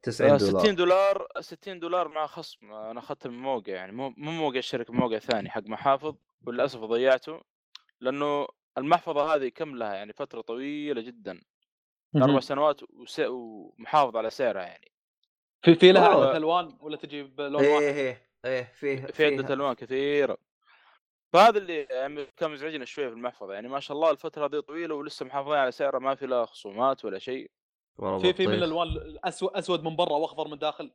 90 دولار. 60 دولار مع خصم، انا اخذت من موقع يعني مو موقع الشركه، موقع ثاني حق محافظ، وللاسف ضيعته لانه المحفظه هذه كملها يعني فتره طويله جدا 4 سنوات ومحافظ على سعرها، يعني في لها عدة الوان ولا تجيب لون واحد؟ ايه في عدة الوان كثيره، فهذا اللي يعني كان مزعجنا شويه في المحفظه، يعني ما شاء الله الفتره هذه طويله ولسه محافظين على سعرها، ما في لا خصومات ولا شيء. في من الالوان اسود من برا واخضر من داخل.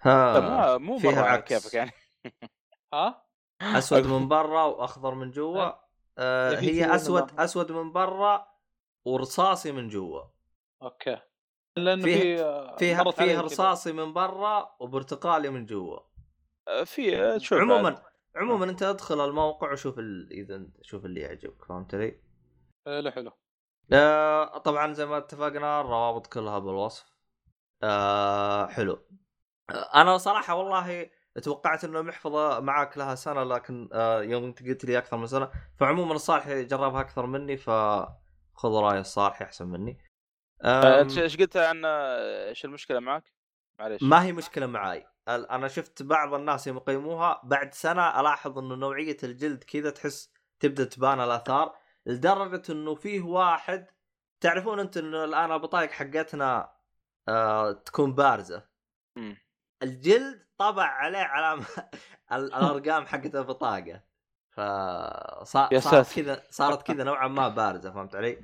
ها مو برا كيفك يعني. ها اسود من برا واخضر من جوا. هي اسود من برا ورصاصي من جوا. اوكي لان فيها رصاصي من برا وبرتقالي من جوا. في شوف عموما انت ادخل الموقع وشوف اذا شوف اللي يعجبك، فهمت لي؟ لا حلو. طبعا زي ما اتفقنا الروابط كلها بالوصف. حلو. انا صراحه والله توقعت انه محفظه معك لها سنه، لكن يوم انت قلت لي اكثر من سنه، فعموما الصالحي جربها اكثر مني، فخذ راي الصالحي احسن مني. انت ايش قلت عن ايش المشكله معك؟ معليش ما هي مشكله معاي، انا شفت بعض الناس يقيموها بعد سنه، الاحظ انه نوعيه الجلد كذا تحس تبدا تبان الاثار، لدرجه انه فيه واحد تعرفون انت انه الان البطايق حقتنا تكون بارزه، الجلد طبع عليه علامه الارقام حقت البطاقه، فصارت كذا، صارت كذا نوعا ما بارزه، فهمت علي؟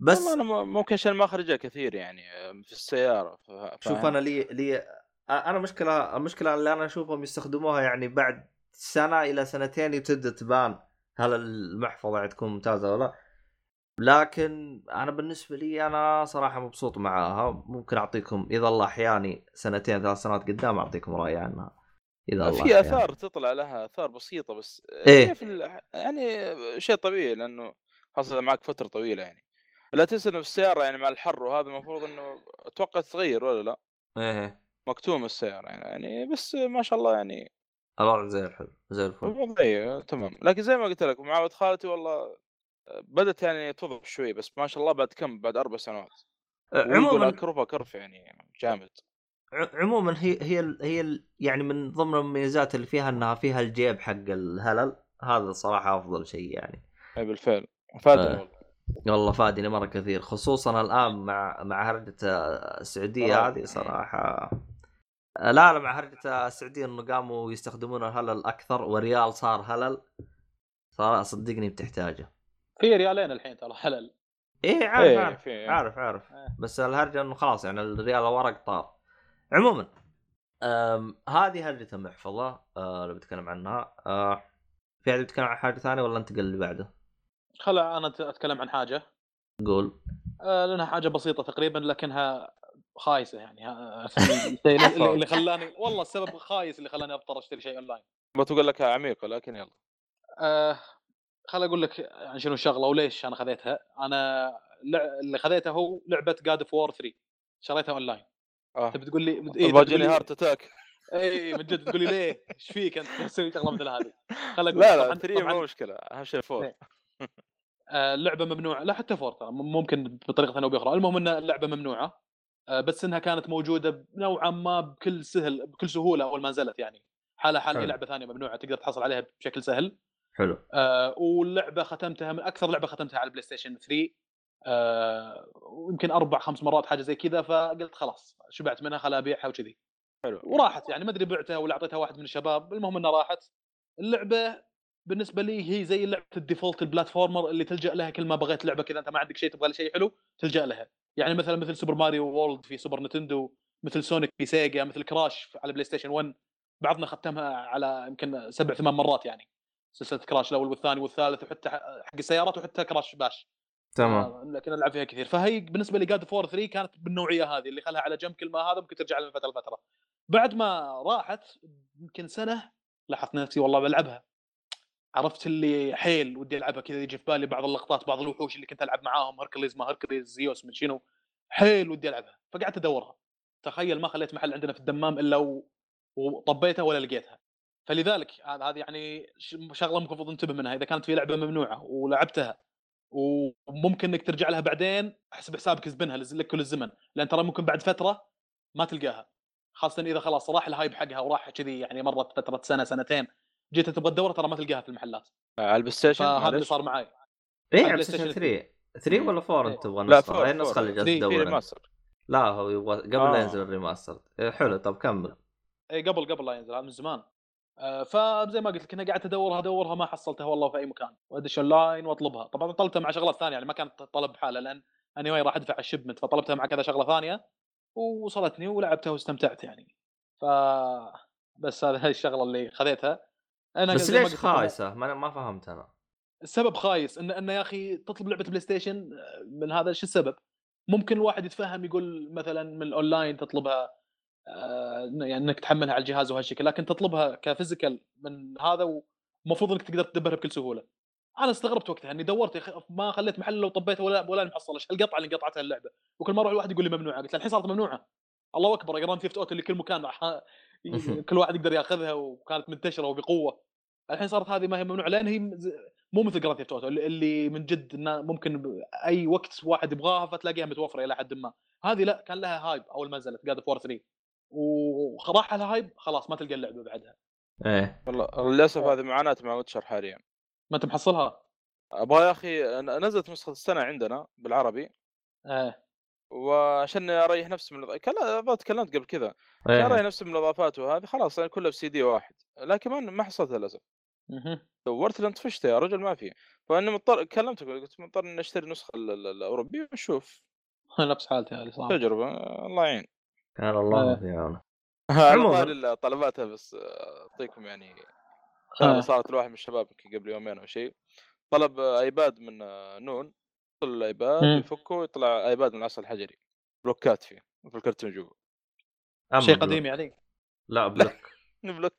بس والله انا ممكن عشان ما اخرجها كثير يعني في السياره. شوف انا لي انا المشكله اللي انا اشوفهم يستخدموها يعني بعد سنه الى سنتين يبتدي تبان هل المحفظه عندكم ممتازه ولا، لكن انا بالنسبه لي انا صراحه مبسوط معاها. ممكن اعطيكم اذا الله احياني سنتين ثلاث سنوات قدام اعطيكم رايي عنها اذا الله. في اثار تطلع لها، اثار بسيطه بس إيه؟ يعني شيء طبيعي لانه حصل معك فتره طويله يعني. لا تنسى انه السياره يعني مع الحر وهذا المفروض انه اتوقع تغير ولا لا؟ ايه مكتوم السياره يعني بس ما شاء الله يعني الوضع زي الحل زي الفل. ايوه تمام، لكن زي ما قلت لك معاود خالتي والله بدت يعني توضب شوي، بس ما شاء الله بعد كم، بعد 4 سنوات عموما كرفه كرف يعني جامد. عموما هي يعني من ضمن المميزات اللي فيها انها فيها الجيب حق الهلل، هذا صراحه افضل شيء يعني. اي بالفعل فادني والله، فادني مره كثير، خصوصا الان مع هرجه السعوديه هذه صراحه. لا مع هرجه السعوديه انه قاموا يستخدمون الهلل اكثر، وريال صار هلل، صار صدقني بتحتاجه. في ريالين الحين ترى حلال. ايه عارف إيه عارف, إيه عارف عارف إيه. بس الهرجه انه خلاص يعني الريال ورق طار. عموما هذه هرجه المحفظه اللي بتكلم عنها. في احد بيتكلم عن حاجه ثانيه ولا انت قل اللي بعده؟ خلا انا اتكلم عن حاجه. قول. لانها حاجه بسيطه تقريبا لكنها خايسه يعني. اللي خلاني والله السبب خايس اللي خلاني ابطل اشتري شيء اونلاين. ما تقول لك عميقه لكن يلا. خل اقول لك يعني شنو الشغله وليش انا خذيتها. انا اللي خذيته هو لعبه جاد اوف وور 3، شريتها اونلاين. انت بتقول لي باجيني هارت اتاك. اي من جد تقول لي ليه ايش فيك انت تسوي شغله مثل هذه؟ خل اقول لا 3 مو مشكله، اهم شيء 4. اللعبه ممنوعه، لا حتى 4 ترى ممكن بطريقه ثانيه او اخرى. المهم ان اللعبه ممنوعه، بس انها كانت موجوده نوعا ما بكل سهوله اول ما نزلت يعني، حال اي لعبه ثانيه ممنوعه تقدر تحصل عليها بشكل سهل. حلو. واللعبه ختمتها، من اكثر لعبه ختمتها على البلاي ستيشن 3، ويمكن 4-5 مرات حاجه زي كذا، فقلت خلاص شبعت منها خل ابيعها وكذي. حلو. وراحت يعني ما ادري بعتها ولا اعطيتها واحد من الشباب، المهم انها راحت. اللعبه بالنسبه لي هي زي لعبه الديفولت البلاتفورمر اللي تلجا لها كل ما بغيت لعبه كذا انت ما عندك شيء تبغى شيء حلو تلجا لها، يعني مثلا مثل سوبر ماريو وورلد في سوبر نينتندو، مثل سونيك في سيجا، مثل كراش على بلاي ستيشن 1، بعضنا ختمها على يمكن 7-8 مرات يعني، سلسلة كراش الأول والثاني والثالث، وحتى حق السيارات، وحتى كراش باش. تمام. لكن ألعب فيها كثير. فهي بالنسبة لي God of War 3 كانت بالنوعية هذه اللي خلها على جنب، كل ما هذا ممكن ترجع لها من فترة لفترة. بعد ما راحت يمكن سنة لاحظت نفسي والله بلعبها، عرفت اللي حيل ودي ألعبها كذا، يجي في بالي بعض اللقطات، بعض الوحوش اللي كنت ألعب معاهم، هركليز ما هركليز، زيوس من شنو، حيل ودي ألعبها، فقعدت أدورها. تخيل ما خليت محل عندنا في الدمام إلا وطبيتها ولا لقيتها. فلذلك هذا يعني شغله المفروض انتبه منها، اذا كانت في لعبه ممنوعه ولعبتها وممكن انك ترجع لها بعدين، احسب حسابك زبنها لك كل الزمن، لان ترى ممكن بعد فتره ما تلقاها، خاصه اذا خلاص راح الهايب حقها وراح كذي يعني، مرت فتره سنه سنتين جيت تبغى تدورها ترى ما تلقاها في المحلات. على البلاي ستيشن هذا اللي صار معي. ايه على البلاي ستيشن 3 ولا 4 انت تبغى؟ لا النسخه اللي جت تدورها، لا هو يبغى قبل لا ينزل الريماستر. حلو طب كمل. اي قبل لا ينزل، هذا من زمان. فزي ما قلت لك انا قعدت ادورها ما حصلتها والله في اي مكان، وادش اونلاين واطلبها. طبعا طلبتها مع شغلات ثانيه يعني، ما كانت طلب بحالها لان انا وين راح ادفع الشبمنت، فطلبتها مع كذا شغله ثانيه ووصلتني ولعبتها واستمتعت يعني. ف بس هذه الشغله اللي خذيتها انا. بس ليش خايسه؟ ما فهمت انا السبب. خايس ان يا اخي تطلب لعبه بلاي ستيشن من هذا الشيء. السبب ممكن الواحد يتفهم، يقول مثلا من الاونلاين تطلبها يعني انك تحملها على الجهاز وهالشكل، لكن تطلبها كفيزيكال من هذا ومفروض انك تقدر تدبرها بكل سهوله. انا استغربت وقتها اني دورت ما خليت محل لو طبيتها ولا محصله. ايش القطعه اللي قطعتها اللعبه؟ وكل مره الواحد يقول لي ممنوعه، قلت له الحين صارت ممنوعه، الله اكبر جراند ثيفت اوتو اللي كل مكان كل واحد يقدر ياخذها وكانت منتشره وبقوه. الحين صارت هذه ما هي ممنوعه لان هي مو مثل جراند ثيفت اوتو اللي من جد انه ممكن اي وقت واحد يبغاها فتلاقيها متوفره الى حد ما. هذه لا، كان لها هايب اول ما نزلت جاد فور 3 وخراح لها هايب خلاص ما تلقى اللعبه بعدها. ايه والله للاسف هذه معاناه مع ويتشر حاليا. ما انت محصلها؟ ابغى يا اخي، نزلت نسخه السنه عندنا بالعربي. ايه وعشان اريح نفسي من تكلمت قبل كذا، اريح نفسي من الاضافات وهذه خلاص يعني كلها بسي دي واحد، لكن ما حصلتها للاسف. دورت لين طفشتها يا رجل ما في، فاني مضطر كلمتك قلت مضطر اني اشتري نسخه الاوروبيه ونشوف. نفس حالتي هذه صح، تجربه الله يعين. قال الله يعينك. عموما طلباتها بس اعطيكم يعني صارت الواحد من الشباب قبل يومين او شيء طلب ايباد من نون، طلع الايباد يفكه ويطلع ايباد من العصا الحجري بلوكات فيه في الكرتون جوا. شيء قديم يعني؟ لا بلوك نبلوك.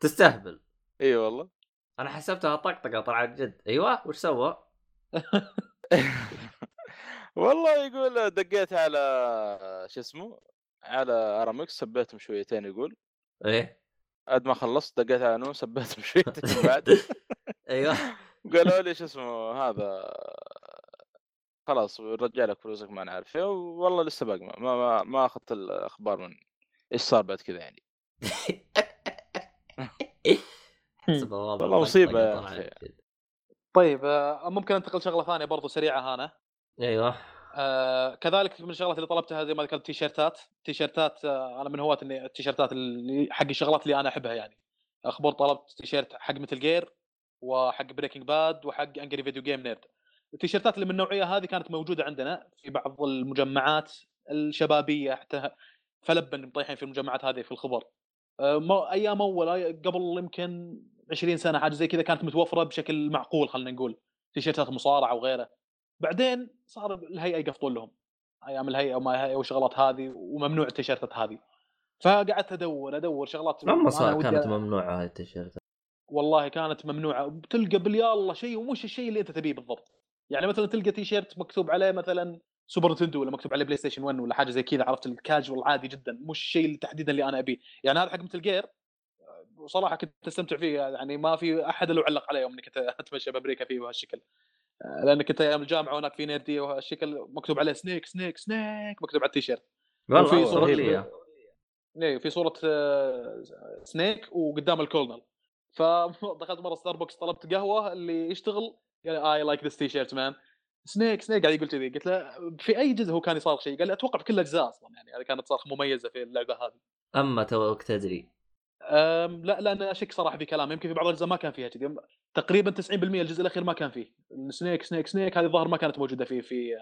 تستهبل. اي والله انا حسبتها طقطقه طلعت جد. ايوه وش سوى؟ والله يقول دقيت على شو اسمه على ارامكس سبيتهم شويتين، يقول ايه قد ما خلصت دقيت على نون سبيتهم شويتين بعد. ايوه قالوا لي شو اسمه هذا خلاص رجع لك فلوسك ما نعرف ايه، والله لسه باقي ما اخذت الاخبار من ايش صار بعد كذا يعني. والله مصيبه. طيب ممكن انتقل شغله ثانيه برضو سريعه هانا. ايوه كذلك من الشغلات اللي طلبتها زي ما ذكرت تيشيرتات. انا من هواة اني التيشيرتات اللي حق الشغلات اللي انا احبها يعني. اخبار طلبت تيشيرت حق مثل جير وحق بريكنج باد وحق انجري فيديو جيم نيرد. التيشيرتات اللي من النوعيه هذه كانت موجوده عندنا في بعض المجمعات الشبابيه، حتى فلبن مطيحين في المجمعات هذه في الخبر. ايام اول قبل يمكن 20 سنه حاجه زي كذا كانت متوفره بشكل معقول، خلينا نقول تيشيرتات مصارعه وغيره. بعدين صار الهيئه يقفطون لهم ايام الهيئه وما هي وشغلات هذه وممنوع التيشيرتات هذه. فقعدت ادور شغلات ما كانت ممنوعه هاي التيشيرتات. والله كانت ممنوعه، بتلقى باليالله شيء ومش الشيء اللي انت تبيه بالضبط. يعني مثلا تلقى تيشيرت مكتوب عليه مثلا سوبر نتندو ولا مكتوب عليه بلاي ستيشن 1 ولا حاجه زي كذا، عرفت الكاجوال عادي جدا، مش الشيء اللي تحديدا اللي انا ابيه. يعني هذا حق مثل جير وصراحه كنت استمتع فيه، يعني ما في احد لو علق عليه يوم اني كنت اتمشى بامريكا فيه بهالشكل، لان كنت ايام الجامعه وهناك في نيرديه وهالشكل مكتوب عليه سنيك سنيك سنيك مكتوب على التيشيرت. وفي صوره ليه في صوره سنيك وقدام الكولنل. فدخلت مره ستاربكس طلبت قهوه، اللي يشتغل قال اي لايك ذس تي شيرت مان سنيك قاعد يقول كذي. قلت له في اي جزء هو كان يصار شيء؟ قال اتوقع بكل اجزاء اصلا، يعني هذه كانت صارخه مميزه في اللعبه هذه. اما توك تدري لا انا اشك صراحه بكلامه، يمكن في بعض الاجزاء ما كان فيها كذي. تقريبا 90% الجزء الاخير ما كان فيه سنيك هذه الظاهر ما كانت موجوده في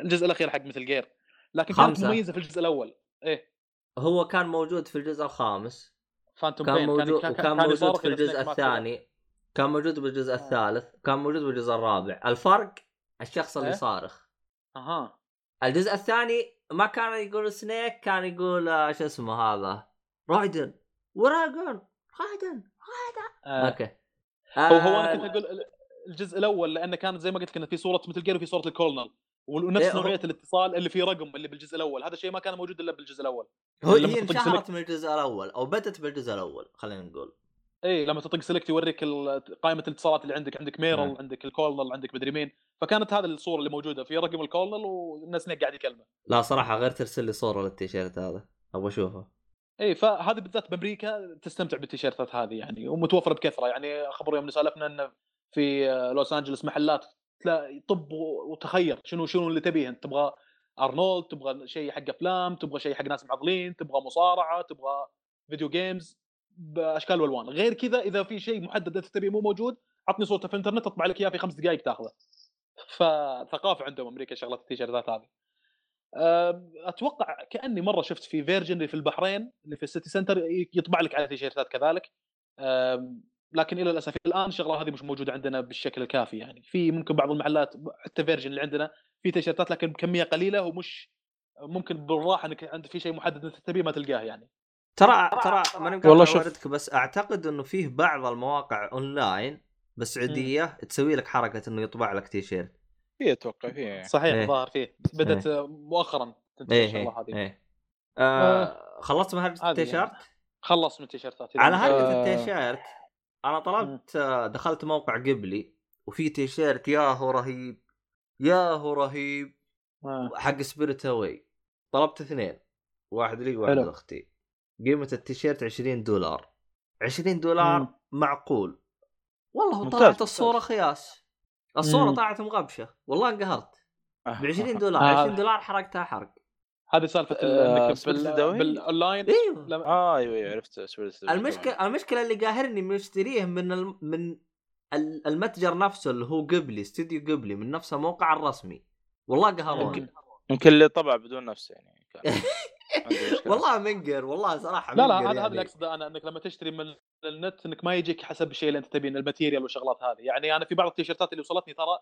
الجزء الاخير حق مثل جير، لكن كانت مميزه في الجزء الاول. ايه هو كان موجود في الجزء الخامس كان موجود، وكان موجود في الجزء الثاني، كان موجود بالجزء الثالث، كان موجود بالجزء الرابع. الفرق الشخص اللي صارخ. الجزء الثاني ما كان يقول سنيك، كان يقول ايش اسمه هذا رايدن رايدن. اوكي هو انا كنت اقول الجزء الاول لانه كانت زي ما قلت لك ان في صوره مثل جير وفي صوره الكولنل ونفس نوعيه الاتصال اللي فيه رقم اللي بالجزء الاول. هذا الشيء ما كان موجود الا بالجزء الاول. هو هي انشهرت من الجزء الاول او بدت بالجزء الاول خلينا نقول. اي لما تطق سيلكت يوريك قائمه الاتصالات اللي عندك ميرل عندك الكولنل عندك مدري مين، فكانت هذا الصوره اللي موجوده في رقم الكولنل والناس قاعد يكلمه. لا صراحه غير ترسل لي صوره للتيشيرت هذا ابغى اشوفه. اي فهذه بالذات بامريكا تستمتع بالتيشيرتات هذه يعني، ومتوفره بكثره يعني. خبر يوم سالفنا ان في لوس انجلوس محلات تلاقي طب وتخير شنو اللي تبيه انت. تبغى ارنولد، تبغى شيء حق افلام، تبغى شيء حق ناس معضلين، تبغى مصارعه، تبغى فيديو جيمز باشكال والوان. غير كذا اذا في شيء محدد انت تبيه مو موجود، عطني صورته في الانترنت اطبع لك اياه في 5 دقائق تاخذه. فثقافه عندهم امريكا شغلات التيشيرتات هذه. اتوقع كاني مره شفت في فيرجن في البحرين اللي في السيتي سنتر يطبع لك على تيشيرتات كذلك، لكن الى الاسف الان الشغله هذه مش موجوده عندنا بالشكل الكافي. يعني في ممكن بعض المحلات حتى فيرجن اللي عندنا في تيشيرتات لكن بكميه قليله، ومش ممكن بالراحه انك عند في شيء محدد انت تبيه ما تلقاه يعني. ترى ما انا مقاطع وردك، بس اعتقد انه فيه بعض المواقع اونلاين بالسعوديه تسوي لك حركه انه يطبع لك تيشيرت. في اتوقع فيه صحيح ظاهر فيه بدت مؤخرا الشغله هذه. خلصت مهرجة التيشيرت؟ خلصت من التيشيرتات. على هرجة التيشيرت انا طلبت، دخلت موقع قبلي وفي تيشيرت ياهو رهيب ياهو رهيب حق سبيرت هواي، طلبت 2، واحد لي واحد لاختي. قيمة التيشيرت $20. $20 معقول والله. طلعت الصورة خياس، الصورة طلعت مغبشة والله، انقهرت. $20 $20 حرقتها حرق. هذه سالفة انك بالاونلاين. ايوه عرفت. المشكلة اللي قاهرني مشتريه من المتجر نفسه اللي هو قبلي، استوديو قبلي، من نفس موقع الرسمي والله قهروني. يمكن اللي طبع بدون نفسه يعني والله منقر والله صراحة. لا هذا اللي اقصده انا، انك لما تشتري من النت انك ما يجيك حسب الشيء اللي انت تبين، الماتيريال والشغلات هذه. يعني انا في بعض التيشيرتات اللي وصلتني ترى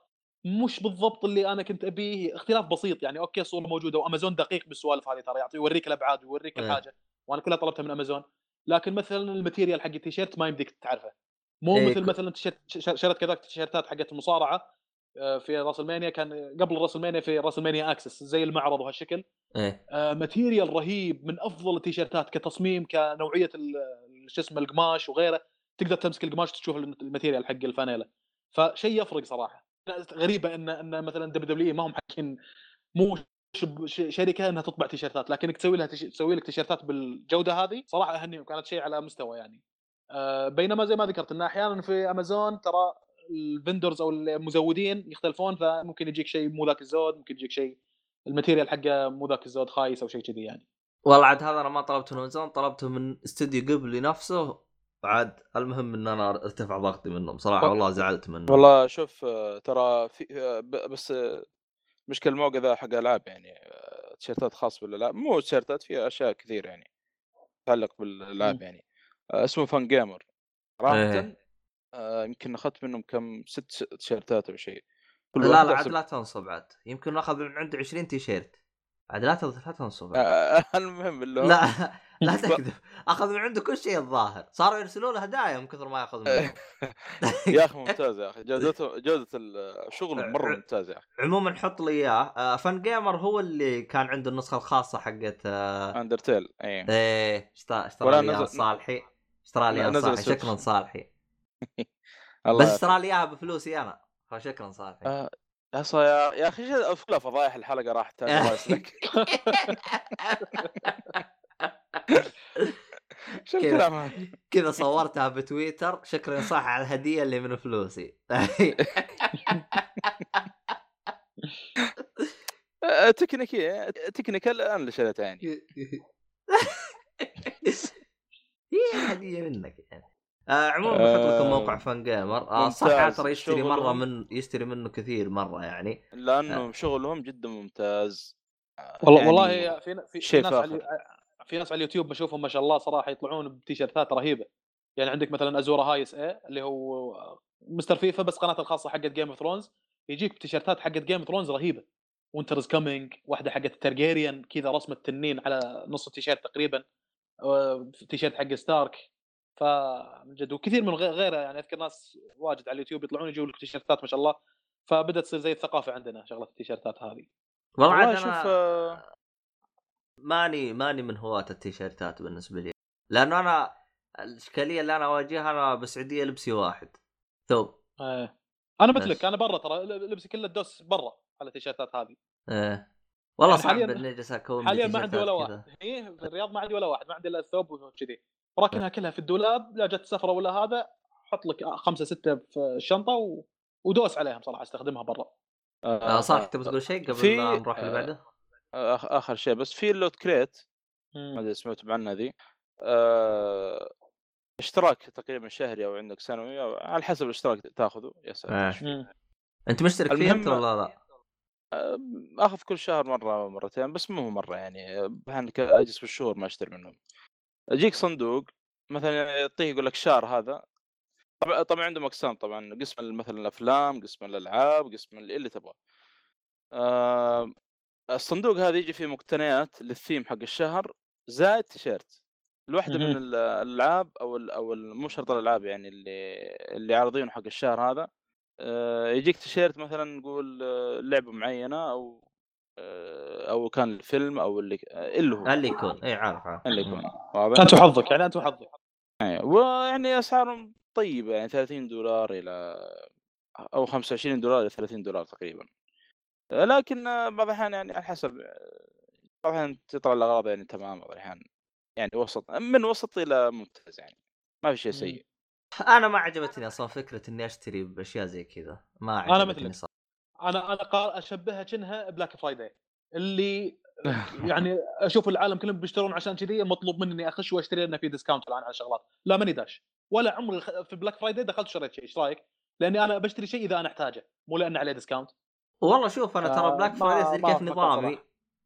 مش بالضبط اللي انا كنت ابيه، اختلاف بسيط يعني. اوكي الصورة موجودة وامازون دقيق بالسوالف هذه ترى، يعطي يوريك الابعاد ويوريك الحاجة، وانا كلها طلبتها من امازون. لكن مثلا الماتيريال حق التيشيرت ما يمديك تعرفه، مو مثل مثلا شريت كذاك التيشيرتات حقت المصارعة في راسلمانيا، كان قبل راسلمانيا في راسلمانيا اكسس زي المعرض وهالشكل. ماتيريال رهيب، من افضل التيشيرتات كتصميم، كنوعيه شو اسمه القماش وغيره، تقدر تمسك القماش تشوف الماتيريال حق الفانيله، فشيء يفرق صراحه. غريبه ان مثلا دبليو ما هم حاكين، مو شركه انها تطبع تيشيرتات، لكنك تسوي لك تيشيرتات بالجوده هذه صراحه اهنيه، وكانت شيء على مستوى يعني. بينما زي ما ذكرت ان احيانا في امازون ترى الفندرز او المزودين يختلفون، فممكن يجيك شيء مو ذاك الزود، ممكن يجيك شيء الماتيريال حقه مو ذاك الزود، خايس او شيء كذي يعني. والله عاد هذا انا ما طلبته من امازون، طلبته من استوديو قبلي نفسه. عاد المهم ان انا ارتفع ضغطي منهم صراحه والله، زعلت منهم والله. شوف ترى بس مشكله موقع ذا حق العاب يعني، تيشيرتات خاص بالالعاب، مو تيشيرتات، فيها اشياء كثير يعني تتعلق بالالعاب يعني. اسمه فانجيمر راحه، يمكن اخذت منهم كم 6 تيشيرتات او شيء. لا عاد لا تنصب، عاد يمكن اخذ من عنده 20 تيشيرت، عاد لا تنصب. المهم اللي لا تكذب، اخذ من عنده كل شيء الظاهر، صاروا يرسلوا له هدايا من كثر ما ياخذ منه يا اخي ممتاز يا اخي، جودة الشغل مره ممتاز يا اخي. عموما حط لي اياه. فان جيمر هو اللي كان عنده النسخه الخاصه حقت اندرتيل. ايه اشترى لي صالحي، اشترى لي صالحي، شكرا صالحي بس ترى لي اياها بفلوسي انا، فشكرا صالحي. يا اخي افكله فضايح الحلقه راحت راسك شكرا. كذا صورتها بتويتر، شكرا صالحي على الهديه اللي من فلوسي تكنيكي الان اللي شريتها يعني، هي هديه منك يعني. عموما بحط لكم موقع فانجيمر. صراحه ترى يشتري مره من يشتري منه كثير مره يعني، لانه شغلهم جدا ممتاز والله يعني. والله في ناس على اليوتيوب بشوفهم ما شاء الله صراحه، يطلعون بتيشيرتات رهيبه يعني. عندك مثلا ازورا هايس اي اللي هو مستر فيفا، بس قناته الخاصه حقت جيم اوف ثرونز، يجيك بتيشيرتات حقت جيم اوف ثرونز رهيبه. وينترز كامينج، واحده حقت التارجيريان كذا رسمه تنين على نص التيشيرت تقريبا، تيشيرت حق ستارك. فمجد وكثير من غيره يعني، اذكر ناس واجد على اليوتيوب يطلعون يجيبوا لك تيشيرتات ما شاء الله، فبدت تصير زي الثقافه عندنا شغله التيشيرتات هذه والله. انا شوف ماني من هواة التيشيرتات بالنسبه لي، لانه انا الاشكاليه اللي انا اواجهها، انا بالسعوديه لبسي واحد ثوب. انا مثلك، انا برا ترى لبسي كله الدوس برا على التيشيرتات هذه. والله يعني صعب اني اجلس اكون حاليا ما عندي ولا واحد هني في الرياض، ما عندي ولا واحد، ما عندي الا الثوب وكذي، راكنها كلها في الدولاب. لا جت سفره ولا هذا، حط لك 5-6 في الشنطه ودوس عليهم صراحه، استخدمها برا. صح تبغى تقول شيء قبل ما نروح اللي بعده؟ اخر شيء بس، في اللوت كريت ما ادري سمعت عنها ذي، اشتراك تقريبا شهري او عندك سنوي أو على حسب الاشتراك تاخذه. يا ساتر، انت مشترك فيه انت ولا لا؟ اخذ كل شهر مره مرتين، بس مو مره يعني، بحنك اجلس بالشهور ما اشتري منهم. اجيك صندوق مثلا يعطيه يقول لك شهر هذا، طبعا عندهم اقسام طبعا، قسم مثلا الافلام، قسم الالعاب، قسم اللي تبغاه. الصندوق هذا يجي فيه مقتنيات للثيم حق الشهر زائد تيشيرت الواحده من الالعاب او مو شرط الالعاب يعني، اللي عارضينه حق الشهر هذا. يجيك تيشيرت مثلا نقول لعبه معينه او او كان الفيلم او اللي هو اللي يكون اي عارفه اللي يكون انت وحظك يعني انت وحظك ايوه. ويعني اسعارهم طيبه يعني $30 الى او $25 الى $30 تقريبا، لكن بعض الأحيان يعني على حسب طبعا تطلع الاغراض يعني تمام بعض الأحيان يعني وسط من وسط الى ممتاز يعني ما في شيء سيء. انا ما عجبتني اصلا فكره اني اشتري باشياء زي كذا، ما عجبتني صراحه. انا قار اشبهها كأنها بلاك فرايداي اللي يعني اشوف العالم كلهم بيشترون عشان كذي مطلوب مني اني اخش واشتري لنا في ديسكاونت الان على شغلات. لا ماني داش ولا عمري في بلاك فرايداي دخلت شريت شيء. ايش رايك؟ لاني انا بشتري شيء اذا انا احتاجه مو لانه عليه ديسكاونت. والله شوف انا ترى بلاك فرايداي كيف نظامي،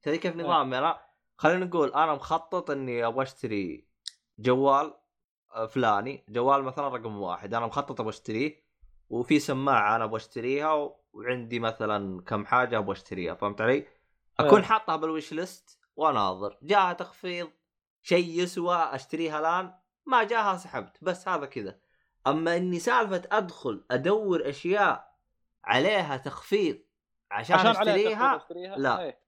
تدري كيف نظامي انا؟ خلينا نقول انا مخطط اني ابغى اشتري جوال فلاني، جوال مثلا رقم واحد انا مخطط ابغى اشتريه، وفي سماعه انا ابغى اشتريها، وعندي مثلا كم حاجه ابغى اشتريها، فهمت علي؟ اكون حاطها بالويش ليست واناظر جاها تخفيض شيء يسوى اشتريها الان، ما جاها سحبت بس هذا كذا. اما اني سالفه ادخل ادور اشياء عليها تخفيض عشان اشتريها لا ايه.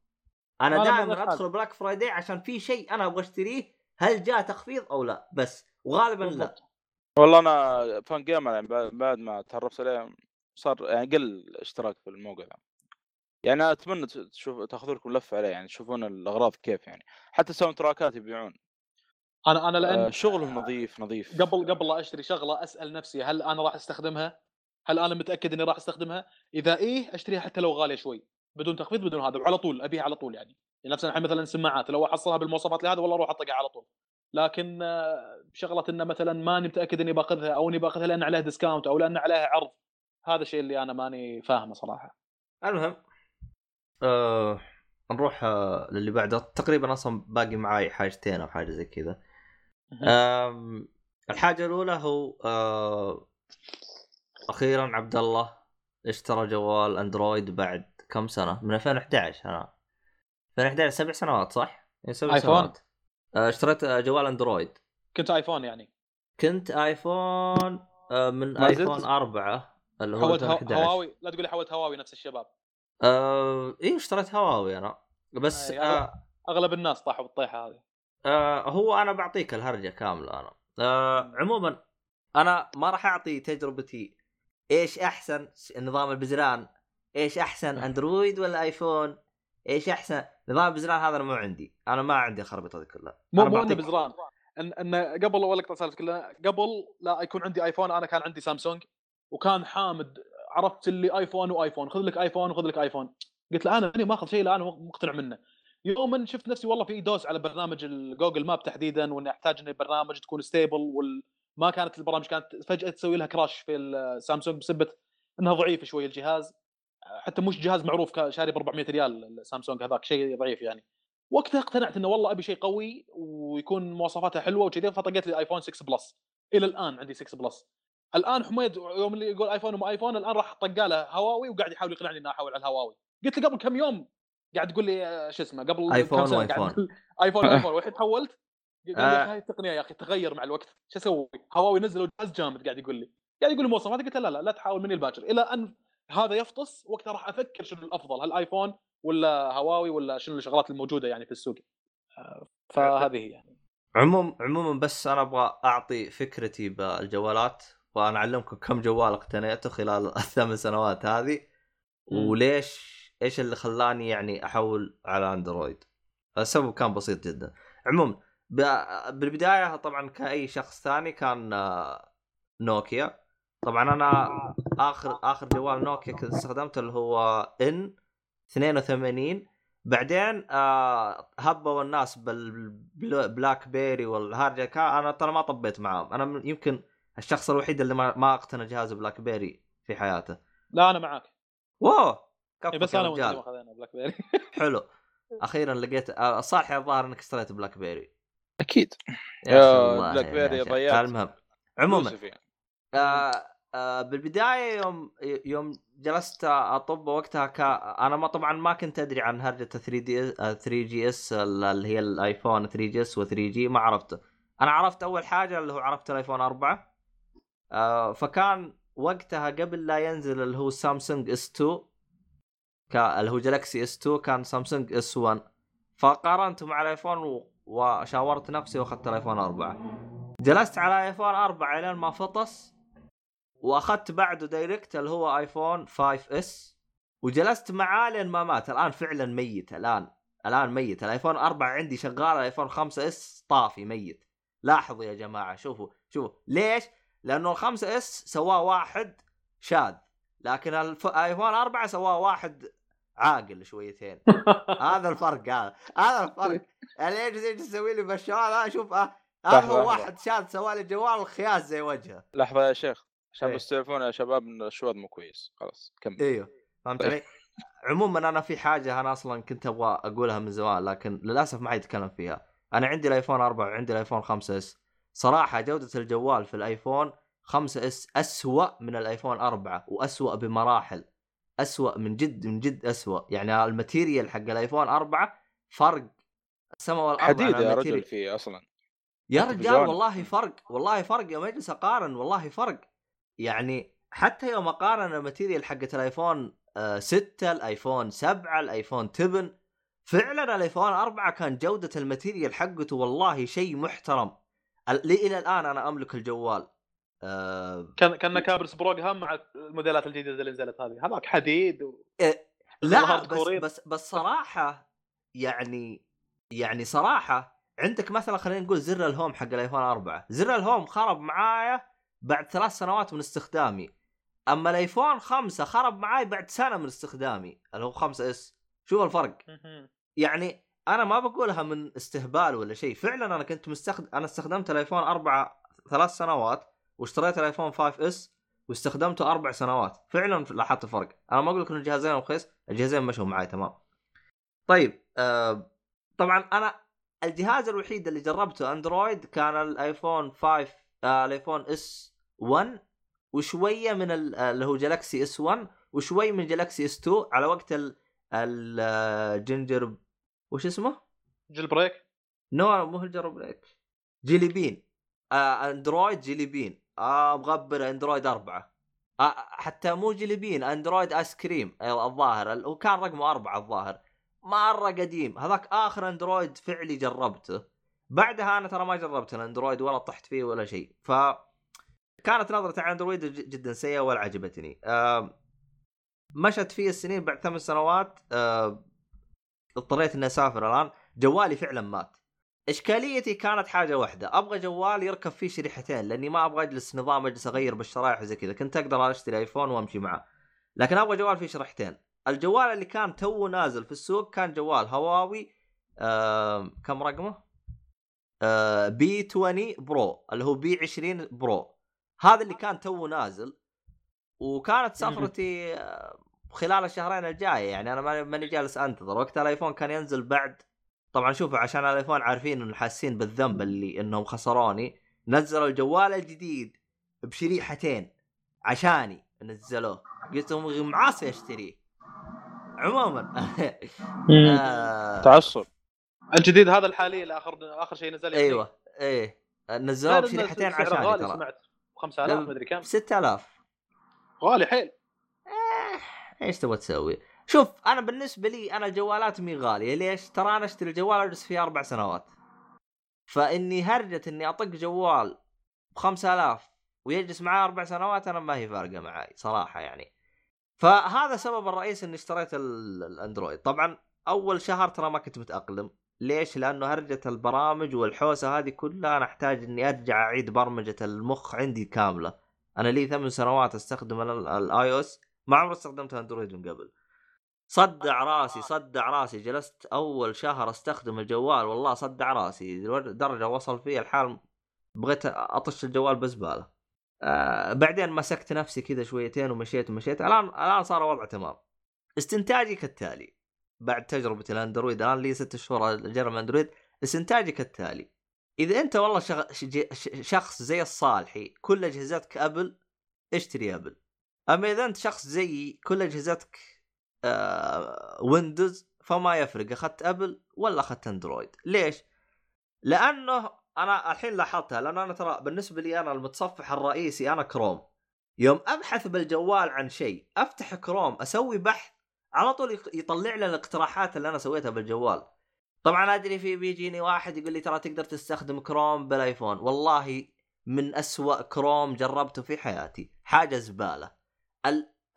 انا دائما ادخل بلاك فرايداي عشان في شيء انا ابغى اشتريه هل جاء تخفيض او لا بس، وغالبا لا. والله انا فان جيمر يعني بعد ما تعرفت عليه صار يعني قل اشتراك في الموقع يعني اتمنى تشوف تاخذوا لكم لفه عليه يعني تشوفون الاغراض كيف يعني حتى ساوند تراكات يبيعون. انا لان شغلهم نظيف. قبل لا اشتري شغله اسال نفسي هل انا راح استخدمها، هل انا متاكد اني راح استخدمها؟ اذا ايه اشتريها حتى لو غاليه شوي بدون تخفيض بدون هذا، على طول ابيها على طول يعني. نفس الحين مثلا سماعات لو احصلها بالمواصفات لهذا والله اروح اطقها على طول، لكن شغله ان مثلا ماني متاكد اني باخذها او اني باخذها لان عليها ديسكاونت او لان عليها عرض، هذا الشيء اللي انا ماني فاهمه صراحه. المهم نروح للي بعده. تقريبا اصلا باقي معي حاجتين او حاجه زي كذا. الحاجه الاولى هو اخيرا عبد الله اشترى جوال اندرويد بعد كم سنه، من 2011 انا 2011 7 سنوات صح؟ 7 سنوات اشتريت جوال اندرويد. كنت ايفون يعني كنت ايفون من ايفون 4 اللي هو هواوي. لا تقولي حولت هواوي نفس الشباب. ايه اشتريت هواوي انا بس اغلب الناس طاحوا بالطيحه هذه. هو انا بعطيك الهرجه كامله انا. عموما انا ما راح اعطي تجربتي ايش احسن نظام البزران، ايش احسن اندرويد ولا ايفون، ايش احسن نظام بزران، هذا مو عندي، انا ما عندي خربطه هذه كلها. مو انا بزران ان قبل اول لقطه سالفه كلها قبل لا يكون عندي ايفون انا كان عندي سامسونج، وكان حامد عرفت اللي ايفون وايفون خذ لك ايفون وخذ لك ايفون، قلت له انا ما اخذ شيء الان مقتنع منه. يوما شفت نفسي والله في دوس على برنامج الجوجل ماب تحديدا واني احتاج ان برنامج تكون ستيبل، وما كانت البرامج كانت فجاه تسوي لها كراش في السامسونج بسبب انها ضعيفه شويه الجهاز، حتى مش جهاز معروف شاري ب $400 السامسونج هذاك شيء ضعيف يعني. وقتها اقتنعت انه والله ابي شيء قوي ويكون مواصفاته حلوه وكذا، فطقيت لي ايفون 6 بلس. الى الان عندي 6 بلس. الان حميد يوم اللي يقول ايفون وما ايفون الان راح طق له هواوي وقاعد يحاول يقنعني اني احاول على الهواوي. قلت له قبل كم يوم قاعد تقول لي شو اسمه قبل ايفون كم ايفون ايفون ايفون والحين تحولت. قال لي هاي التقنيه يا اخي تغير مع الوقت، شو اسوي؟ هواوي نزلوا جهاز جامد قاعد يقول لي مواصفاته. قلت له لا تحاول مني الباكر الى ان هذا يفطس، وقتها راح افكر شنو الافضل، هل ايفون ولا هواوي ولا شنو الشغلات الموجوده يعني في السوق. فهذه يعني عموما بس انا ابغى اعطي فكرتي بالجوالات وانا اعلمكم كم جوال اقتنيته خلال الثمان سنوات هذه وليش ايش اللي خلاني يعني احول على اندرويد. السبب كان بسيط جدا. عموما بالبدايه طبعا كاي شخص ثاني كان نوكيا. طبعا انا اخر جوال نوكيا كنت استخدمته اللي هو N82. بعدين هبوا الناس بالبلاك بيري والهارجك، انا ترى ما طبيت معهم. انا يمكن الشخص الوحيد اللي ما اقتنى جهاز بلاك بيري في حياته. لا انا معاك. واو بس انا وانت ما اخذنا بلاك بيري. حلو اخيرا لقيت صالح. الظاهر انك اشتريت بلاك بيري. اكيد يا بلاك بيري ضيعت. المهم عموما بالبدايه يوم جلست اطب وقتها انا ما طبعا ما كنت ادري عن هرجه 3GS اللي هي الايفون 3GS و3G ما عرفته. انا عرفت اول حاجه اللي هو عرفت الايفون 4 فكان وقتها قبل لا ينزل اللي هو سامسونج S2 اللي هو جلاكسي اس 2 كان سامسونج اس 1، فقارنته مع الايفون وشاورت نفسي واخذت الايفون 4. جلست على ايفون 4 لين ما فطس، واخذت بعده دايركت اللي هو ايفون 5 اس وجلست معاه لين ما مات. الان فعلا ميت، الان ميت. الايفون 4 عندي شغال، الايفون 5 اس طافي ميت. لاحظوا يا جماعه، شوفوا ليش؟ لانه ال5 اس سواه واحد شاذ، لكن الايفون 4 سواه واحد عاقل شويتين. هذا الفرق، هذا الفرق. اللي يسوي لي بالشوال اشوف هو واحد شاذ سوى لي جوال الخياس زي وجهه. لحظه يا شيخ عشان أيه. مستعفون يا شباب من الشواد مو كويس، خلاص كمل. ايوه فهمت علي. عموما انا في حاجه انا اصلا كنت ابغى اقولها من زمان لكن للاسف ما اتكلم فيها. انا عندي الايفون 4 وعندي الايفون 5 اس. صراحه جوده الجوال في الايفون 5 اس اسوأ من الايفون 4 واسوأ بمراحل، اسوأ من جد من جد اسوأ. يعني الماتيريال حق الايفون 4 فرق السماء والارض. حديد يا رجل فيه اصلا يا رجال، والله فرق، والله فرق. يوم اجلس اقارن والله فرق. يعني حتى يوم اقارن الماتيريال حقه الايفون 6 الايفون 7 الايفون 7، فعلا الايفون 4 كان جوده الماتيريال حقته والله شيء محترم. الى الان انا املك الجوال كان كابرس بروج هم مع الموديلات الجديده اللي نزلت هذه، هذاك حديد لا بس صراحه يعني صراحه عندك مثلا خلينا نقول زر الهوم حق الايفون 4، زر الهوم خرب معايا بعد 3 سنوات من استخدامي، اما الايفون 5 خرب معاي بعد سنه من استخدامي اللي هو 5 اس. شوف الفرق. يعني انا ما بقولها من استهبال ولا شيء، فعلا انا كنت انا استخدمت الايفون 4 3 سنوات واشتريت الايفون 5 اس واستخدمته 4 سنوات، فعلا لاحظت الفرق. انا ما اقول لك ان الجهازين رخيص، الجهازين مشوا معي تمام. طيب طبعا انا الجهاز الوحيد اللي جربته اندرويد كان الايفون 5 الايفون اس 1 وشويه من اللي هو جالاكسي اس 1 وشوي من جالاكسي اس 2 على وقت الجنجر وش اسمه جلبريك نو مو جلبريك جيليبين اندرويد جيليبين مغبر اندرويد 4 حتى مو جيليبين اندرويد ايس كريم الظاهر وكان رقمه 4 الظاهر مره قديم. هذاك اخر اندرويد فعلي جربته، بعدها انا ترى ما جربت الاندرويد ولا طحت فيه ولا شيء، فكانت نظرتي عن اندرويد جدا سيئه ولا عجبتني. مشت فيه السنين، بعد 8 سنوات اضطريت اني اسافر. الان جوالي فعلا مات. اشكاليتي كانت حاجه واحده، ابغى جوال يركب فيه شريحتين لاني ما ابغى اجلس نظام اجلس اغير بالشرايح وزي كذا، كنت اقدر اشتري ايفون وامشي معه، لكن ابغى جوال فيه شريحتين. الجوال اللي كان تو نازل في السوق كان جوال هواوي كم رقمه بي 20 برو اللي هو بي 20 برو، هذا اللي كان تو نازل. وكانت سفرتي خلال الشهرين الجاية، يعني أنا ماني جالس أنتظر. وقت الآيفون كان ينزل بعد، طبعا شوفوا عشان الآيفون عارفين إنه حاسين بالذنب اللي إنهم خسروني، نزلوا الجوال الجديد بشريحتين عشاني نزلوه، قلتهم معاصي أشتريه. عموما تعصب الجديد هذا الحالي آخر شيء نزل. أيوة إيه نزلوه بشريحتين عشاني، ترى سمعت 5000 مدري كم 6000 غالي حيل. ايش تبغى تسوي؟ شوف انا بالنسبه لي انا الجوالات مي غاليه، ليش؟ ترى انا اشتري الجوال اجلس فيه 4 سنوات، فاني هرجت اني اطق جوال ب5000 ويجلس معاه 4 سنوات انا ما هي فارقه معي صراحه يعني. فهذا سبب الرئيس اني اشتريت الاندرويد. طبعا اول شهر ترى ما كنت متاقلم، ليش؟ لانه هرجه البرامج والحوسه هذه كلها انا احتاج اني ارجع اعيد برمجه المخ عندي كامله. انا لي 8 سنوات استخدم الاي او اس، ما عمري استخدمت اندرويد من قبل. صدع راسي جلست اول شهر استخدم الجوال والله صدع راسي درجه وصل فيها الحال بغيت اطش الجوال بزباله. بعدين مسكت نفسي كذا شويتين ومشيت. الان صار وضع تمام. استنتاجي كالتالي بعد تجربه الاندرويد، الان لي 6 شهور اجرب اندرويد، استنتاجي كالتالي: إذا أنت والله شخص زي الصالحي كل أجهزتك أبل، اشتري أبل. أما إذا أنت شخص زي كل أجهزتك ويندوز، فما يفرق أخذت أبل ولا أخذت أندرويد. ليش؟ لأنه أنا الحين لاحظتها، لأنه أنا ترى بالنسبة لي أنا المتصفح الرئيسي أنا كروم. يوم أبحث بالجوال عن شيء أفتح كروم أسوي بحث على طول يطلع لنا الاقتراحات اللي انا سويتها بالجوال. طبعا ادري في بيجيني واحد يقول لي ترى تقدر تستخدم كروم بالايفون، والله من أسوأ كروم جربته في حياتي، حاجه زباله.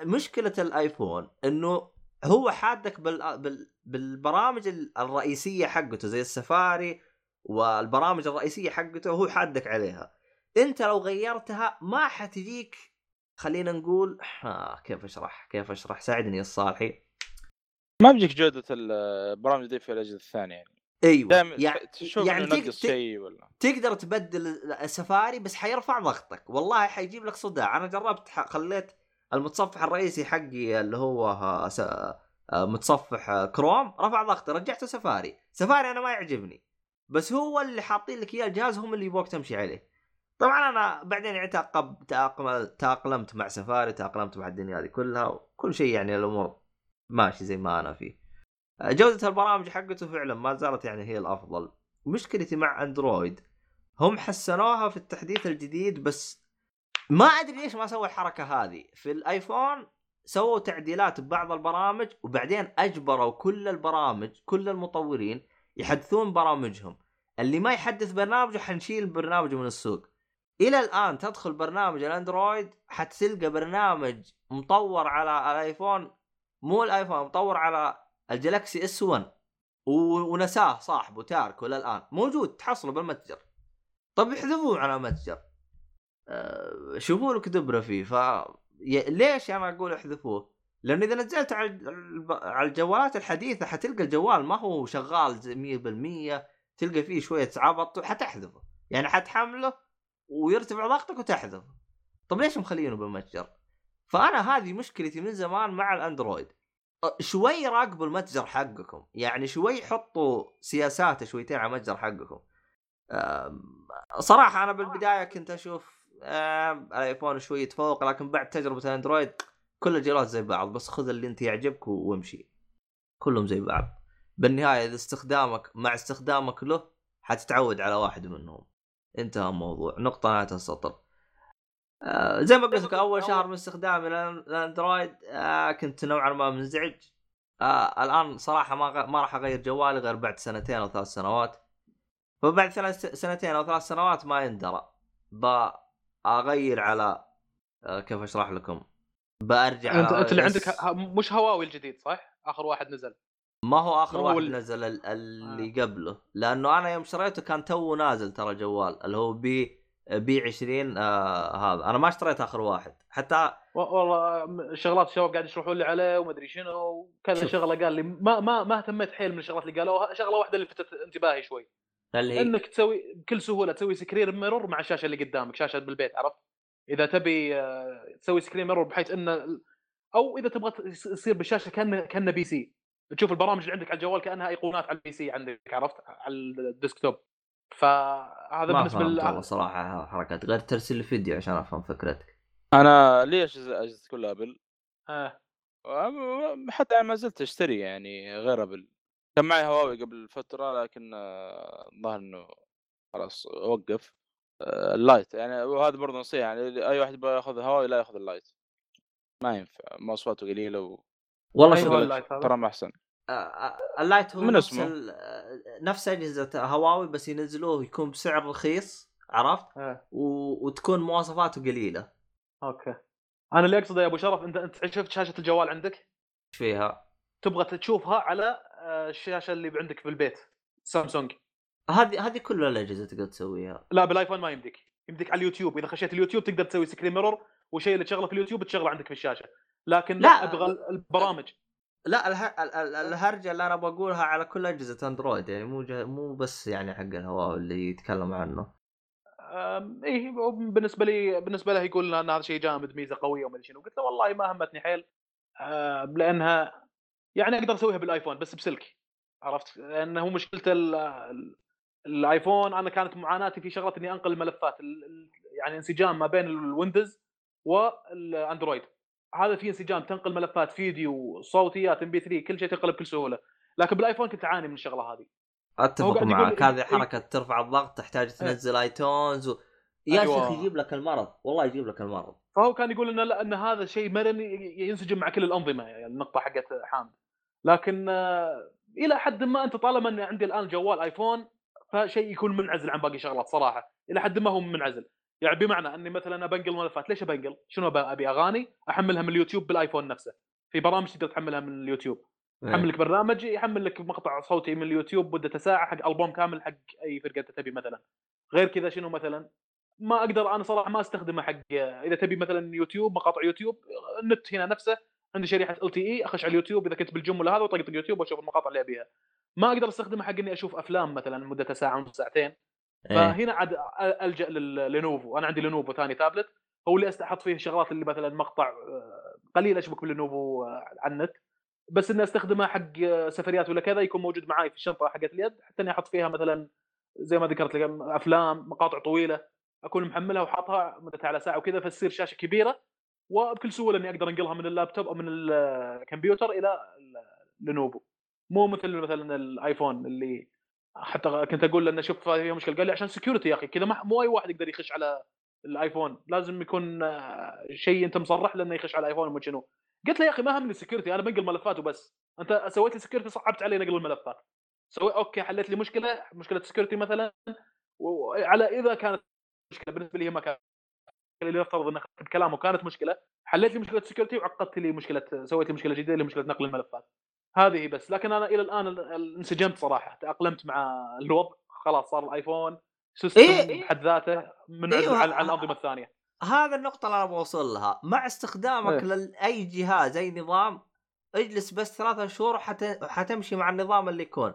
مشكله الايفون انه هو حادك بالبرامج الرئيسيه حقته زي السفاري والبرامج الرئيسيه حقته، هو حادك عليها. انت لو غيرتها ما حتجيك، خلينا نقول كيف اشرح ساعدني يا الصالحي، ما بيجيك جوده البرامج دي في الاجهزه الثانيه يعني. ايوه يعني تقدر تبدل السفاري بس حيرفع ضغطك، والله حيجيب لك صداع. انا جربت خليت المتصفح الرئيسي حقي اللي هو متصفح كروم رفع ضغطي، رجعته سفاري انا ما يعجبني، بس هو اللي حاطين لك اياه الجهاز، هم اللي يبغوك تمشي عليه. طبعا انا بعدين يعني تاقلمت مع سفاري، تاقلمت مع الدنيا هذه كلها وكل شيء، يعني الامور ماشي زي ما انا فيه. جودة البرامج حقته فعلا ما زالت يعني هي الافضل. مشكلتي مع اندرويد هم حسنوها في التحديث الجديد، بس ما ادري ليش ما سووا الحركه هذه في الايفون. سووا تعديلات ببعض البرامج وبعدين اجبروا كل البرامج، كل المطورين يحدثون برامجهم، اللي ما يحدث برنامجه حنشيل برنامجه من السوق. الى الان تدخل برنامج الاندرويد حتلقى برنامج مطور على الايفون، مو الايفون مطور على الجلاكسي اس 1 ونساه صاحبه تاركه الان، موجود تحصله بالمتجر. طب يحذفوه على المتجر، شوفوا له كدبره فيه. ليش انا اقول احذفوه؟ لان اذا نزلت على الجوالات الحديثه حتلقى الجوال ما هو شغال 100%، تلقى فيه شويه عبط حتحذفه، يعني حتحمله ويرتفع ضغطك وتحذفه. طب ليش مخلينه بالمتجر؟ فانا هذه مشكلتي من زمان مع الاندرويد. شوي راقبوا المتجر حقكم، يعني شوي حطوا سياسات شويتين على المتجر حقكم. صراحة أنا بالبداية كنت أشوف الآيفون شوي يتفوق، لكن بعد تجربة الأندرويد كل الجوالات زي بعض، بس خذ اللي أنت يعجبك وامشي، كلهم زي بعض بالنهاية. إذا استخدامك مع استخدامك له حتتعود على واحد منهم. انتهى الموضوع، نقطة نهاية السطر. زي ما قلت لك أول شهر من استخدامي للأندرويد كنت نوعا ما منزعج. الآن صراحة ما راح أغير جوالي غير بعد 2 أو 3 سنوات، فبعد 2 أو 3 سنوات ما يندرى بأغير على كيف أشرح لكم، بأرجع أنت اللي عندك مش هواوي الجديد صح؟ آخر واحد نزل، ما هو آخر واحد نزل اللي قبله، لأنه أنا يوم شريته كان توه نازل ترى جوال اللي هو B20. هذا انا ما اشتريت اخر واحد حتى، والله شغلات الشباب قاعد يشرحوا لي عليه وما ادري شنو وكذا شغله، قال لي ما اهتميت حيل من الشغلات اللي قالوها. شغله واحده اللي فتت انتباهي شوي، انك تسوي بكل سهوله تسوي سكرين ميرور مع الشاشه اللي قدامك، شاشه بالبيت عرفت، اذا تبي تسوي سكرين ميرور بحيث انه، او اذا تبغى تصير بالشاشه كأنه بي سي، تشوف البرامج اللي عندك على الجوال كانها ايقونات على البي سي عندك عرفت، على الديسكتوب. فهذا بالنسبه صراحه حركات غير ترسل الفيديو عشان افهم فكرتك. انا ليش اجهزتي كلها ابل؟ حتى ما زلت اشتري يعني غير ابل. كان معي هواوي قبل فتره لكن ظهر انه خلاص اوقف اللايت يعني، وهذا برضه نصيحه يعني اي واحد بياخذ هواوي لا ياخذ اللايت، ما ينفع مواصفاته قليله والله شوف اللايت ترى ما احسن. اللايت هو نفس أجهزة هواوي بس ينزلوه يكون بسعر رخيص عرفت، وتكون مواصفاته قليلة. أوكي أنا اللي أقصده يا أبو شرف، أنت شفت شاشة الجوال عندك إيش فيها؟ تبغى تشوفها على الشاشة اللي عندك بالبيت سامسونج، هذه كل الأجهزة تقدر تسويها. لا بالآيفون ما يمديك على اليوتيوب، إذا خشيت اليوتيوب تقدر تسوي سكرين ميرور وشيء اللي تشغله في اليوتيوب تشغله عندك في الشاشة، لكن لا أبغى البرامج. لا الهرجة اللي أنا بقولها على كل أجهزة أندرويد يعني، مو بس يعني حق الهواوي اللي يتكلم عنه. إيه بالنسبة له يقول أن هذا شيء جامد، ميزة قوية وما أدري شنو. قلت له والله ما همتني حيل، لأنها يعني أقدر أسويها بالآيفون بس بسلك عرفت، لأنه مشكلة الآيفون أنا كانت معاناتي في شغلة إني أنقل الملفات، يعني انسجام ما بين الويندوز والأندرويد، هذا في انسجام تنقل ملفات فيديو صوتيات MP3 كل شيء تنقله بكل سهوله، لكن بالايفون كنت اعاني من الشغله هذه. اتفق معك، هذه حركه ترفع الضغط، تحتاج تنزل ايتونز يا أيوة. شيخ يجيب لك المرض والله يجيب لك المرض. فهو كان يقول إن أن هذا شيء مرن ينسجم مع كل الأنظمة، يعني النقطة حقت حامد. لكن إلى حد ما أنت طالما أن عندي الآن جوال آيفون فشيء يكون منعزل عن باقي شغلات صراحة، إلى حد ما هو منعزل. يعني بمعنى أني مثلا أنا بنقل ملفات، ليش بنقل؟ شنو أبي أغاني أحملها من اليوتيوب بالآيفون نفسه، في برامج تقدر تحملها من اليوتيوب. يحمل لك برنامج، يحمل لك مقطع صوتي من اليوتيوب مدته ساعة حق ألبوم كامل حق أي فرقة أنت تبي مثلا. غير كذا شنو مثلا ما أقدر أنا صراحة ما أستخدمه حق إذا تبي مثلا يوتيوب، مقاطع يوتيوب، النت هنا نفسه عندي شريحة LTE أخش على اليوتيوب إذا كنت بالجملة هذا وطقت اليوتيوب وأشوف المقاطع اللي أبيها. ما أقدر أستخدمه حق إني أشوف أفلام مثلا مدة ساعة ونص ساعتين. فهنا عاد ألجأ للينوفو، أنا عندي لينوفو ثاني تابلت هو اللي أستحط فيه شغلات اللي مثلا مقطع قليل أشبك باللينوفو على النت، بس إني أستخدمه حق سفريات ولا كذا يكون موجود معاي في الشنطة حقت اليد حتى إني أحط فيها مثلا زي ما ذكرت لك أفلام مقاطع طويلة أكون محملها وحاطها مدتها على ساعة وكذا، فتصير شاشة كبيرة وبكل سهولة إني أقدر أنقلها من اللابتوب أو من الكمبيوتر إلى لينوفو. مو مثلا الآيفون اللي حتى كنت أقول لأنه شوف فيها مشكلة، قال لي عشان سكيورتي يا أخي كذا مو أي واحد يقدر يخش على الآيفون، لازم يكون شيء أنت مصرح لأنه يخش على الآيفون ومشنو. قلت له يا اخي ما همني السكيورتي، انا بنقل ملفات وبس، انت سويت لي سكيورتي صعبت علي نقل الملفات، سوي اوكي حليت لي مشكله سكيورتي مثلا، وعلى اذا كانت مشكله بالنسبه لي ما كان اللي نفترض ان كلامه كانت مشكله، حليت لي مشكله سكيورتي وعقدت لي مشكله، سويت لي مشكله جديده اللي مشكله نقل الملفات هذه بس. لكن انا الى الان انسجمت صراحه، تاقلمت مع الوضع، خلاص صار الايفون سيستم بحد ذاته منعزل عن الانظمه الثانيه. هذا النقطة اللي أنا بوصل لها مع استخدامك لأي جهاز أي نظام، اجلس بس 3 شهور حتمشي مع النظام اللي يكون.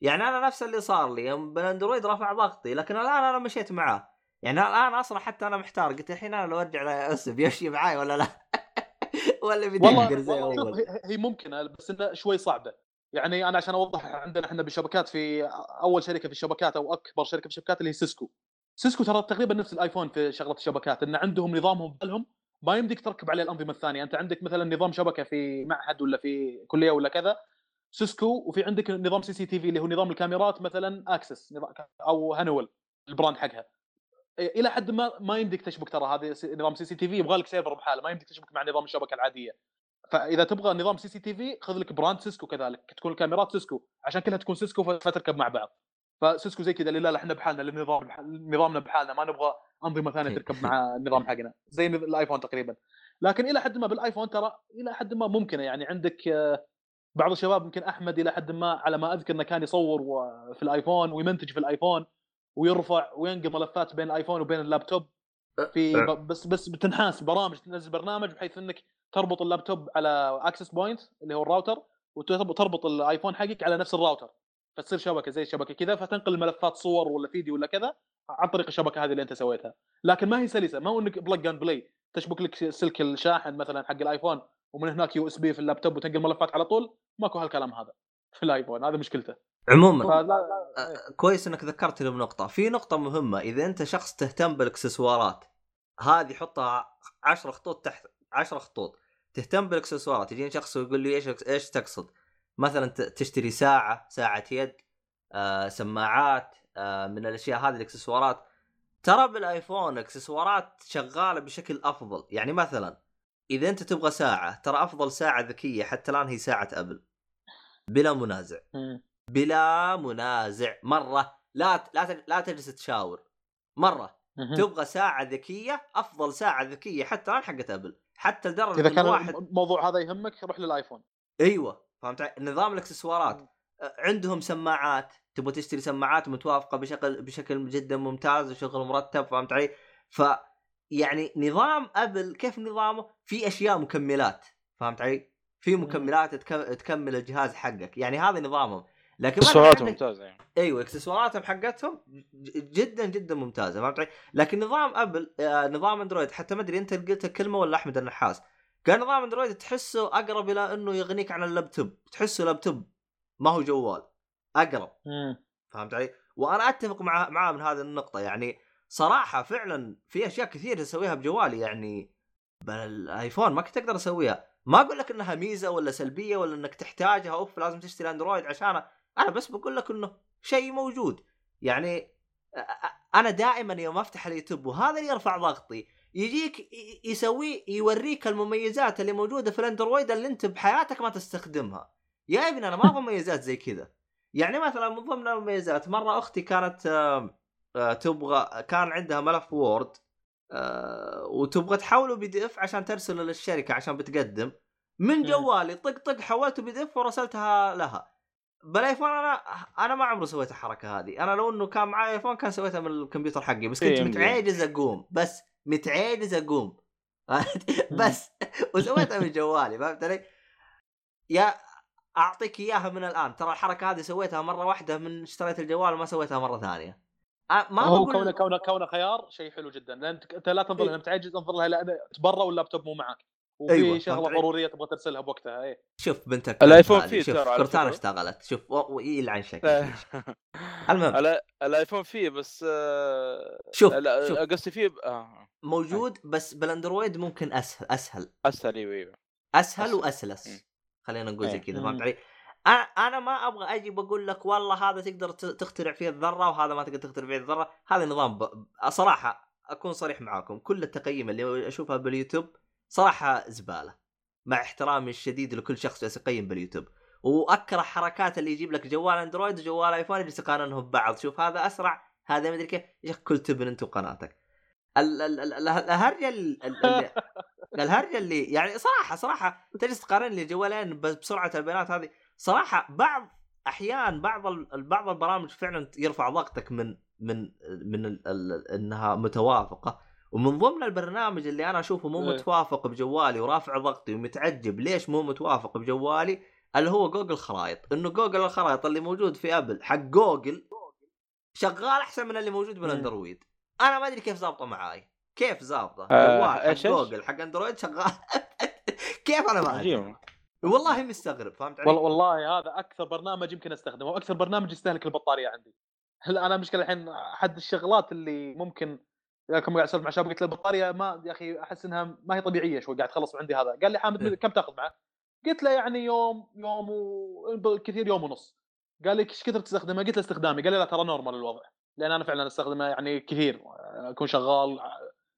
يعني أنا نفس اللي صار لي بالأندرويد رفع ضغطي، لكن الآن أنا مشيت معاه، يعني الآن أصلا حتى أنا محتار، قلت الحين أنا لو أرجع لأسب يمشي معاي ولا لا ولا بدي زي أول. هي ممكنة بس إنها شوي صعبة. يعني أنا عشان أوضح، عندنا إحنا بالشبكات في أول شركة في الشبكات أو أكبر شركة في الشبكات اللي هي سيسكو ترى تقريبا نفس الايفون في شغله الشبكات، ان عندهم نظامهم بالهم ما يمديك تركب عليه الانظمه الثانيه. انت عندك مثلا نظام شبكه في معهد ولا في كليه ولا كذا سيسكو، وفي عندك نظام CCTV اللي هو نظام الكاميرات مثلا اكسس او هانويل البراند حقها، الى حد ما يمديك تشبك. ترى هذا نظام CCTV يبغى لك سيرفر بحاله، ما يمديك تشبك مع نظام الشبكه العاديه. فاذا تبغى نظام CCTV خذ لك براند سيسكو، كذلك تكون الكاميرات سيسكو عشان كلها تكون سيسكو فتركب مع بعض. فسيسكو زي كذا اللي لا احنا بحالنا نظامنا بحالنا، ما نبغى انظمه ثانيه تركب مع النظام حقنا زي الايفون تقريبا. لكن الى حد ما بالايفون ترى الى حد ما ممكنه، يعني عندك بعض الشباب يمكن احمد الى حد ما على ما اذكر انه كان يصور في الايفون ويمنتج في الايفون ويرفع وينقل ملفات بين الايفون وبين اللابتوب في بس بتنحاس برامج، تنزل برنامج بحيث انك تربط اللابتوب على اكسس بوينت اللي هو الراوتر وتربط الايفون حقك على نفس الراوتر، فتصير شبكه زي الشبكه كذا، فتنقل ملفات صور ولا فيديو ولا كذا عن طريق الشبكه هذه اللي انت سويتها. لكن ما هي سلسه، ما هو انك بلاج اند بلاي تشبك لك سلك الشاحن مثلا حق الايفون ومن هناك USB في اللابتوب وتنقل ملفات على طول. ماكو هالكلام هذا في الايفون، هذا مشكلته. عموما كويس انك ذكرت لي بنقطه، في نقطه مهمه، اذا انت شخص تهتم بالاكسسوارات هذه حطها 10 خطوط تحت 10 خطوط. تهتم بالاكسسوارات، يجيني شخص ويقول لي ايش تقصد؟ مثلا تشتري ساعة يد، سماعات، من الاشياء هذه الاكسسوارات. ترى بالايفون اكسسوارات شغاله بشكل افضل. يعني مثلا اذا انت تبغى ساعه، ترى افضل ساعه ذكيه حتى الان هي ساعه ابل بلا منازع. مره لا تجلس تشاور، مره تبغى ساعه ذكيه، افضل ساعه ذكيه حتى الان حقت ابل. حتى لدرجه اذا كان الموضوع هذا يهمك روح للايفون. ايوه فهمت. نظام الاكسسوارات عندهم سماعات، تبغى تشتري سماعات متوافقه بشكل جدا ممتاز وشغل مرتب، فهمت علي؟ فيعني نظام ابل كيف نظامه في اشياء مكملات، فهمت علي؟ في مكملات تكمل الجهاز حقك، يعني هذا نظامهم. لكن اكسسواراتهم ممتازه، يعني ايوه اكسسواراتهم حقتهم جدا جدا ممتازه، فهمت علي؟ لكن نظام ابل نظام اندرويد، حتى ما ادري انت قلت الكلمه ولا احمد النحاس، كان نظام اندرويد تحسه اقرب الى انه يغنيك عن اللابتوب، تحسه لابتوب ما هو جوال، اقرب. فهمت علي؟ وانا اتفق معاه من هذه النقطه. يعني صراحه فعلا في اشياء كثير اسويها بجوالي، يعني بالايفون ما كنت اقدر اسويها. ما اقول لك انها ميزه ولا سلبيه ولا انك تحتاجها اوف لازم تشتري اندرويد عشانها، انا بس بقول لك انه شيء موجود. يعني انا دائما يوم افتح اليوتيوب وهذا اللي يرفع ضغطي يجيك يسوي يوريك المميزات اللي موجوده في الاندرويد اللي انت بحياتك ما تستخدمها. يا ابني انا ما ابغى مميزات زي كذا. يعني مثلا من ضمن المميزات مره اختي كانت تبغى كان عندها ملف وورد وتبغى تحوله PDF عشان ترسله للشركه عشان بتقدم من جوالي طق طق حولته PDF ورسلتها لها بالايفون. انا ما عمري سويت الحركه هذه. انا لو انه كان معي ايفون كان سويتها من الكمبيوتر حقي، بس كنت متعاجز اقوم بس بس وسويتها من جوالي. فهمت علي؟ يا اعطيك اياها من الان، ترى الحركه هذه سويتها مره واحده من اشتريت الجوال وما سويتها مره ثانيه. ما هو كونه خيار شيء حلو جدا، لان انت لا تنظر لها متعجز، انظر لها لا تبرى واللابتوب مو معك وفي أيوة شغله ضروريه تبغى ترسلها بوقتها. ايه شوف بنتك الايفون فيه ترى كرتانه اشتغلت، شوف يلعن شكل. المهم الايفون فيه بس شوف قصدي فيه موجود بس بالاندرويد ممكن اسهل اسهل واسلس، خلينا نقول زي كذا. فهمت علي؟ انا ما ابغى اجي بقول لك والله هذا تقدر تخترع فيه الذره وهذا ما تقدر تخترع فيه الذره. هذا نظام صراحه اكون صريح معاكم، كل التقييم اللي اشوفها باليوتيوب صراحه زباله، مع احترامي الشديد لكل شخص يقيم باليوتيوب. واكره حركات اللي يجيب لك جوال اندرويد وجوال ايفون اللي يقارنهم ببعض، شوف هذا اسرع هذا ما ادري كيف. يا كل تبن انت وقناتك الهرجه اللي يعني صراحه تجلس تقارن لي جوالين بسرعه البيانات هذه. صراحه بعض البرامج فعلا يرفع ضغطك من انها متوافقه. ومن ضمن البرنامج اللي انا اشوفه مو متوافق بجوالي ورافع ضغطي ومتعجب ليش مو متوافق بجوالي اللي هو جوجل خرائط، انه جوجل الخرائط اللي موجود في ابل حق جوجل شغال احسن من اللي موجود بالاندرويد. انا ما ادري كيف ظابطه معاي، كيف ظابطه جوال حق جوجل حق اندرويد شغال كيف انا ما ادري والله مستغرب. فهمت علي؟ والله هذا اكثر برنامج يمكن استخدمه واكثر برنامج يستهلك البطاريه عندي. هلا انا مشكله الحين احد الشغلات اللي ممكن كم قاعد اسولف مع شباب قلت له البطاريه ما يا اخي احس انها ما هي طبيعيه شوي قاعد تخلص عندي. هذا قال لي حامد كم تاخذ معه؟ قلت له يعني يوم وكثير يوم ونص. قال لي ايش كثر تستخدمه؟ قلت له استخدامي. قال لي لا ترى نورمال الوضع، لان انا فعلا استخدمه يعني كثير، اكون شغال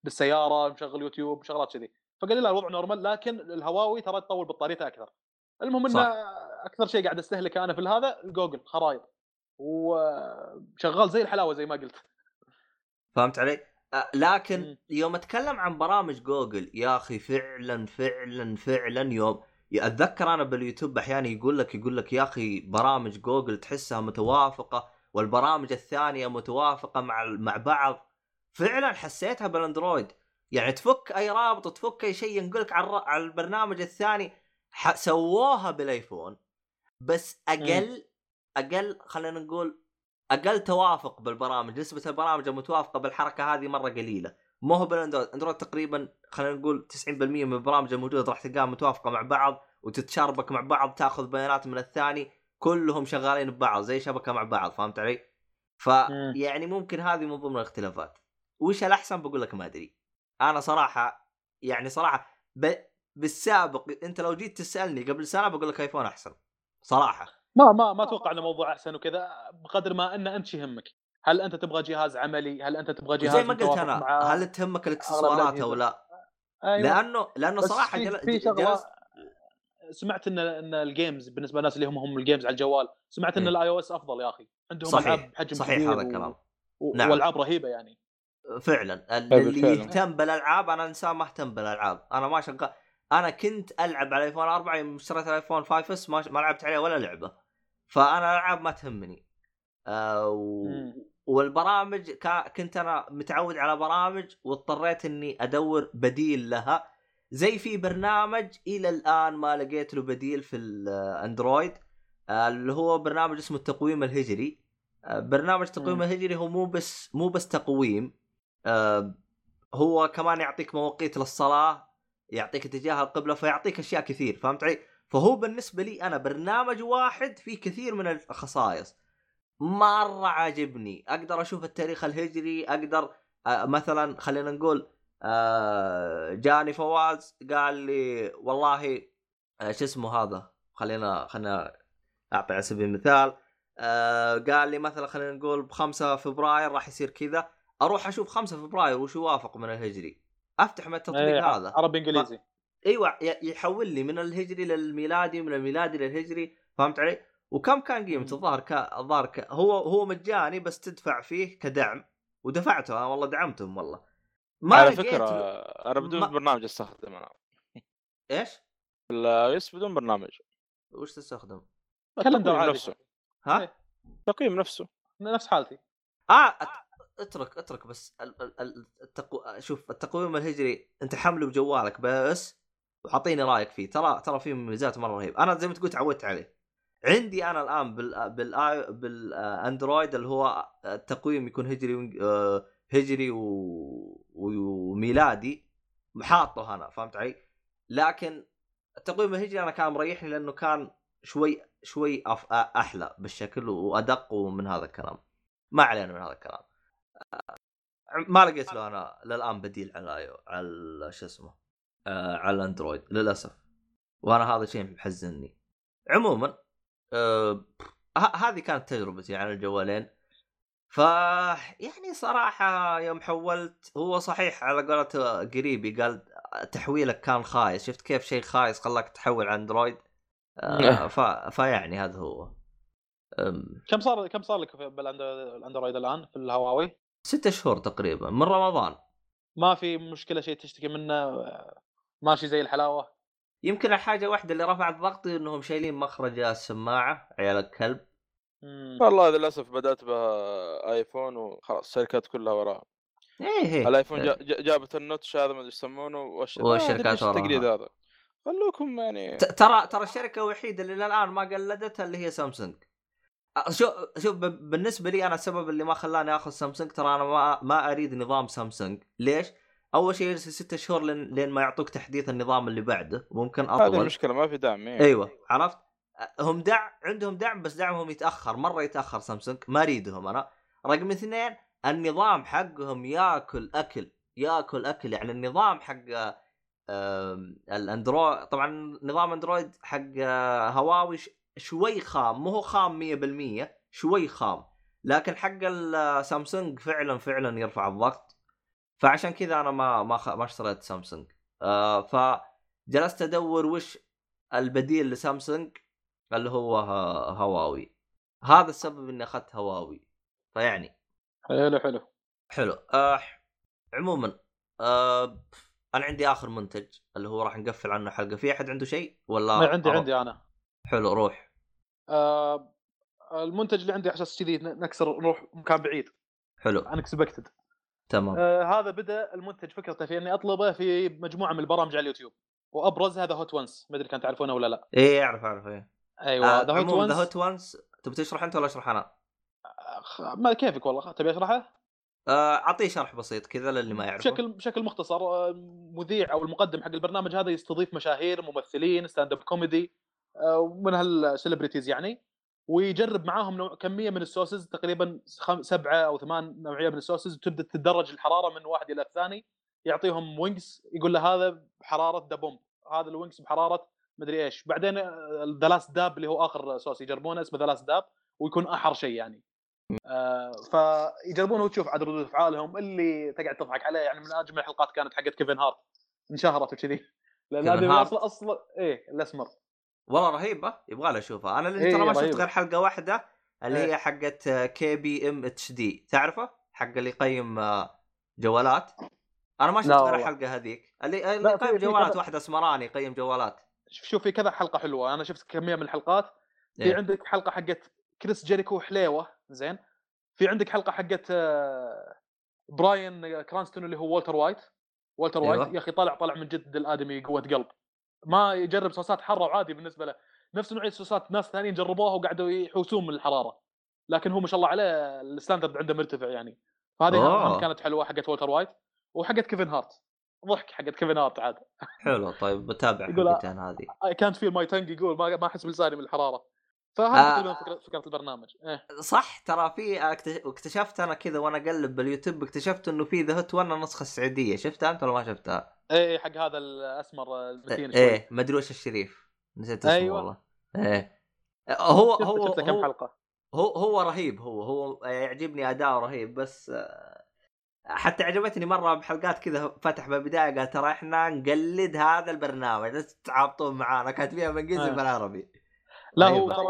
بالسياره مشغل يوتيوب شغلات كذي. فقال لي لا الوضع نورمال، لكن الهواوي ترى تطول بطاريتها اكثر. المهم انه اكثر شيء قاعد استهلكه انا في هذا الجوجل خرائط، وشغال زي الحلاوه زي ما قلت. فهمت علي؟ لكن يوم اتكلم عن برامج جوجل يا اخي فعلا فعلا فعلا يوم اتذكر انا باليوتيوب احيانا يقول لك يا اخي برامج جوجل تحسها متوافقه والبرامج الثانيه متوافقه مع بعض. فعلا حسيتها بالاندرويد، يعني تفك اي رابط وتفك اي شيء ينقلك على البرنامج الثاني. سووها بالايفون بس اقل خلينا نقول اقل توافق بالبرامج. نسبه البرامج المتوافقه بالحركه هذه مره قليله، ما هو بالاندرويد. اندرويد تقريبا خلينا نقول 90% من البرامج الموجوده راح تلقاها متوافقه مع بعض وتتشاربك مع بعض، تاخذ بيانات من الثاني، كلهم شغالين ببعض زي شبكه مع بعض. فهمت علي؟ فيعني ممكن هذه من ضمن الاختلافات. وش الاحسن بقول لك ما ادري. انا صراحه يعني بالسابق انت لو جيت تسالني قبل سنه بقول لك ايفون احسن صراحه. ما اتوقع انه موضوع احسن وكذا بقدر ما ان انت يهمك هل انت تبغى جهاز عملي، هل انت تبغى جهاز زي ما قلت انا، هل تهمك الاكسسوارات او لا. أيوة. لانه صراحه سمعت ان الجيمز بالنسبه للناس اللي هم الجيمز على الجوال، سمعت ان الاي او اس افضل يا اخي، عندهم العاب بحجم صحيح هذا الكلام نعم. والعاب رهيبه يعني فعلا. اللي يهتم بالالعاب، انا انسان ما اهتم بالالعاب. انا ما شغال، انا كنت العب على ايفون 4 يوم اشتريت الايفون 5S ما لعبت عليه ولا لعبه، فانا الالعاب ما تهمني. والبرامج كنت انا متعود على برامج واضطريت اني ادور بديل لها. زي في برنامج الى الان ما لقيت له بديل في الاندرويد اللي هو برنامج اسمه التقويم الهجري. برنامج تقويم الهجري هو مو بس تقويم، هو كمان يعطيك مواقيت للصلاة، يعطيك اتجاه القبلة، فيعطيك أشياء كثير. فهمت علي؟ فهو بالنسبة لي أنا برنامج واحد فيه كثير من الخصائص مرة عاجبني. أقدر أشوف التاريخ الهجري، أقدر مثلا خلينا نقول جاني فواز قال لي والله شو اسمه هذا، خلينا أعطي على سبيل المثال، قال لي مثلا خلينا نقول ب5 فبراير راح يصير كذا، اروح اشوف 5 فبراير وش يوافق من الهجري، افتح من التطبيق هذا عربي انجليزي، ايوه يحول لي من الهجري للميلادي، من الميلادي للهجري، فهمت علي؟ وكم كان قيمه الظاهر هو مجاني بس تدفع فيه كدعم، ودفعته انا والله دعمتهم والله. ما على فكره انا بدون برنامج استخدم انا ايش؟ لا يس بدون برنامج. وش تستخدم؟ كلندر نفسه. ها؟ تقييم نفسه نفس حالتي. اترك بس شوف التقويم الهجري انت حمله بجوالك بس وعطيني رايك فيه، ترى فيه مميزات مره رهيب. انا زي ما تقول تعودت عليه. عندي انا الان بالاندرويد اللي هو التقويم يكون هجري وميلادي محاطه هنا، فهمت علي؟ لكن التقويم الهجري انا كان مريحني لانه كان شوي احلى بالشكل وادق من هذا الكلام. ما علينا من هذا الكلام. ما لقيت له انا للان بديل على شو اسمه على الاندرويد للاسف، وانا هذا شيء محزنني. عموما هذه كانت تجربتي على الجوالين. ف يعني صراحه يوم حولت، هو صحيح على قولة قريبي قال تحويلك كان خايس، شفت كيف شيء خايس خلاك تحول اندرويد. فيعني هذا هو. كم صار لك بالاندرويد الان في الهواوي؟ 6 شهور تقريبا من رمضان. ما في مشكله شيء تشتكي منه؟ ماشي زي الحلاوه. يمكن الحاجه واحده اللي رفعت ضغطي انهم شايلين مخرج السماعه عيال الكلب. والله للاسف بدات بايفون وخلاص الشركات كلها وراها. ايه الايفون جابت النوتش هذا ما ادري يسمونه والشركات التقليد هذا خلوكم يعني. ترى الشركه الوحيده اللي للان ما قلدتها اللي هي سامسونج. شوف بالنسبه لي انا السبب اللي ما خلاني اخذ سامسونج، ترى انا ما اريد نظام سامسونج. ليش؟ اول شيء 6 شهور لين ما يعطوك تحديث النظام اللي بعده، ممكن اطول. هذه المشكله ما في دعم. ايوه عرفت، هم عندهم دعم بس دعمهم يتاخر مره، يتاخر سامسونج، ما اريدهم انا. رقم 2 النظام حقهم ياكل اكل يعني. النظام حق الاندرويد طبعا نظام اندرويد حق هواوي شوي خام، مو هو خام 100%، شوي خام، لكن حق السامسونج فعلا يرفع الضغط. فعشان كذا انا ما اشتريت سامسونج. فجلست ادور وش البديل لسامسونج اللي هو هواوي. هذا السبب اني اخذت هواوي. فيعني حلو. عموما انا عندي اخر منتج اللي هو راح نقفل عنه حلقه. في احد عنده شيء ولا؟ عندي انا. حلو روح. المنتج اللي عندي عشان كذي نكسر نروح مكان بعيد. حلو unexpected. تمام. هذا بدا المنتج فكرته في اني اطلبه في مجموعه من البرامج على اليوتيوب، وابرز هذا هوت ونس. ما ادري كنت تعرفونه ولا لا؟ ايه اعرف ايه. ايوه هذا هوت ونس. تبي تشرح انت ولا اشرح انا؟ ما كيفك والله. تبي اشرحه؟ اعطيه شرح بسيط كذا للي ما يعرفه بشكل مختصر. مذيع او المقدم حق البرنامج هذا يستضيف مشاهير، ممثلين، ستاند اب كوميدي ومن هالسليبريتيز يعني، ويجرب معاهم كميه من السوسز، تقريبا 7 أو 8 نوعيه من السوسز، وتبدا تتدرج الحراره من واحد الى الثاني. يعطيهم وينجز، يقول له هذا بحراره دابوم، هذا الوينجز بحراره مدري ايش. بعدين الدلاس داب اللي هو اخر سوس يجربونه اسمه دلاس داب، ويكون احر شيء يعني. فيجربونه وتشوف عدد ردود افعالهم اللي تقعد تضحك عليه يعني. من اجمل الحلقات كانت حقت كيفن هارت، انشهرت وكذي لان هذا اصلا ايه الاسمر والله رهيبه، يبغى لها اشوفها انا اللي ترى ما شفت غير حلقه واحده اللي هي حقت كي بي ام اتش دي، تعرفه حق اللي يقيم جوالات. انا ما شفت غير الحلقه هذيك اللي يقيم جوالات، واحده اسمراني يقيم جوالات. شوف في كذا حلقه حلوه، انا شفت كميه من الحلقات. في عندك حلقه حقت كريس جيريكو حليوه زين، في عندك حلقه حقت براين كرانستون اللي هو والتر وايت يا اخي طالع من جد الادمي قوه قلب، ما يجرب صوصات حاره وعادي بالنسبه له، نفس نوعيه صوصات ناس ثانيين جربوها وقعدوا يحوسون من الحراره، لكن هو ما شاء الله عليه الستاندرد عنده مرتفع يعني. فهذه كانت حلوه حقت والتر وايت وحقت كيفن هارت، ضحك حقت كيفن هارت عاد حلو. طيب بتابع حقتين هذه. كانت في ماي تانج يقول ما احس بلساني من الحراره. فهذا فكرة البرنامج. صح ترى في اكتشفت انا كذا وانا اقلب باليوتيوب، اكتشفت انه في ذا هوت وانا النسخه السعوديه. شفتها انت ولا ما شفتها؟ ايه حق هذا الاسمر المتين شوي. ايه مدروش الشريف، نسيت اسمه. أيوة. والله ايه هو شفت كم حلقه. هو رهيب، هو يعجبني اداءه رهيب، بس حتى عجبتني مرة بحلقات كذا فتح بالبداية قال ترى إحنا نقلد هذا البرنامج تتعاطون معانا كاتبيها بالإنجليزي بالعربي. لا هو ترى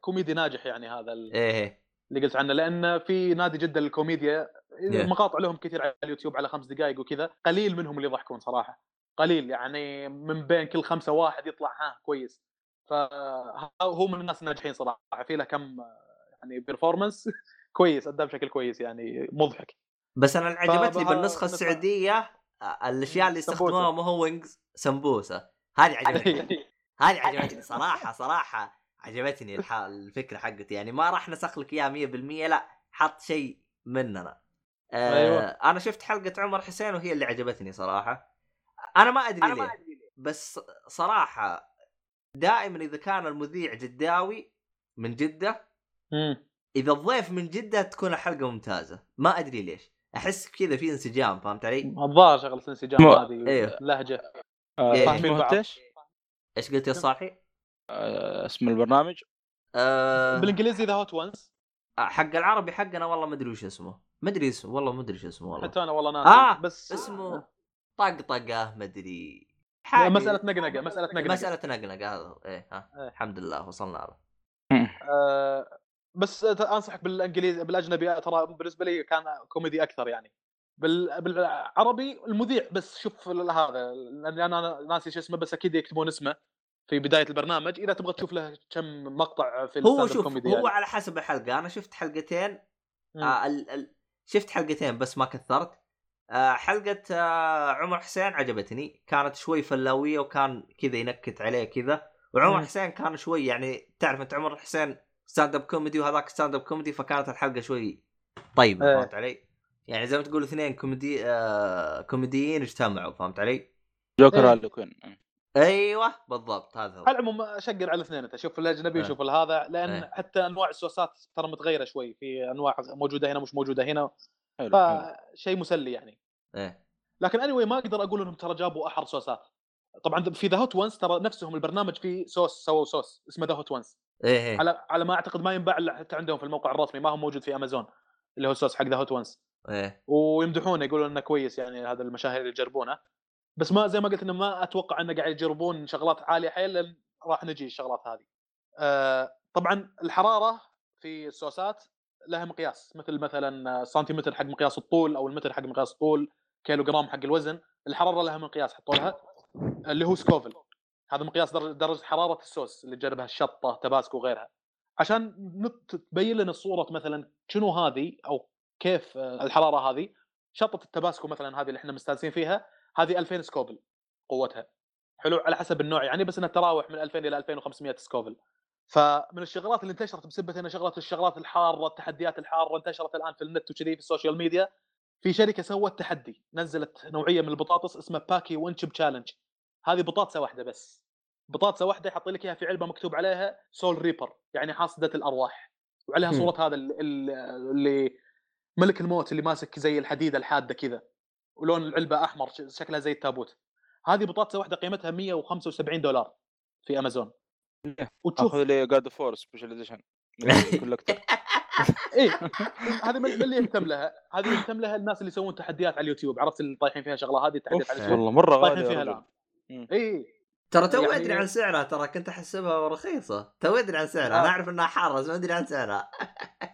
كوميدي ناجح يعني هذا اللي قلت عنه، لأن في نادي جدة للكوميديا مقاطع لهم كثير على اليوتيوب على 5 دقائق وكذا، قليل منهم اللي يضحكون صراحة، قليل يعني من بين كل 5 واحد يطلع ها كويس. فهو من الناس الناجحين صراحة، في له كم يعني بيرفورمانس كويس أدى بشكل كويس يعني مضحك. بس أنا عجبتني بالنسخة السعودية الأشياء اللي استخدموها ما هو وينجز سمبوسة، هذه عجبتني هذه عجبتني صراحة عجبتني الفكرة حقتي، يعني ما راح نسخ لك إياها 100% لا، حط شيء مننا. أنا شفت حلقة عمر حسين وهي اللي عجبتني صراحة، أنا ما أدري ليه بس صراحة دائما إذا كان المذيع جداوي من جدة إذا الضيف من جدة تكون الحلقة ممتازة، ما أدري ليش أحس كذا في انسجام، فهمت علي؟ الظاهر شغلة انسجام هذه أيوه. لهجة فاهمين بعض. إيش قلت يا صاحي؟ اسم البرنامج بالإنجليزي The Hot Ones، حق العربي حقنا والله ما أدري وش اسمه، ما أدري اسمه والله، ما أدري وش اسمه والله حتى أنا والله ناسي بس اسمه طقطقة ما أدري حاجة، مسألة نقنقة هذا إيه الحمد لله وصلنا له. بس أنصحك بالإنجليزي بالأجنبي ترى بالنسبة لي كان كوميدي أكثر يعني، بالعربي المذيع بس شوف هذا لأني أنا ناسي شو اسمه، بس أكيد يكتبون اسمه في بداية البرنامج إذا تبغى تشوف له كم مقطع في الستاند اب كوميدي. هو على حسب الحلقة، أنا شفت حلقتين شفت حلقتين بس ما كثرت. حلقة عمر حسين عجبتني، كانت شوي فلاوية وكان كذا ينكت عليه كذا، وعمر حسين كان شوي يعني تعرف أنت عمر حسين ستاند اب كوميدي وهذاك ستاند اب كوميدي، فكانت الحلقة شوي طيبة فهمت علي، يعني زي ما تقول اثنين كوميدي كوميديين اجتمعوا فهمت علي، جوكر هالوكين ايوه بالضبط. هذا هو على العموم اشقر على الاثنين، انت شوف الاجنبي وشوف هذا، لان حتى انواع السوسات ترى متغيره شوي، في انواع موجوده هنا مش موجوده هنا، فشيء مسلي يعني لكن anyway ما اقدر اقول انهم ترى جابوا احر سوسات. طبعا في ذا هوت وانس ترى نفسهم البرنامج فيه سوس، سووا سوس اسمه ذا هوت وانس على ما اعتقد ما ينباع حتى عندهم في الموقع الرسمي، ما هو موجود في امازون اللي هو السوس حق ذا هوت وانس ويمدحونه يقولون انه كويس يعني، هذا المشاهير اللي يجربونه، بس ما زي ما قلت انه ما اتوقع انه قاعد يجربون شغلات عاليه حيل، راح نجي الشغلات هذه. طبعا الحراره في السوسات لها مقياس، مثل مثلا سنتيمتر حق مقياس الطول او المتر حق مقياس الطول، كيلوغرام حق الوزن، الحراره لها مقياس حطوا لها اللي هو سكوفل، هذا مقياس درجه حراره السوس اللي تجربها الشطه تباسكو وغيرها، عشان تبين لنا صوره مثلا شنو هذه او كيف الحراره هذه. شطه التباسكو مثلا هذه اللي احنا مستانسين فيها هذه 2000 سكوفل قوتها، حلو على حسب النوع يعني، بس انها تراوح من 2000 الى 2500 سكوفل. فمن الشغلات اللي انتشرت بسبب هنا شغلات الشغلات الحاره، التحديات الحاره انتشرت الان في النت وكذي في السوشيال ميديا. في شركه سوت تحدي، نزلت نوعيه من البطاطس اسمها باكي وان تشيب تشالنج، هذه بطاطسه واحده بس، بطاطسه واحده يحط لك اياها في علبه مكتوب عليها سول ريبر يعني حاصده الارواح، وعليها صوره هذا اللي ملك الموت اللي ماسك زي الحديده الحاده كذا، ولون العلبه احمر شكلها زي التابوت. هذه بطاطسه واحده قيمتها $175 في امازون، وتشوف لي جاد فور سبيشال اديشن كل اكثر اي هذه اللي يهتم لها، هذه يهتم لها الناس اللي يسوون تحديات على اليوتيوب، عرفت اللي طايحين فيها شغله، هذه التحديات على اليوتيوب والله مره غاليه. اي ترى تو ادري عن سعرها، ترى كنت احسبها رخيصه، تو ادري عن سعرها انا اعرف انها حاره، ما ادري عن سعرها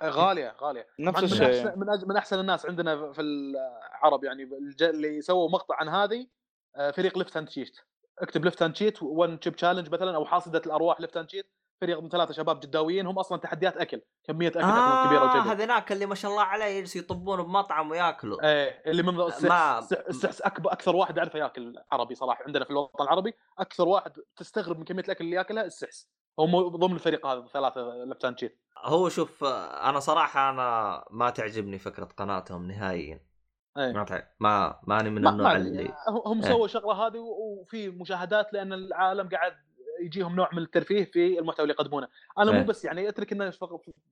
غاليه نفس الشيء. من احسن الناس عندنا في العرب يعني اللي سووا مقطع عن هذه، فريق ليفت هاند شيت، اكتب ليفت هاند شيت وان تشيب تشالنج مثلا او حاصده الارواح ليفت هاند شيت، فريق من 3 شباب جداويين، هم اصلا تحديات اكل، كميه اكل كبيره وجيده. هذاك اللي ما شاء الله عليه يجلس يطبون بمطعم وياكلوا، ايه اللي من اكثر واحد اعرفه ياكل عربي صراحه عندنا في الوطن العربي، اكثر واحد تستغرب من كميه الاكل اللي ياكلها السحس، هو ضمن الفريق هذا 3 لفتانشيت. هو شوف انا صراحه انا ما تعجبني فكره قناتهم نهائيا، ما انا من النوع اللي هم سووا شغله هذه وفي مشاهدات، لان العالم قاعد يجيهم نوع من الترفيه في المحتوى اللي يقدمونه. انا مو بس يعني اترك انه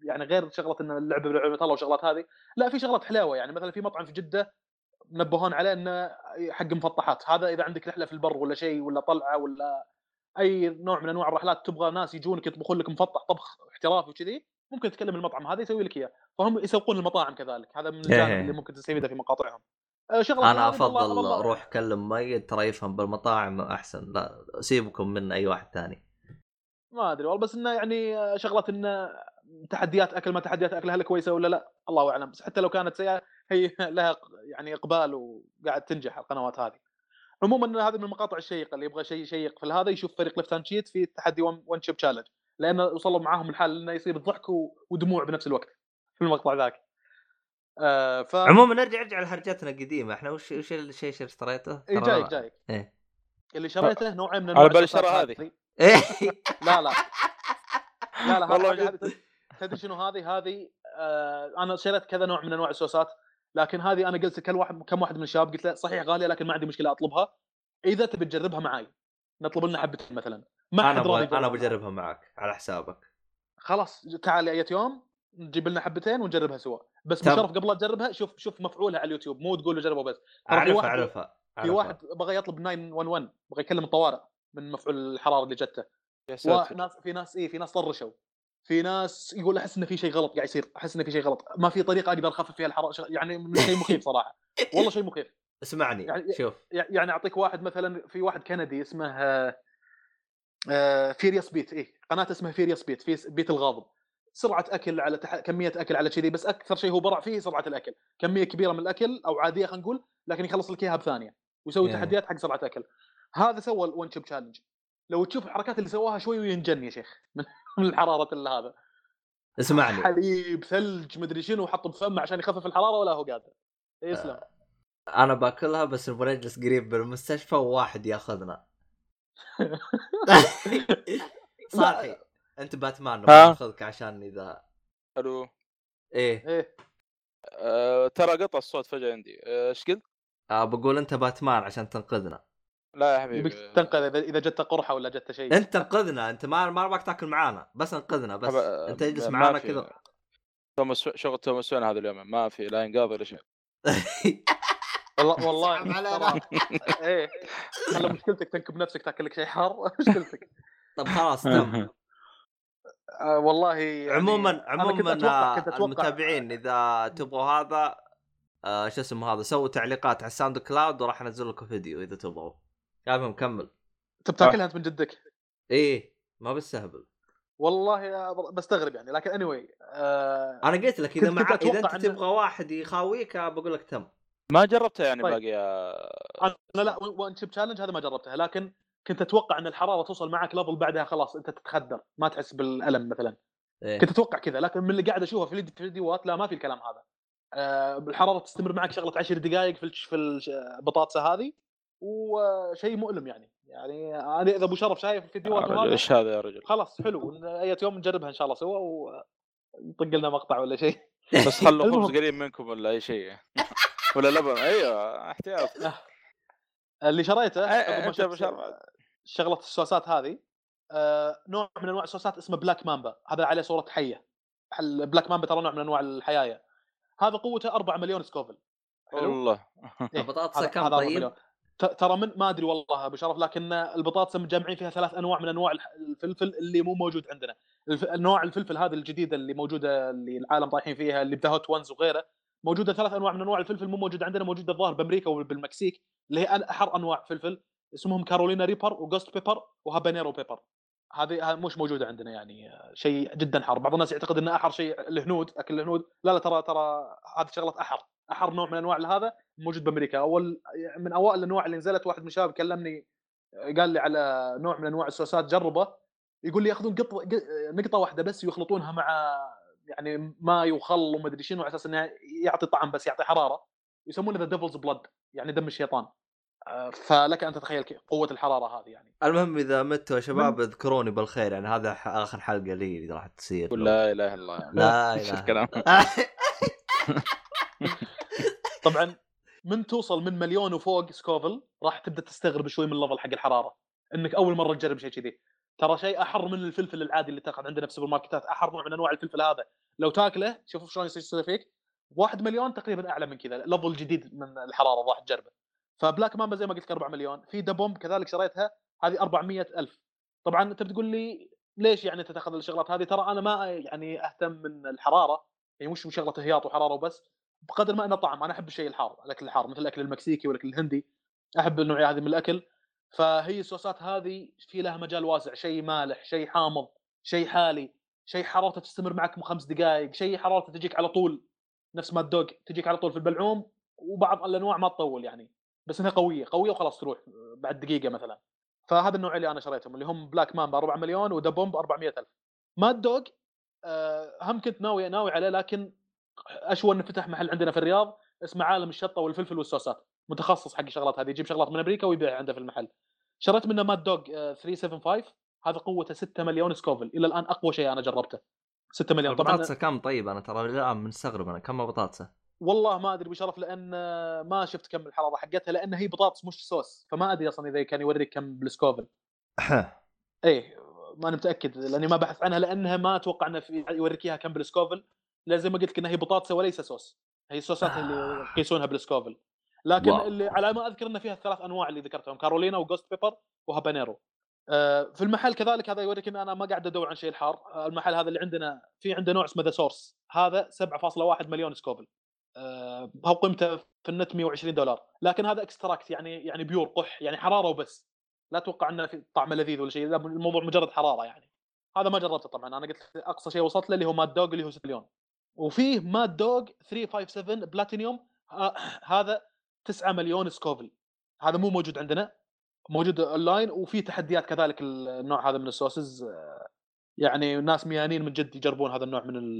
يعني غير شغله ان اللعبه بالعلبه طلعوا شغلات هذه، لا في شغلات حلاوه يعني، مثلا في مطعم في جده منبهون عليه انه حق مفطحات، هذا اذا عندك رحله في البر ولا شيء ولا طلعه ولا اي نوع من انواع الرحلات تبغى ناس يجونك يطبخون لك مفطح طبخ احترافي وكذي، ممكن تكلم المطعم هذا يسوي لك اياه، فهم يسوقون المطاعم كذلك. هذا من الجانب اللي ممكن تستفيده في مقاطعهم. انا افضل اروح اكلم ميت ترى يفهم بالمطاعم احسن، لا سيبكم من اي واحد ثاني. ما ادري والله، بس انه يعني شغله انه تحديات اكل، ما تحديات اكل هل كويسه ولا لا الله اعلم، بس حتى لو كانت سيئه هي لها يعني اقبال وقاعد تنجح القنوات هذه. عموما هذا من المقاطع الشيقه، اللي يبغى شيء شيق في هذا يشوف فريق ليفت هاند شيت في تحدي ون شيب تشالنج، لانه وصلوا معاهم الحال انه يصير الضحك ودموع بنفس الوقت في المقطع ذاك. عموما نرجع لهرجتنا القديمه، احنا وش الشيء اللي اشتريته؟ اي جايك إيه؟ اللي شريته نوع من على بالي شرى هذه لا لا لا لا والله تدري شنو هذه انا شريت كذا نوع من انواع السوسات، لكن هذه انا قلت كم واحد من الشباب قلت له صحيح غاليه لكن ما عندي مشكله اطلبها، اذا تبي تجربها معي نطلب لنا حبتين مثلا. انا بجربها معك على حسابك، خلاص تعال اي يوم نجيب لنا حبتين ونجربها سوا، بس بشرف قبل لا تجربها شوف مفعولها على اليوتيوب، مو تقول له جربه بس. في واحد بغى يطلب 911، بغى يكلم الطوارئ من مفعول الحراره اللي جته، في ناس طرشوا، في ناس يقول احس انه في شيء غلط قاعد يصير، احس انه في شيء غلط، ما في طريقه اقدر اخفف فيها الحراره يعني شيء مخيف صراحه والله شيء مخيف. اسمعني يعني شوف، يعني اعطيك واحد مثلا، في واحد كندي اسمه فيرياس بيت، ايه قناه اسمها فيرياس بيت، في بيت الغاضب، سرعه اكل على كميه اكل على كذي، بس اكثر شيء هو برع فيه سرعه الاكل، كميه كبيره من الاكل او عاديه خلينا نقول، لكن يخلص لك اياها بثانيه، ويسوي تحديات حق سرعه اكل. هذا سوى الون شيب تشالنج، لو تشوف الحركات اللي سواها شوي وينجن يا شيخ من الحراره اللي هذا. اسمعني، حليب ثلج مدري شنو حطه بفمه عشان يخفف الحراره ولا هو قادر يسلم. انا باكلها، بس نبغى نجلس قريب بالمستشفى وواحد ياخذنا صالحي انت باتمان ناخذك عشان اذا الو ايه ترى قطع الصوت فجاه عندي. ايش قلت؟ بقول انت باتمان عشان تنقذنا. لا يا حبيبي تنقذ اذا جت قرحه ولا جت شيء، انت انقذنا، انت ما ربك تاكل معانا بس انقذنا، بس انت اجلس معانا كذا. شغل تومسون هذا اليوم ما في لا انقاذ ولا شيء والله ايه خلي مشكلتك تنكب نفسك تاكلك شيء حار مشكلتك. طب خلاص تم والله يعني عموما المتابعين اذا تبغوا هذا شو اسمه هذا، سووا تعليقات على الساوند كلاود وراح انزل لكم فيديو اذا تبغوا. يلا نكمل. انت بتاكلها انت من جدك؟ ايه ما بستهبل والله بستغرب يعني، لكن anyway انا قلت لك اذا انت تبغى واحد يخاويك بقول لك تم. ما جربتها يعني طيب. باقي انا لا وان شيب تشالنج هذا ما جربتها، لكن كنت اتوقع ان الحراره توصل معك ليفل بعدها خلاص انت تتخدر ما تحس بالالم مثلا إيه. كنت اتوقع كذا، لكن من اللي قاعد اشوفه في الفيديوهات لا ما في الكلام هذا. الحراره تستمر معك شغله 10 دقائق في البطاطس هذه، وشيء مؤلم يعني انا اذا ابو شرف شايف الفيديوهات هذه ايش هذا يا رجل، خلاص حلو اي يوم نجربها ان شاء الله سوا ونطق لنا مقطع ولا شيء بس خلوا خبز قريب منكم ولا اي شيء ولا لبن. ايوه احتياط اللي شريته شغله الصوصات هذه، نوع من انواع الصوصات اسمه بلاك مامبا، هذا عليه صوره حيه. بلاك مامبا ترى نوع من انواع الحياه، هذا قوته 4 مليون سكوفل. والله البطاطس كم طيب ترى من ما ادري والله ابو شرف، لكن البطاطس مجمعين فيها 3 انواع من انواع الفلفل اللي مو موجود عندنا. النوع الفلفل هذا الجديده اللي موجوده اللي العالم رايحين فيها اللي بذا هوت وانز وغيره، موجوده 3 انواع من انواع الفلفل مو موجوده عندنا، موجوده الظاهر بامريكا وبالمكسيك، اللي هي احر انواع فلفل اسمهم كارولينا ريبر وغوست بيبر وهابانيرو بيبر. هذه مش موجوده عندنا، يعني شيء جدا حار. بعض الناس يعتقد ان احر شيء الهنود، اكل الهنود، لا ترى هذه شغله احر نوع من انواع هذا موجود بامريكا. اول من اوائل الانواع اللي نزلت، واحد من الشباب كلمني قال لي على نوع من انواع الصوصات جربه، يقول لي ياخذون نقطه واحده بس ويخلطونها مع يعني ماء وخل وما ادري شنو على اساس انه يعطي طعم، بس يعطي حراره، يسمونه ذا ديفلز بلد يعني دم الشيطان. فلك ان تتخيل قوه الحراره هذه يعني. المهم اذا مت يا شباب اذكروني بالخير، يعني هذا اخر حلقه لي اللي راح تصير. لا اله الا الله، لا اله الكلام طبعا من توصل من مليون وفوق سكوفل راح تبدا تستغرب شوي من اللفل حق الحراره، انك اول مره تجرب شيء كذي. ترى شيء احر من الفلفل العادي اللي تاخذ عندنا في السوبر ماركتات، احر نوع من انواع الفلفل هذا لو تاكله شوف شلون يصير فيك. 1 مليون تقريبا اعلى من كذا لفل جديد من الحراره راح تجربه. فبلاك مامبا زي ما قلت 4 مليون. في دبوم كذلك شريتها، هذه 400 ألف. طبعا انت بتقول لي ليش يعني تتاخذ الشغلات هذه؟ ترى انا ما يعني اهتم من الحراره، يعني مش شغله هياط وحراره وبس، بقدر ما انا طعم، انا احب الشيء الحار، الاكل الحار مثل الاكل المكسيكي والاكل الهندي، احب النوعيه هذه من الاكل. فهي الصوصات هذه في لها مجال واسع، شيء مالح، شيء حامض، شيء حالي، شيء حرارته تستمر معك 5 دقائق، شيء حرارته تجيك على طول نفس ما الدوق تجيك على طول في البلعوم، وبعض الانواع ما تطول يعني، بس انها قويه قويه وخلاص تروح بعد دقيقه مثلا. فهذا النوع اللي انا شريتهم اللي هم بلاك مامبا 4 مليون ودبومب 400,000. ما الدوق هم كنت ناوي عليه، لكن اشون فتح محل عندنا في الرياض اسمه عالم الشطه والفلفل والصوصات، متخصص حق الشغلات هذه، يجيب شغلات من امريكا ويبيعها عنده في المحل. شريت منه ماد دوغ 375، هذا قوته 6 مليون سكوفل، الى الان اقوى شيء انا جربته 6 مليون. بطاطسه كم؟ طيب انا ترى الان مستغرب انا كم بطاطسه، والله ما ادري بشرف، لان ما شفت كم الحراره حقتها، لان هي بطاطس مش صوص، فما ادري اصلا اذا كان يوريك كم بالسكوفل. ايه ما انا متاكد لاني ما بحث عنها، لانها ما اتوقع انه يوريك اياها كم بالسكوفل، لازم ما قلت لك انها هي بطاطسه وليس صوص، هي الصوصات اللي يقيسونها بالسكوفل. لكن واو. اللي على ما اذكر ان فيها 3 انواع اللي ذكرتهم، كارولينا وغوست بيبر وهابانيرو. في المحل كذلك هذا يوريك ان انا ما قاعد ادور عن شيء الحار. المحل هذا اللي عندنا في عنده نوع اسمه ذا سورس، هذا 7.1 مليون سكوفل، هو قيمته في النت $120، لكن هذا اكستراكت يعني بيور قح، يعني حراره وبس، لا اتوقع انه في طعم لذيذ ولا شيء، الموضوع مجرد حراره يعني. هذا ما جربته طبعا، انا قلت اقصى شيء وصلت له اللي هو ماد دوغ اللي هو 6 مليون. وفيه ماد دوغ 357 بلاتينيوم، هذا 9 مليون سكوفل، هذا مو موجود عندنا، موجود اونلاين. وفي تحديات كذلك النوع هذا من السوسز، يعني ناس ميانين من جد يجربون هذا النوع من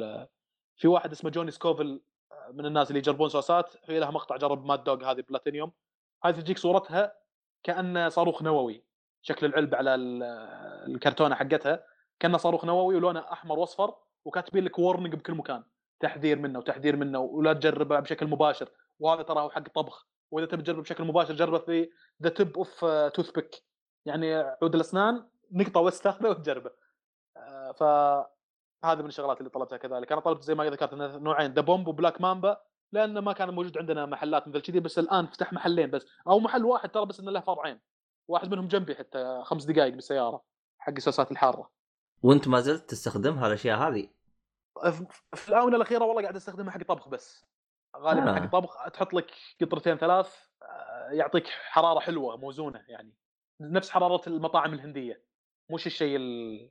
في واحد اسمه جوني سكوفل من الناس اللي يجربون سوسات، في لها مقطع جرب ماد دوغ هذه بلاتينيوم، هذه تجيك صورتها كأنه صاروخ نووي، شكل العلبة على الكرتونة حقتها كأنه صاروخ نووي، ولونه احمر واصفر، وكاتبين لك وورنينج بكل مكان، تحذير منه وتحذير منه، ولا تجربه بشكل مباشر، وهذا تراه حق طبخ، واذا تبي تجربه بشكل مباشر جربه في ذا تيب اوف توث بيك، يعني عود الاسنان نقطه واستخدمه وتجربه. فهذا من الشغلات اللي طلبتها. كذلك انا طلبت زي ما ذكرت نوعين، ذا بومب وبلاك مامبا، لانه ما كان موجود عندنا محلات مثل كذي، بس الان فتح محلين بس، او محل واحد ترى، بس انه له فرعين، واحد منهم جنبي حتى 5 دقائق بالسياره حق السوسات الحاره. وانت ما زلت تستخدم هالاشياء هذه؟ في الاونه الاخيره والله قاعد استخدمها حق طبخ بس، غالبا حق طبخ تحط لك قطرتين 3 يعطيك حراره حلوه موزونه، يعني نفس حراره المطاعم الهنديه، مش الشيء اللي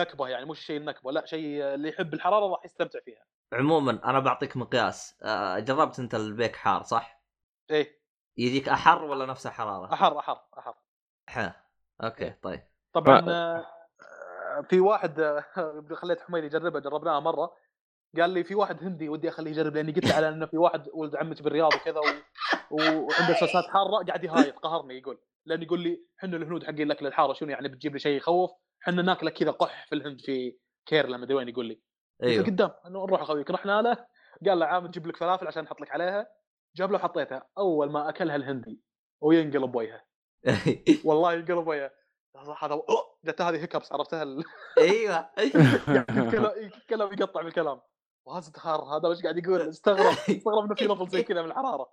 نكبه، يعني مش الشيء النكبه، لا شيء اللي يحب الحراره راح يستمتع فيها. عموما انا بعطيك مقياس، جربت انت البيك حار صح؟ ايه، يجيك احر ولا نفس الحراره؟ احر احر احر. اوكي طيب. طبعا في واحد خليت حميد يجربه، جربناها مره، قال لي في واحد هندي ودي اخليه يجرب، لاني قلت له على انه في واحد ولد عمتي بالرياض وكذا وعنده صوصات حاره، قاعد يهايط قهرني، يقول لان يقول لي احنا الهنود حقين الاكل الحاره شنو يعني بتجيب لي شيء يخوف، احنا ناكله كذا قح في الهند في كيرلا ما ادري وين، يقول لي ايوه قدام نروح اخويك. رحنا له قال له عام نجيب لك فلافل عشان نحط لك عليها، جاب له حطيتها، اول ما اكلها الهندي وينقلب وجهه، والله ينقلب وجهه، هذا جت هذه هيكبس عرفتها ايوه الكلام يقطع بالكلام، وهذا تخر هذا وش قاعد يقول، استغرب انه في لفظ زي كذا من الحراره،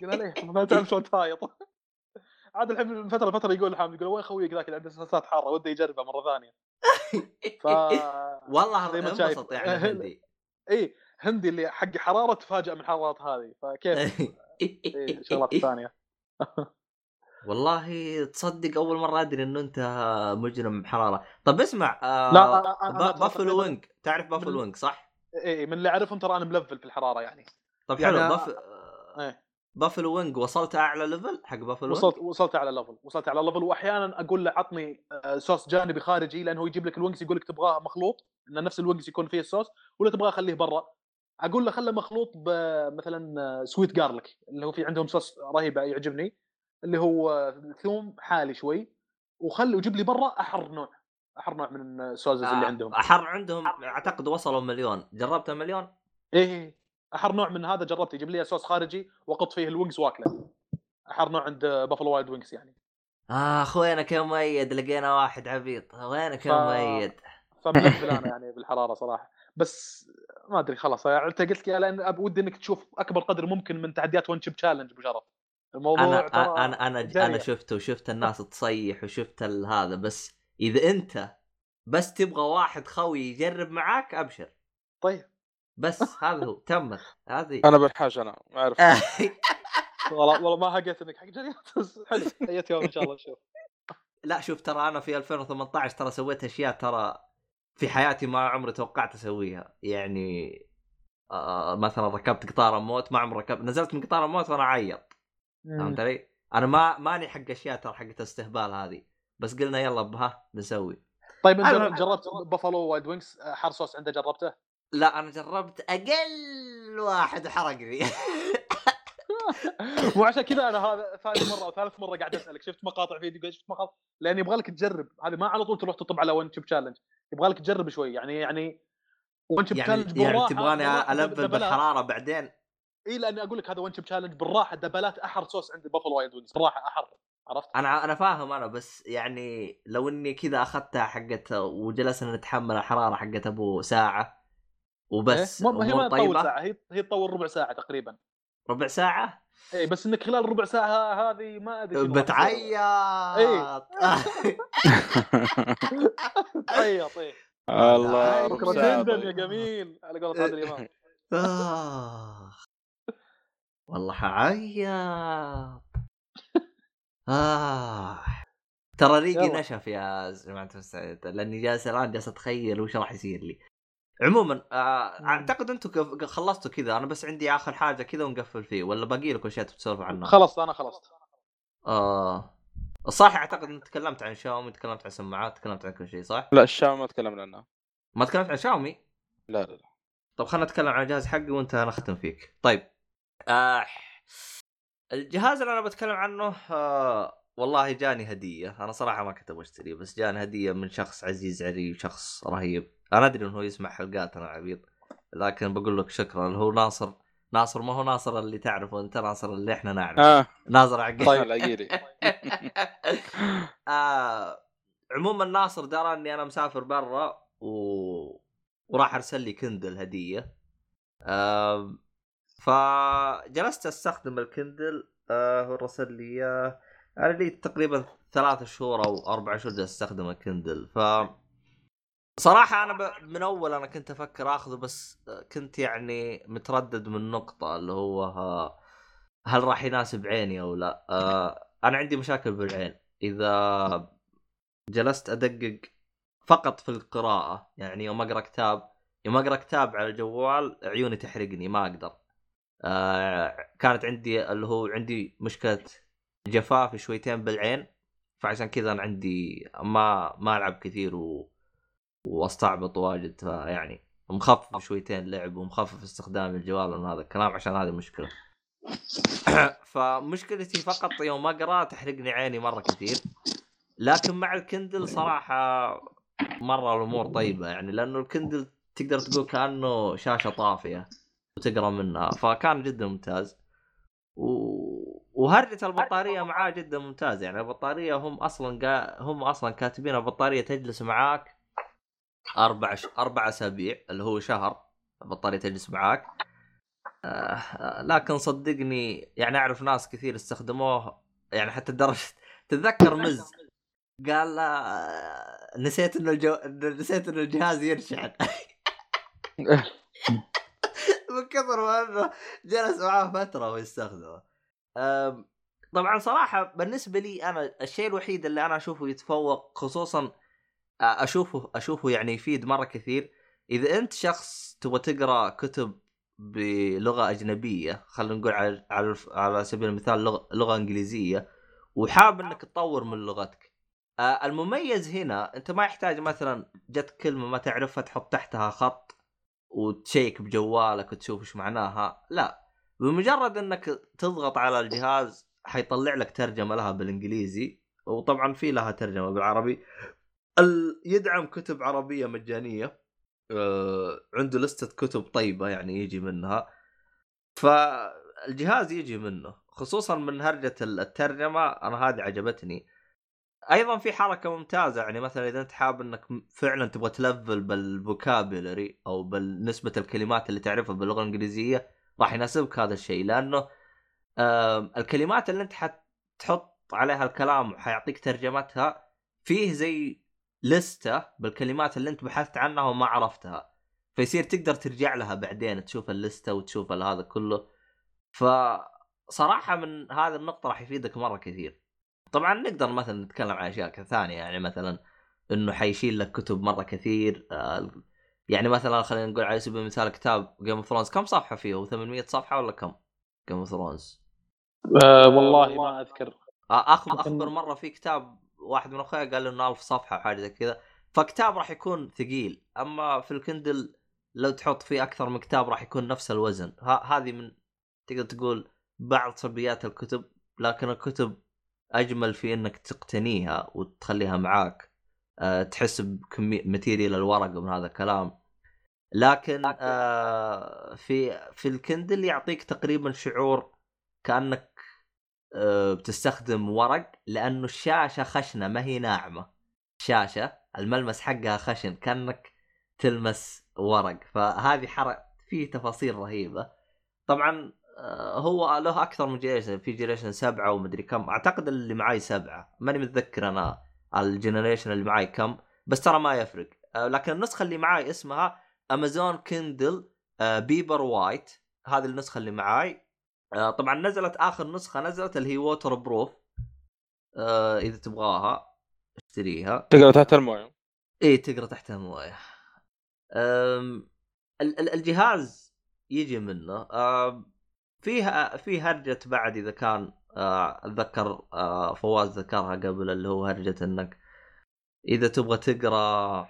قال ليه ما تعرف شلون تهايط عاد الحين من فتره لفتره يقول الحام، يقول وين خويك ذاك اللي عنده صوصات حاره ودي يجربها مره ثانيه. ف والله انبسط يعني هندي، اي هندي اللي حق حراره تفاجئ من الحرارات هذه، فكيف شغلات ثانيه. والله تصدق اول مره ادري انه انت مجرم حراره. طب اسمع، لا بافلو وينج، تعرف بافلو وينج صح؟ اي من اللي اعرفهم ترى انا ملفل في الحراره يعني. طب يعني حلو، بافلو وينج وصلت اعلى ليفل حق بافلو، وصلت على ليفل، واحيانا اقول له عطني صوص جانبي خارجي، لانه هو يجيب لك الوينجز يقول لك تبغاه مخلوط، ان نفس الوينجز يكون فيه الصوص، ولا تبغاه خليه برا، اقول له خله مخلوط بمثلا سويت جارليك اللي هو في عندهم صوص رهيب يعجبني اللي هو ثوم حالي شوي، وخلي وجيب لي برا احر نوع من السوزز اللي عندهم، احر عندهم اعتقد وصلوا 1 مليون. جربته 1 مليون؟ ايه احر نوع من هذا جربته، يجيب لي صوص خارجي واقط فيه الوينجز واكله، احر نوع عند بافلو وايد وينجز يعني. اخوي انا كم مؤيد، لقينا واحد عبيط، وينك يا مؤيد؟ فملفل انا يعني بالحراره صراحه، بس ما ادري خلاص انت قلت لي، لان ودي انك تشوف اكبر قدر ممكن من تحديات وان شيب تشالنج بشرف الموضوع. انا شفته وشفت الناس تصيح وشفت هذا، بس اذا انت بس تبغى واحد خوي يجرب معاك ابشر. طيب بس هذا هو تمت هذه. انا بالحاجه انا ما اعرف والله ما حقيت انك حق جريت حياتي يوم ان شاء الله. شوف لا شوف ترى انا في 2018 ترى سويت اشياء ترى في حياتي ما عمري توقعت اسويها يعني. مثلا ركبت قطار موت ما عمري ركبت، نزلت من قطار موت وانا عيط فهمت علي؟ انا ماني حق اشياء ترى حقت استهبال هذه، بس قلنا يلا بها بنسوي. طيب انت جربت بافالو وايد وينجز حرصوس عنده جربته؟ لا انا جربت اقل واحد حرق لي وعشان كذا انا هذا ثاني مره وثالث مره قاعد اسالك. شفت مقاطع فيديو، شفت مقاطع، لان يبغى لك تجرب هذه، ما على طول تروح تطب على وان تشيب تشالنج، يبغى لك تجرب شوي يعني وان تشيب تشالنج بالراحه. تبغاني البل بالحراره بعدين؟ اي لاني اقول لك هذا وان تشيب تشالنج بالراحه، دبلات احر صوص عند البافل وايد وينز صراحه احر. عرفت انا فاهم انا، بس يعني لو اني كذا اخذتها حقتها وجلسنا نتحمل الحراره حقت ابو ساعه وبس مو طيبه، هي تطول ربع ساعه تقريبا. ربع ساعه اي، بس انك خلال ربع ساعه هذه ما ادري بتعيط عيط اي الله ركزين يا جميل على قولة عادل امام. والله حعيط ترى ريقي نشف يا جماعه المستعد، لاني جالس الان جالس اتخيل وش راح يصير لي. عموما اعتقد انتم خلصتوا كذا، انا بس عندي اخر حاجه كذا ونقفل فيه، ولا باقي لكم اشياء تتسولفوا عنها؟ خلصت انا خلصت. صح اعتقد انت تكلمت عن شاومي، تكلمت عن سماعات، تكلمت عن كل شيء صح؟ لا الشاومي ما تكلمنا عنها. ما تكلمت عن شاومي؟ لا. طب خلنا نتكلم عن الجهاز حقي وانت انا ختم فيك. طيب الجهاز اللي انا بتكلم عنه والله جاني هديه، انا صراحه ما كنت اشتريه بس جاني هديه من شخص عزيز علي، شخص رهيب. انا ادري انه يسمع حلقات انا عبيط، لكن بقول لك شكرا. هو ناصر ما هو ناصر اللي تعرفه انت، ناصر اللي احنا نعرفه ناصر عقيل. طيب عقيلي عموما ناصر درى اني انا مسافر برا وراح ارسل لي كندل هديه، فجلست استخدم الكندل. هو رسل لي انا لي تقريبا 3 شهور او 4 شهور استخدم الكندل. ف صراحة أنا من أول أنا كنت أفكر أخذه، بس كنت يعني متردد من نقطة اللي هو هل راح يناسب عيني أو لا. أنا عندي مشاكل بالعين، إذا جلست أدقق فقط في القراءة يعني يوم أقرأ كتاب على الجوال عيوني تحرقني ما أقدر. كانت عندي اللي هو عندي مشكلة جفاف شويتين بالعين، فعشان كذا أنا عندي ما ألعب كثير واستعبط واجد، يعني مخفف شويتين لعب ومخفف استخدام الجوال من هذا الكلام، عشان هذه مشكلة. فمشكلتي فقط يوم أقرأ تحرقني عيني مرة كثير، لكن مع الكندل صراحة مرة الأمور طيبة يعني، لأنه الكندل تقدر تقول كأنه شاشة طافية وتقرأ منها، فكان جدا ممتاز. وهرجة البطارية معاه جدا ممتاز، يعني البطارية هم أصلا كاتبين البطارية تجلس معاك 4 أسابيع اللي هو شهر البطارية تجلس معاك. لكن صدقني يعني أعرف ناس كثير استخدموه، يعني حتى درجة تتذكر مز قال نسيت إنه الجهاز يرشحن من كثر ما إنه جلس معاه فترة ويستخدمه. طبعا صراحة بالنسبة لي أنا الشيء الوحيد اللي أنا أشوفه يتفوق، خصوصا أشوفه يعني يفيد مرة كثير، إذا أنت شخص تبغى تقرأ كتب بلغة أجنبية، خلينا نقول على سبيل المثال لغة إنجليزية، وحاب أنك تطور من لغتك. المميز هنا أنت ما يحتاج مثلا جت كلمة ما تعرفها تحط تحتها خط وتشيك بجوالك وتشوف إيش معناها، لا بمجرد أنك تضغط على الجهاز حيطلع لك ترجمة لها بالإنجليزي، وطبعا في لها ترجمة بالعربي. يدعم كتب عربية مجانية، عنده لستة كتب طيبة يعني يجي منها، فالجهاز يجي منه خصوصا من هرجة الترجمة. أنا هذه عجبتني. أيضا في حركة ممتازة، يعني مثلا إذا أنت حاب أنك فعلا تبغى تلفل بالفوكابيلري أو بالنسبة الكلمات اللي تعرفها باللغة الإنجليزية راح يناسبك هذا الشيء، لأنه الكلمات اللي أنت حتحط عليها الكلام حيعطيك ترجمتها، فيه زي لستة بالكلمات اللي انت بحثت عنها وما عرفتها، فيصير تقدر ترجع لها بعدين تشوف اللستة وتشوف هذا كله. فصراحة من هذه النقطة راح يفيدك مرة كثير. طبعا نقدر مثلا نتكلم عن اشياء ثانية، يعني مثلا انه حيشيل لك كتب مرة كثير. يعني مثلا خلينا نقول على سبيل المثال كتاب Game of Thrones كم صفحة فيه؟ 800 صفحة ولا كم Game of Thrones؟ والله ما أذكر. أخبر مرة في كتاب واحد من أخويا قال إنه 1000 صفحة وحاجة كذا، فكتاب راح يكون ثقيل. أما في الكندل لو تحط فيه أكثر من كتاب راح يكون نفس الوزن. هذه من تقدر تقول بعض سلبيات الكتب، لكن الكتب أجمل في إنك تقتنيها وتخليها معاك، تحس بكمية ماتيريال الورق ومن هذا الكلام. لكن في الكندل يعطيك تقريبا شعور كأنك بتستخدم ورق، لأنه الشاشة خشنة ما هي ناعمة، الشاشة الملمس حقها خشن كأنك تلمس ورق. فهذه حرق فيه تفاصيل رهيبة. طبعا هو له أكثر من جيريشن، في جيريشن 7 ومدري كم، أعتقد اللي معاي 7، ماني متذكر أنا الجينيريشن اللي معاي كم، بس ترى ما يفرق. لكن النسخة اللي معاي اسمها أمازون كيندل بيبر وايت، هذه النسخة اللي معاي. طبعا نزلت آخر نسخة نزلت اللي هي ووتر بروف، إذا تبغاها اشتريها، تقرأ تحت الموية. إيه تقرأ تحت الموية. الجهاز يجي منه فيه هرجة بعد، إذا كان أتذكر فواز ذكرها قبل، اللي هو هرجة إنك إذا تبغى تقرأ،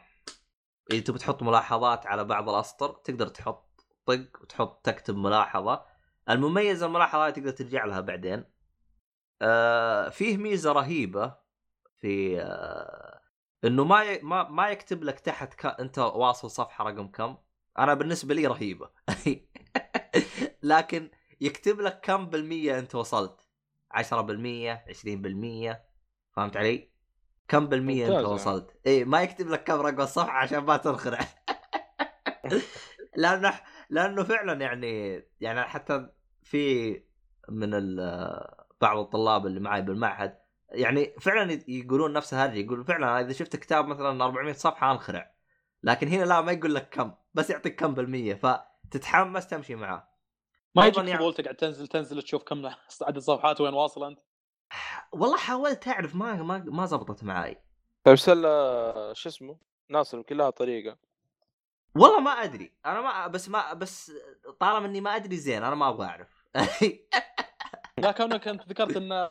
إذا تبغى تحط ملاحظات على بعض الأسطر تقدر تحط طق وتحط تكتب ملاحظة. المميز الملاحظة تقدر ترجع لها بعدين. فيه ميزة رهيبة في إنه ما يكتب لك تحت أنت واصل صفحة رقم كم. أنا بالنسبة لي رهيبة لكن يكتب لك كم بالمية أنت وصلت، 10%، 20%، فهمت علي؟ كم بالمية أنت وصلت؟ إيه ما يكتب لك كم رقم الصفحة عشان ما تنخرع لأنه فعلا يعني حتى في من بعض الطلاب اللي معي بالمعهد يعني فعلا يقولون نفس هذا، يقولون فعلا إذا شفت كتاب مثلا 400 صفحة أنخرع. لكن هنا لا، ما يقول لك كم، بس يعطيك كم بالمية، فتتحمس تمشي معه. ما يجيك تقول تقعد تنزل تشوف كم عدد صفحات وين واصل أنت. والله حاولت أعرف، ما زبطت معي. فبسأل شو اسمه ناصر كلها طريقة، والله ما أدري أنا، ما بس طالما إني ما أدري زين أنا ما أبغى أعرف لا كونك أنت ذكرت إن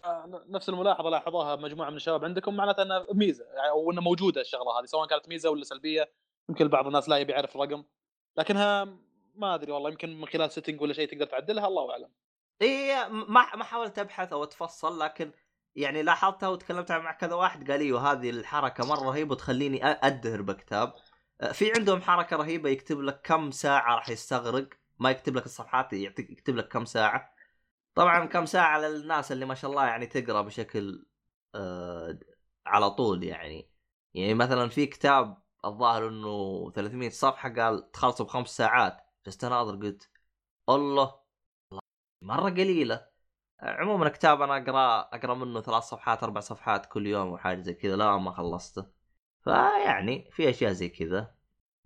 نفس الملاحظة لاحظوها مجموعة من الشباب عندكم، معناته أنها ميزة أو إنها موجودة الشغلة هذه، سواء كانت ميزة ولا سلبية. يمكن بعض الناس لا يبي يعرف الرقم، لكنها ما أدري والله يمكن من خلال سيتنج ولا شيء تقدر تعدلها، الله أعلم. إيه ما حاولت أبحث أو أتفصل، لكن يعني لاحظتها وتكلمت مع كذا واحد قال لي وهذه الحركة مرة رهيبة تخليني أدهر بكتاب. في عندهم حركة رهيبة يكتب لك كم ساعة راح يستغرق، ما يكتب لك الصفحات، يكتب لك كم ساعة. طبعا كم ساعة للناس اللي ما شاء الله يعني تقرأ بشكل على طول، يعني مثلا في كتاب الظاهر انه 300 صفحة قال تخلصه ب5 ساعات، جلست اناظر قلت الله مرة قليلة. عموما كتاب انا اقرأ منه 3 صفحات 4 صفحات كل يوم وحاجة زي كذا، لا ما خلصته. فيعني في أشياء زي كذا.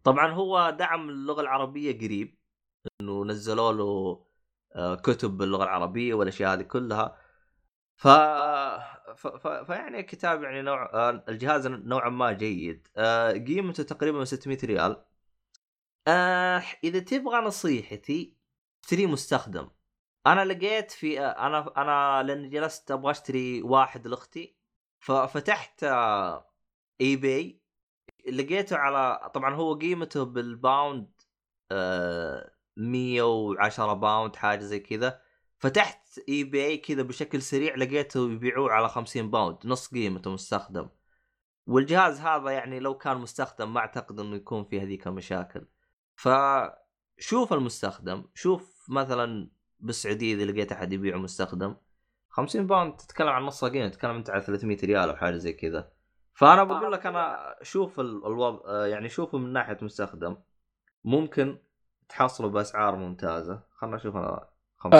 طبعا هو دعم اللغة العربية قريب، إنه نزلوا له كتب باللغة العربية والأشياء هذه كلها. يعني كتاب يعني نوع الجهاز نوعا ما جيد. قيمته تقريبا 600 ريال. إذا تبغى نصيحتي اشتري مستخدم. أنا لقيت في أنا لأن جلست أبغى أشتري واحد لأختي، ففتحت اي باي لقيته على، طبعا هو قيمته بالباوند 110 باوند حاجه زي كذا. فتحت اي باي كذا بشكل سريع لقيته يبيعوه على 50 باوند، نص قيمته مستخدم. والجهاز هذا يعني لو كان مستخدم ما اعتقد انه يكون فيه هذيك المشاكل. فشوف المستخدم، شوف مثلا بالسعوديه اذا لقيت احد يبيعه مستخدم 50 باوند، تتكلم عن نص قيمته، تتكلم انت على 300 ريال او حاجه زي كذا. فأنا بقول لك أنا شوف الوضع، يعني شوفه من ناحية مستخدم ممكن تحصله بأسعار ممتازة. خلنا نشوف. أنا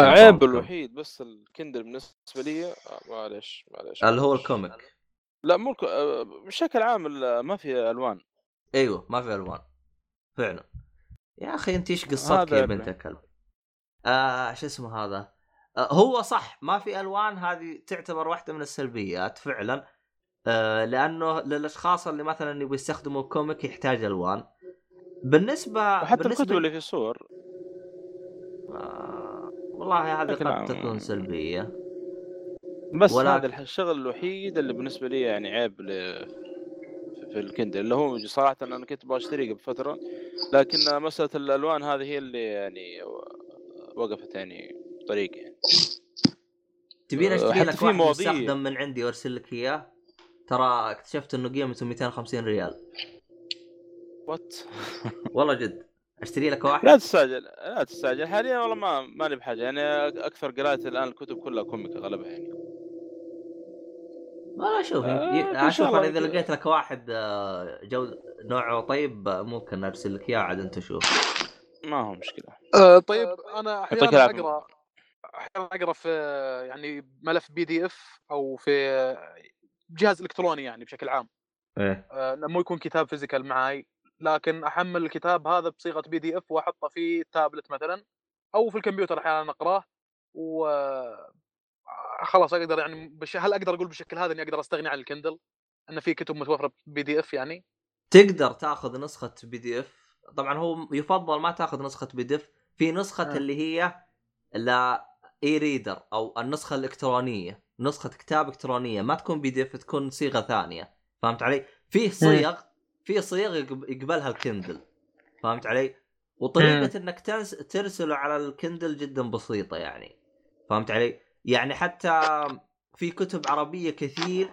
عيب الوحيد بس الكندل بالنسبة لي معلش اللي هو الكوميك لا مو بشكل عام ما في الوان. ايوه ما في الوان فعلا يا اخي. انت ايش قصتك يا بنت الكلب؟ ايش اسمه هذا؟ هو صح ما في الوان، هذه تعتبر واحده من السلبيات فعلا، لانه للاشخاص اللي مثلا يبغوا يستخدموا كوميك يحتاج الوان. بالنسبه حتى الكتب اللي في صور والله هذه قد تكون سلبيه، بس هذا الشغل الوحيد اللي بالنسبه لي يعني عيب في الكندل، اللي هو صراحه انا كنت باشتريه بفتره، لكن مساله الالوان هذه هي اللي يعني وقفت يعني طريقي. يعني تبين اشتري لك واحد مستخدم من عندي وارسل لك اياه، ترى اكتشفت انه قيمته 250 ريال وات والله جد. اشتري لك واحد. لا تستعجل حاليا والله، ما لي بحاجه يعني. اكثر قراءه الان الكتب كلها كوميك غالبها يعني. ما اشوف اشوف اذا لقيت لك واحد جوده نوعه طيب ممكن ارسل لك اياه عاد انت شوف، ما هو مشكله. طيب انا احيانا اقرا في يعني ملف PDF او في جهاز الكتروني يعني بشكل عام. ايه مو يكون كتاب فيزيكال معي، لكن احمل الكتاب هذا بصيغه PDF واحطه في تابلت مثلا او في الكمبيوتر احيانا اقراه، وخلاص اقدر يعني هل اقدر اقول بالشكل هذا اني اقدر استغني عن الكندل ان في كتب متوفره PDF؟ يعني تقدر تاخذ نسخه PDF، طبعا هو يفضل ما تاخذ نسخه PDF، في نسخه اللي هي لا اي ريدر او النسخه الالكترونيه، نسخه كتاب الكترونيه ما تكون PDF، تكون صيغه ثانيه. فهمت علي؟ فيه صيغ يقبلها الكندل، فهمت علي؟ وطريقه انك ترسله على الكندل جدا بسيطه يعني، فهمت علي؟ يعني حتى في كتب عربيه كثير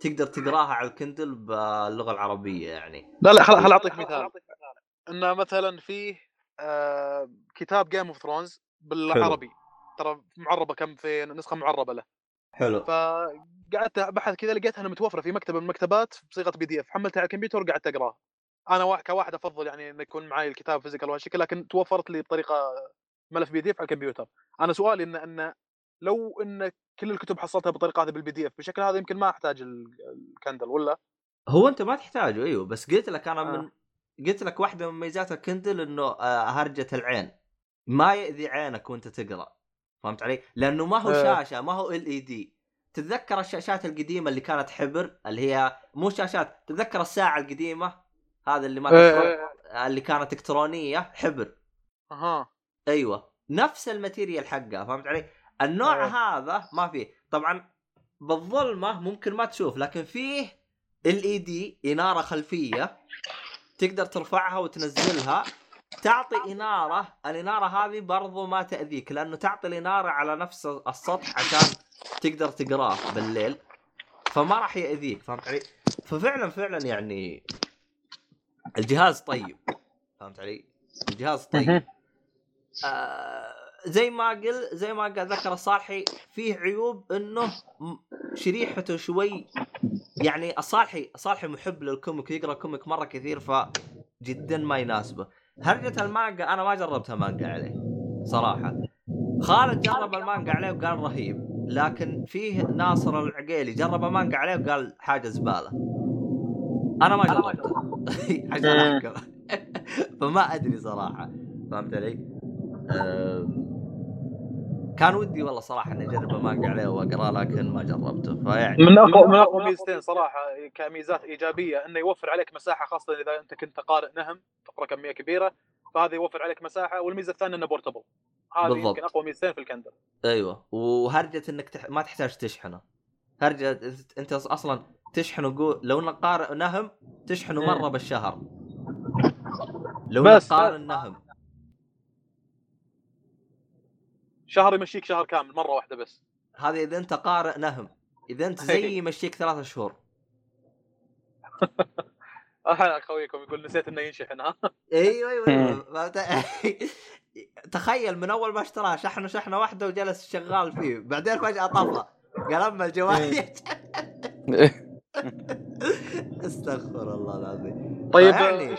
تقدر تقراها على الكندل باللغه العربيه يعني. لا خل اعطيك مثال، انه مثلا فيه كتاب جيم اوف ثرونز بالعربي، ترى معربه كم في نسخه معربه له. حلو. فقعدت ابحث كذا لقيتها انا متوفره في مكتبه من المكتبات بصيغه PDF، حملتها على الكمبيوتر وقعدت اقراها. انا كواحد افضل يعني ان يكون معي الكتاب فيزيكال وهالشكل، لكن توفرت لي بطريقه ملف PDF على الكمبيوتر. انا سؤالي ان لو ان كل الكتب حصلتها بطريقه هذه بالPDF بشكل هذا يمكن ما احتاج الكندل ولا هو انت ما تحتاجه. ايوه بس قلت لك انا من قلت لك واحده من مميزات الكندل انه هرجه العين، ما يأذي عينك وانت تقرأ، فهمت علي؟ لأنه ما هو شاشة، ما هو LED. تتذكر الشاشات القديمة اللي كانت حبر، اللي هي مو شاشات، تتذكر الساعة القديمة هذا اللي ما اللي كانت إلكترونية حبر. أيوة نفس الماتيريال حقها، فهمت علي؟ النوع هذا ما فيه طبعا بالظلمة ممكن ما تشوف، لكن فيه LED إنارة خلفية تقدر ترفعها وتنزلها، تعطي إنارة. الإنارة هذه برضو ما تأذيك، لأنه تعطي الإنارة على نفس السطح عشان تقدر تقراه بالليل، فما راح يأذيك، فهمت علي؟ ففعلا يعني الجهاز طيب، فهمت علي؟ الجهاز طيب. زي ما قال ذكر الصالحي، فيه عيوب انه شريحته شوي يعني. الصالحي محب للكوميك، يقرأ كوميك مرة كثير، فجدا ما يناسبه هرجة المانجا. أنا ما جربتها مانجا عليه صراحة، خالد جرب المانجا عليه وقال رهيب، لكن فيه ناصر العقيلي جرب مانجا عليه وقال حاجة زبالة. أنا ما جربتها عشان أحكم فما أدري صراحة، فهمت علي؟ كان ودي والله صراحة أن أجرب مانجا عليه وأقرأ، لكن ما جربته. فيعني من أقوى ميزتين صراحة كميزات إيجابية، أنه يوفر عليك مساحة، خاصة إذا أنت كنت قارئ نهم تقرأ كمية كبيرة، فهذا يوفر عليك مساحة. والميزة الثانية أنه بورتبل، هذه يمكن أقوى ميزتين في الكندل. أيوة، وهرجة أنك ما تحتاج تشحنه. هرجة أنت أصلا تشحنه، لو أنك قارئ نهم تشحنه مرة بالشهر، لو أنك قارئ نهم شهر يمشيك شهر كامل مرة واحدة بس. هذا إذا أنت قارئ نهم، إذا أنت زي يمشيك 3 شهور. أخويكم يقول نسيت إنه ينشحن. أيوة. تخيل من أول ما اشتراه شحنه واحدة وجلس شغال فيه، بعدين فجأة طلع قلم الجوال. استغفر الله العظيم. طيب يعني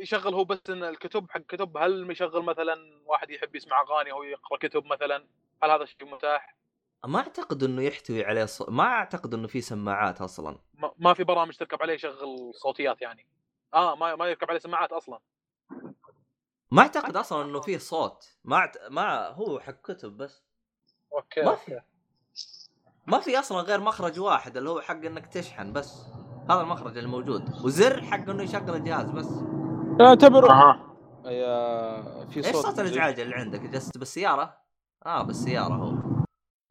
يشغل هو بس ان الكتب حق كتب، هل مشغل مثلا واحد يحب يسمع اغاني هو يقرا كتب مثلا، هل هذا الشيء متاح؟ ما اعتقد انه يحتوي عليه ما اعتقد انه في سماعات اصلا، ما في برامج تركب عليه شغل صوتيات يعني. ما يركب عليه سماعات اصلا، ما اعتقد اصلا انه فيه صوت. ما هو حق كتب بس. اوكي ما في اصلا غير مخرج واحد اللي هو حق انك تشحن بس، هذا المخرج الموجود، وزر حق انه يشغل الجهاز بس. اعتبره في صوت. ايش صوت الازعاج اللي عندك؟ جلست بالسياره؟ بالسياره هو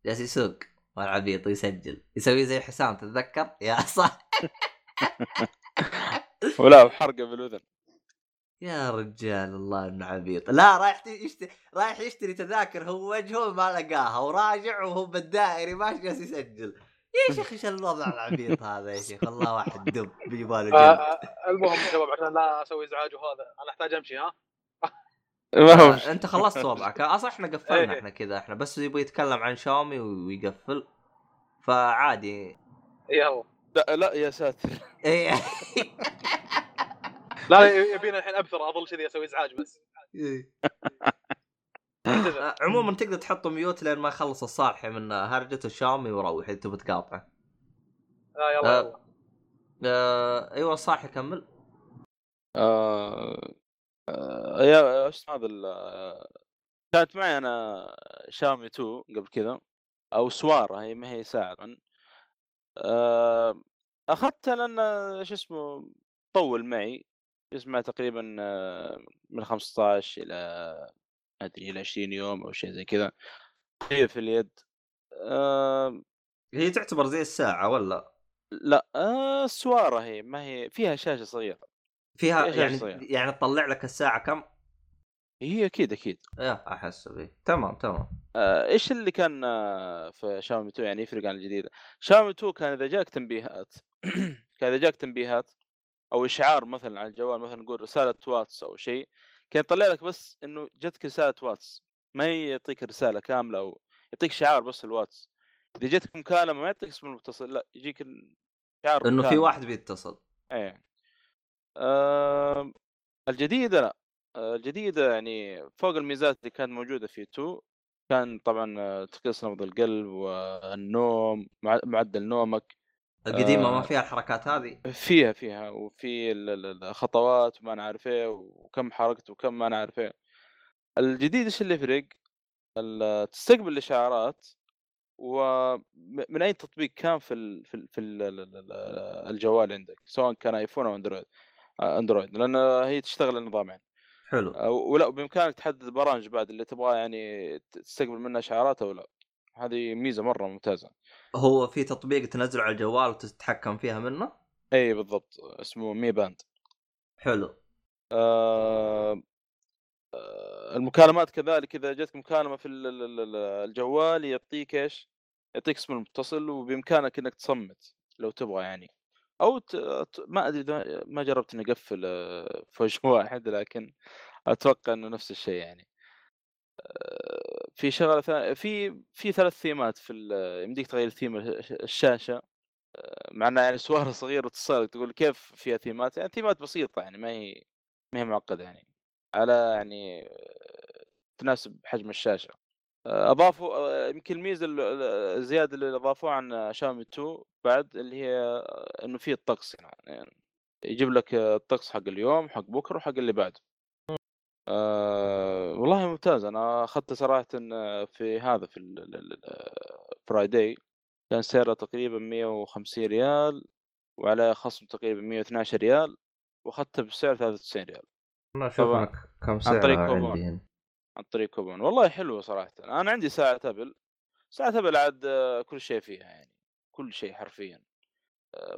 جالس يسوق والعبيط يسجل، يسوي زي حسام تتذكر يا صح. ولا حرقه بالاذن يا رجال، الله انه عبيط. لا رايح يشتري تذاكر، هو وجهه ما لقاها وراجع وهو بالدائري ماشي جالس يسجل. يا شيخ ايش الوضع العبيط هذا يا شيخ، الله واحد دب بجباله جنب. المهم شباب عشان لا اسوي ازعاج وهذا انا احتاج امشي. انت خلصت وضعك اصلا، احنا قفلنا احنا كذا، احنا بس يبغى يتكلم عن شاومي ويقفل فعادي. يلا لا يا ساتر. لا يبينا الحين ابثر اظل كذا اسوي ازعاج بس. عموما تقدر تحط ميوت لين ما يخلص الصالحي من هرجته الشاومي وروح انت بتقاطعه. يلا يلا ايوه الصالحي كمل. يا ايش هذا كانت معي انا شاومي 2 قبل كذا او سواره، هي ما هي ساعه اخذتها لان ايش اسمه طول معي اسمها تقريبا من 15 الى ادري الى 20 يوم او شيء زي كذا هي في اليد. هي تعتبر زي الساعه ولا لا؟ السواره هي ما هي فيها شاشه صغيره فيها يعني صغير. يعني تطلع لك الساعه كم هي؟ اكيد احس به. تمام. ايش اللي كان في شاومي 2 يعني يفرق عن الجديده؟ شاومي 2 كان اذا جاك تنبيهات كان اذا جاك تنبيهات او اشعار مثلا على الجوال، مثلا نقول رساله واتس او شيء، كان يطلع لك بس انه جتك رساله واتس، ما يعطيك رساله كامله او يعطيك شعار بس الواتس. اذا جتك مكالمه ما يعطيك اسم المتصل، لا يجيك شعار انه في واحد بيتصل. الجديده لا، الجديده يعني فوق الميزات اللي كانت موجوده في 2 كان طبعا تقيس نبض القلب والنوم، معدل نومك. القديمه ما فيها الحركات هذه؟ فيها وفي الخطوات وما نعرف ايه وكم حركت وكم ما نعرف ايه. الجديد ايش اللي يفرق؟ تستقبل الاشعارات ومن اي تطبيق كان في الجوال عندك، سواء كان ايفون او اندرويد لان هي تشتغل النظامين. حلو. ولا بامكانك تحدد البرامج بعد اللي تبغاه يعني تستقبل منها اشعارات او لا. هذه ميزه مره ممتازه. هو في تطبيق تنزله على الجوال وتتحكم فيها منه؟ اي بالضبط، اسمه مي باند. حلو. المكالمات كذلك، اذا جاتك مكالمه في الجوال يعطيك ايش؟ يعطيك اسم المتصل وبامكانك انك تصمت لو تبغى يعني، او ما ادري ما جربت اني اقفل فوش واحد، لكن اتوقع انه نفس الشيء يعني. في شغله ثانيه، في ثلاث ثيمات في يمديك تغير ثيم الشاشه، مع انها يعني سواره صغيره وتصالك تقول كيف فيها ثيمات، يعني ثيمات بسيطه يعني ما هي معقده يعني، على يعني تناسب حجم الشاشه. اضافوا يمكن الميزه الزياده اللي اضافوها عن شاومي 2 بعد اللي هي انه فيه الطقس يعني يجيب لك الطقس حق اليوم حق بكره وحق اللي بعده. والله ممتاز. انا اخذته صراحه في هذا في الفرايداي كان سعره تقريبا 150 ريال وعلى خصم تقريبا 112 ريال واخذته بسعر 93 ريال. انا شوفك كم سعره عن طريق كوبون. والله حلو صراحه. انا عندي ساعه ابل، عاد كل شيء فيها يعني كل شيء حرفيا،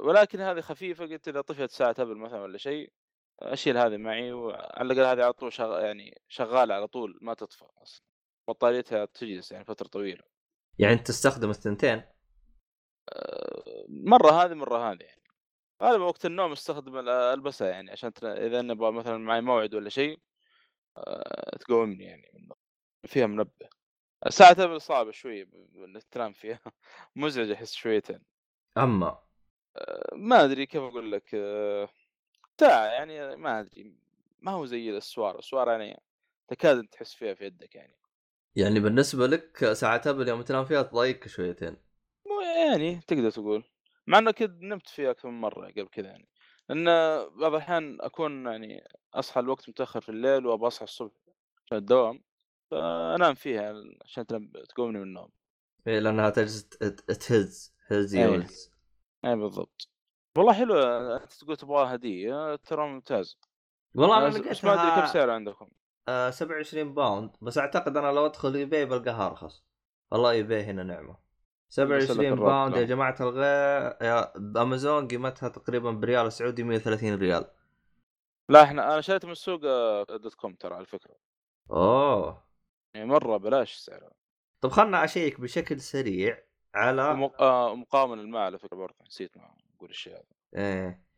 ولكن هذه خفيفه، قلت اذا طفيت ساعه ابل مثلا ولا شيء اشيل هذه معي، وعلى الاقل هذه على طول يعني شغاله على طول ما تطفى اصلا، بطاريتها تجلس يعني فتره طويله. يعني انت تستخدم الثنتين؟ مره هذه مره هذه يعني، غالبا وقت النوم استخدم البسها يعني عشان اذا نبغى مثلا معي موعد ولا شيء تقومني يعني، فيها منبه. ساعة ابل صعبه شويه بالنترام فيها مزعجه احس شويتين. اما ما ادري كيف اقول لك، ساعة يعني ما ادري ما هو زي السوار يعني تكاد تحس فيها في يدك يعني. يعني بالنسبة لك ساعة أبل يوم تنام فيها تضايقك شويتين؟ مو يعني تقدر تقول، مع أنه كد نمت فيها أكثر من مرة قبل كذا يعني، لأن بعض الأحيان أكون يعني أصحى الوقت متأخر في الليل وأبغى أصحى الصبح عشان الدوام، فأنام فيها عشان تقومني من النوم. إيه لأنها تجلس تهز يولز. إيه بالضبط. والله حلو، أنت تقول تبغى هدية ترى ممتاز. والله أنا لقيتها. ما أدري كم سعر عندكم. 27 باوند، بس أعتقد أنا لو أدخل يبي بلقاها أرخص. والله يبي هنا نعمة. 27 باوند يا جماعة الغير، بأمازون قيمتها تقريبا بريال سعودي 130 ريال. لا إحنا أنا شريت من السوق دوت كوم ترى على الفكرة. أوه. يعني مرة بلاش سعره. طب خلنا أشيك بشكل سريع على مقامن الماء على فكرة برضه، نسيت ما أقول الشيء هذا. إيه.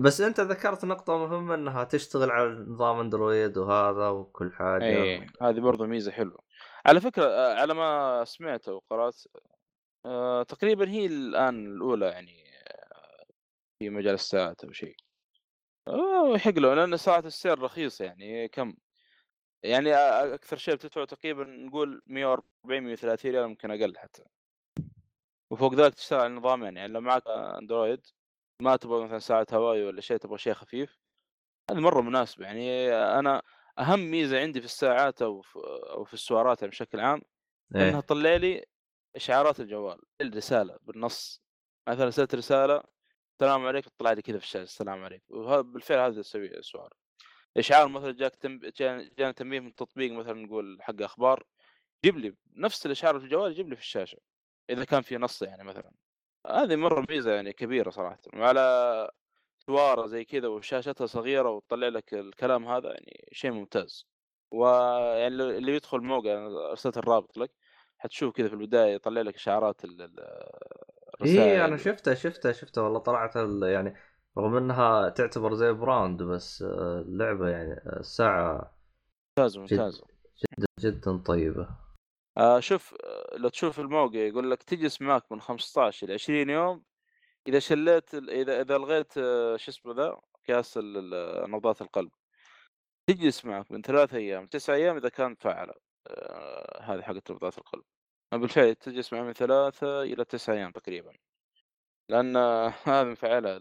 بس انت ذكرت نقطة مهمة انها تشتغل على نظام اندرويد وهذا وكل حاجة. ايه هذه برضو ميزة حلوة على فكرة، على ما سمعت وقرأت تقريبا هي الآن الأولى يعني في مجال الساعات أو شيء. يحق له لأن ساعة السعر رخيصة يعني، كم يعني أكثر شيء بتدفعه تقريبا نقول 140-130 ريال، ممكن أقل حتى. وفوق ذلك تشتغل على النظام يعني لو معك اندرويد ما تبغى مثلا ساعة هواوي ولا شيء، تبغى شيء خفيف، هذه مرة مناسبة يعني. أنا أهم ميزة عندي في الساعات أو في السوارات يعني بشكل عام إيه؟ أنها تطلع لي إشعارات الجوال، الرسالة بالنص مثلا سألت رسالة السلام عليكم، تطلع لي كذا في الشاشة السلام عليكم، وهذا بالفعل هذا يسوي السوار. إشعار مثلا جاك جانا تنبيه من التطبيق مثلا نقول حق أخبار، جيب لي نفس الإشعار في الجوال، جيب لي في الشاشة إذا كان في نص يعني مثلا. هذه مرة ميزة يعني كبيرة صراحة، وعلى سوارة زي كذا وشاشتها صغيرة وتطلع لك الكلام هذا يعني شيء ممتاز. ويعني اللي يدخل الموقع أرسلت الرابط لك حتشوف كذا في البداية يطلع لك إشعارات الرسائل. إيه أنا شفتها والله، طلعت يعني رغم أنها تعتبر زي براند بس اللعبة يعني الساعة ممتازة جدا طيبة. شوف لو تشوف الموقع يقول لك تجلس معك من 15-20 يوم اذا شليت اذا لغيت شو اسمه ذا كاس نبضات القلب، تجلس معك من 3 أيام 9 أيام اذا كانت فعاله. هذه حقة نبضات القلب بالفعل تجلس معك من 3 إلى 9 أيام تقريبا، لان هذه مفعله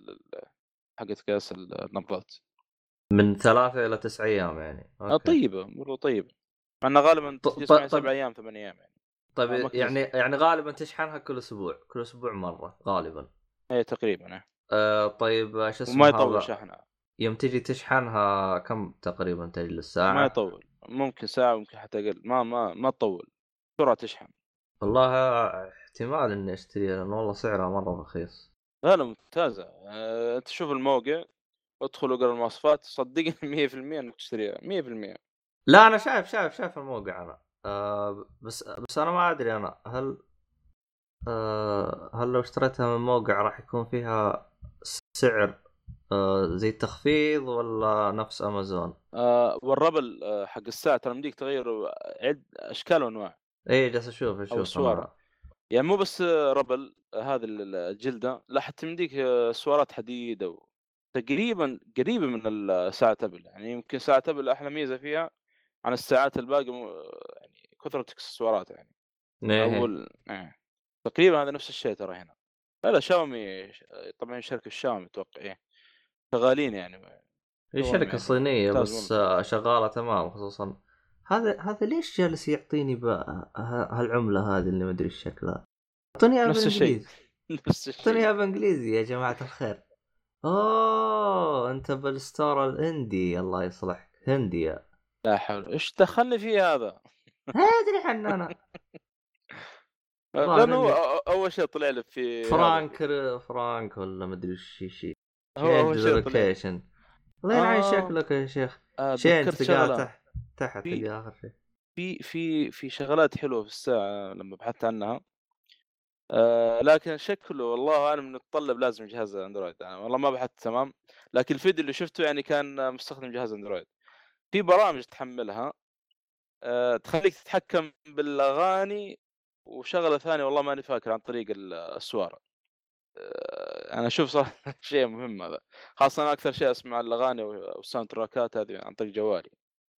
حقة كاس النبضات من 3 إلى 9 أيام يعني. طيبه مره طيبه، أنا غالباً تشحنها 7 أيام 8 أيام يعني. طيب يعني غالباً تشحنها كل أسبوع مرة غالباً. إيه تقريباً. طيب شو اسمه؟ وما يطول شحنها. يوم تجي تشحنها كم تقريباً تجلس ساعة؟ ما يطول، ممكن ساعة ممكن حتى أقل، ما تطول، بسرعة تشحن. والله احتمال إني أشتريها لأن والله سعرها مرة رخيص. لا ممتازة، أنت شوف الموقع، أدخل وقرأ المواصفات، صدقني 100% إنك تشتريها 100%. لا انا شايف الموقع انا بس انا ما ادري انا هل لو اشتريتها من موقع راح يكون فيها سعر زي تخفيض ولا نفس امازون؟ والربل حق الساعه ترى مديك تغير عد اشكال وانواع. ايه جالس اشوف يعني مو بس ربل، هذه الجلده لا حتى مديك سوارات حديد او تقريبا من الساعه تبل يعني. يمكن ساعه تبل احلى ميزه فيها عن الساعات الباقي يعني كثرة اكسسوارات يعني. اقول تقريبا هذا نفس الشيء ترى هنا. لا شاومي طبعا شركة شاومي اتوقع ايه شغالين يعني، هي شركة صينية بس شغالة تمام. خصوصا هذا ليش جالس يعطيني هالعملة هذه اللي ما ادري شكلها، اعطوني بالانجليزي يا جماعة الخير. انت بالستور الهندي، الله يصلحك هندية. لا حول، ايش دخلني فيه هذا؟ ادري حنانا. لانه اول شيء طلع لي في فرانك ولا ما ادري وش شيء هو لوكيشن. الله يعين شكلك يا شيخ. ذكرت شغله تحت اللي اخر شيء في شغلات حلوه في الساعه لما بحثت عنها، لكن شكله والله اعلم انه يتطلب لازم جهاز اندرويد. انا والله ما بحثت تمام، لكن الفيديو اللي شفته يعني كان مستخدم جهاز اندرويد. في برامج تحملها تخليك تتحكم بالاغاني وشغله ثانيه والله ماني فاكر عن طريق السواره. انا اشوف صراحه شيء مهم هذا، خاصه انا اكثر شيء اسمع الاغاني والساوند تراكات هذه عن طريق جوالي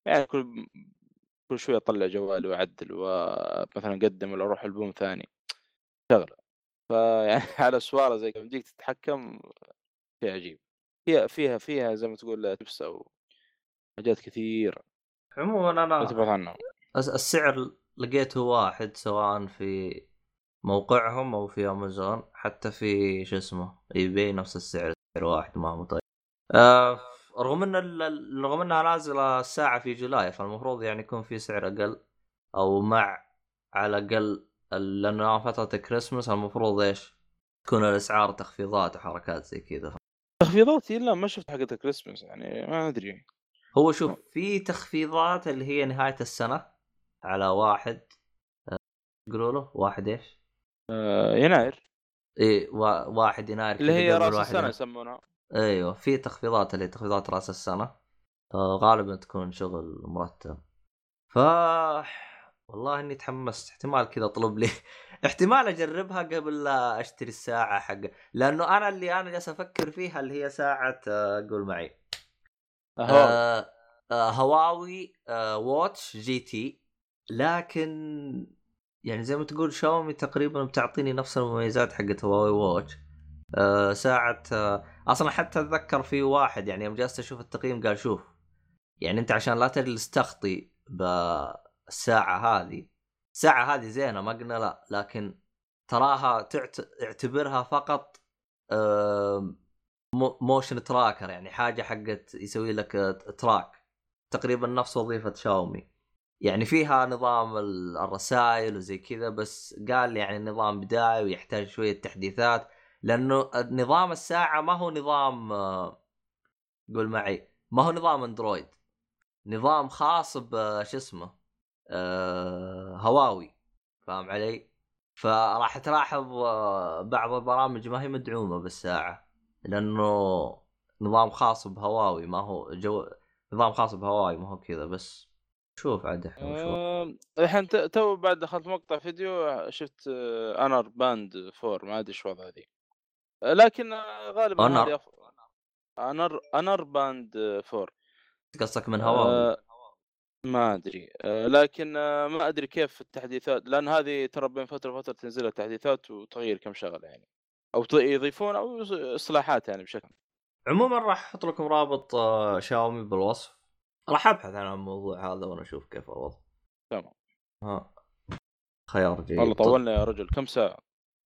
يعني. كل كل شوية أطلع جوالي وأعدل ومثلا أقدم ولا أروح ألبوم ثاني شغلة. فيعني على سوارة زي كذا بديك تتحكم شيء عجيب. فيها زي ما تقول تبس أو حاجات كثيرة. عموما أنا السعر لقيته واحد سواء في موقعهم أو في أمازون حتى في شو اسمه إيباي نفس السعر واحد ما مطير. رغم أنها نازلة الساعة في جولاي فالمفروض يعني يكون في سعر أقل أو مع على الأقل لأنه فترة كريسمس المفروض إيش تكون الأسعار تخفيضات وحركات زي كذا. تخفيضات إلا ما شفت حقت كريسمس يعني ما أدري. هو شوف في تخفيضات اللي هي نهاية السنة على واحد قلوا له واحد إيش يناير إيه واحد يناير اللي هي رأس السنة يسمونها. ايوه في تخفيضات اللي تخفيضات راس السنه غالبا تكون شغل مرتب. ف والله اني تحمست احتمال كذا اطلب لي احتمال اجربها قبل لا اشتري الساعه حق لانه انا جالس افكر فيها اللي هي ساعه قول معي هواوي واتش جي تي لكن يعني زي ما تقول شاومي تقريبا بتعطيني نفس المميزات حقت هواوي واتش ساعه اصلا حتى اتذكر في واحد يعني يوم جالس اشوف التقييم قال شوف يعني انت عشان لا تجلس تخطي بالساعه هذه الساعه هذه زينه ما قلنا لا لكن تراها اعتبرها فقط موشن تراكر يعني حاجه حقت يسوي لك تراك تقريبا نفس وظيفه شاومي يعني فيها نظام الرسائل وزي كذا بس قال يعني نظام بدائي ويحتاج شويه تحديثات لأنه نظام الساعة ما هو نظام قول معي ما هو نظام اندرويد نظام خاص بش اسمه هواوي فاهم علي فراح تلاحظ بعض البرامج ما هي مدعومة بالساعة لأنه نظام خاص بهواوي ما هو نظام خاص بهواوي ما هو كذا بس شوف عاد الحين تو بعد دخلت مقطع فيديو شفت انر باند 4 ما ادري شو وضع هذه لكن غالبا انر باند 4 قصدك من هواوي ما ادري لكن ما ادري كيف التحديثات لان هذه ترى بين فتره وفتره تنزل تحديثات وتغير كم شغله يعني او يضيفون او اصلاحات يعني بشكل عموما راح احط لكم رابط شاومي بالوصف راح ابحث عن الموضوع هذا وانا اشوف كيف الوضع تمام ها خيار جيد والله طولنا يا رجل كم ساعه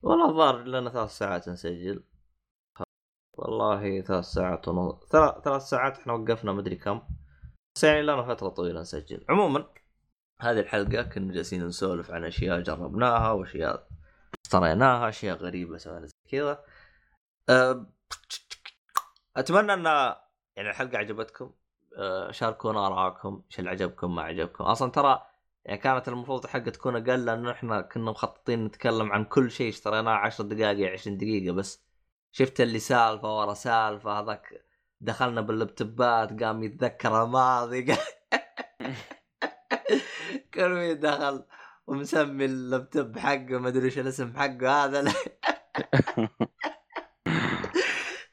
والله الظاهر لنا 3 ساعات نسجل والله 3 ساعات ونص 3 ساعات احنا وقفنا مدري كم بس يعني لنا فتره طويله نسجل. عموما هذه الحلقه كنا جالسين نسولف عن اشياء جربناها واشياء اشتريناها اشياء غريبه سوينا كذا. اتمنى ان يعني الحلقه عجبتكم شاركونا آراءكم ايش اللي عجبكم ما عجبكم اصلا ترى يعني كانت المفروض حقه تكون اقل لانه احنا كنا مخططين نتكلم عن كل شيء اشتريناه 10 دقائق 20 دقيقه بس شفت اللي سالفه ورا سالفه هذاك دخلنا باللابتوبات قام يتذكر الماضي كل مين دخل ومسمي اللابتوب حقه ما ادري ايش الاسم حقه هذا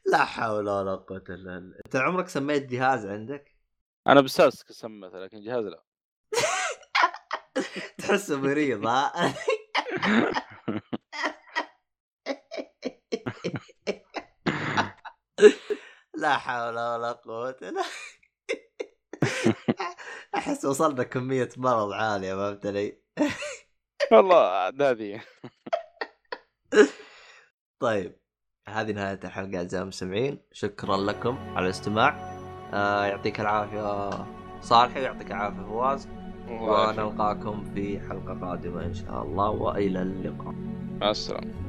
لا حول ولا قوة إلا بالله. أنت عمرك سميت جهاز عندك؟ أنا بساسك سميته لكن جهاز لا. تحسه مريض ها؟ لا حول ولا قوة إلا. أحس وصلنا كمية مرض عالية ما بتلي. والله هذه. طيب. هذه نهاية الحلقة أعزائي المستمعين شكرا لكم على الاستماع يعطيك العافية صالحي يعطيك العافية فواز ونلقاكم في حلقة قادمة إن شاء الله وإلى اللقاء مع السلامة.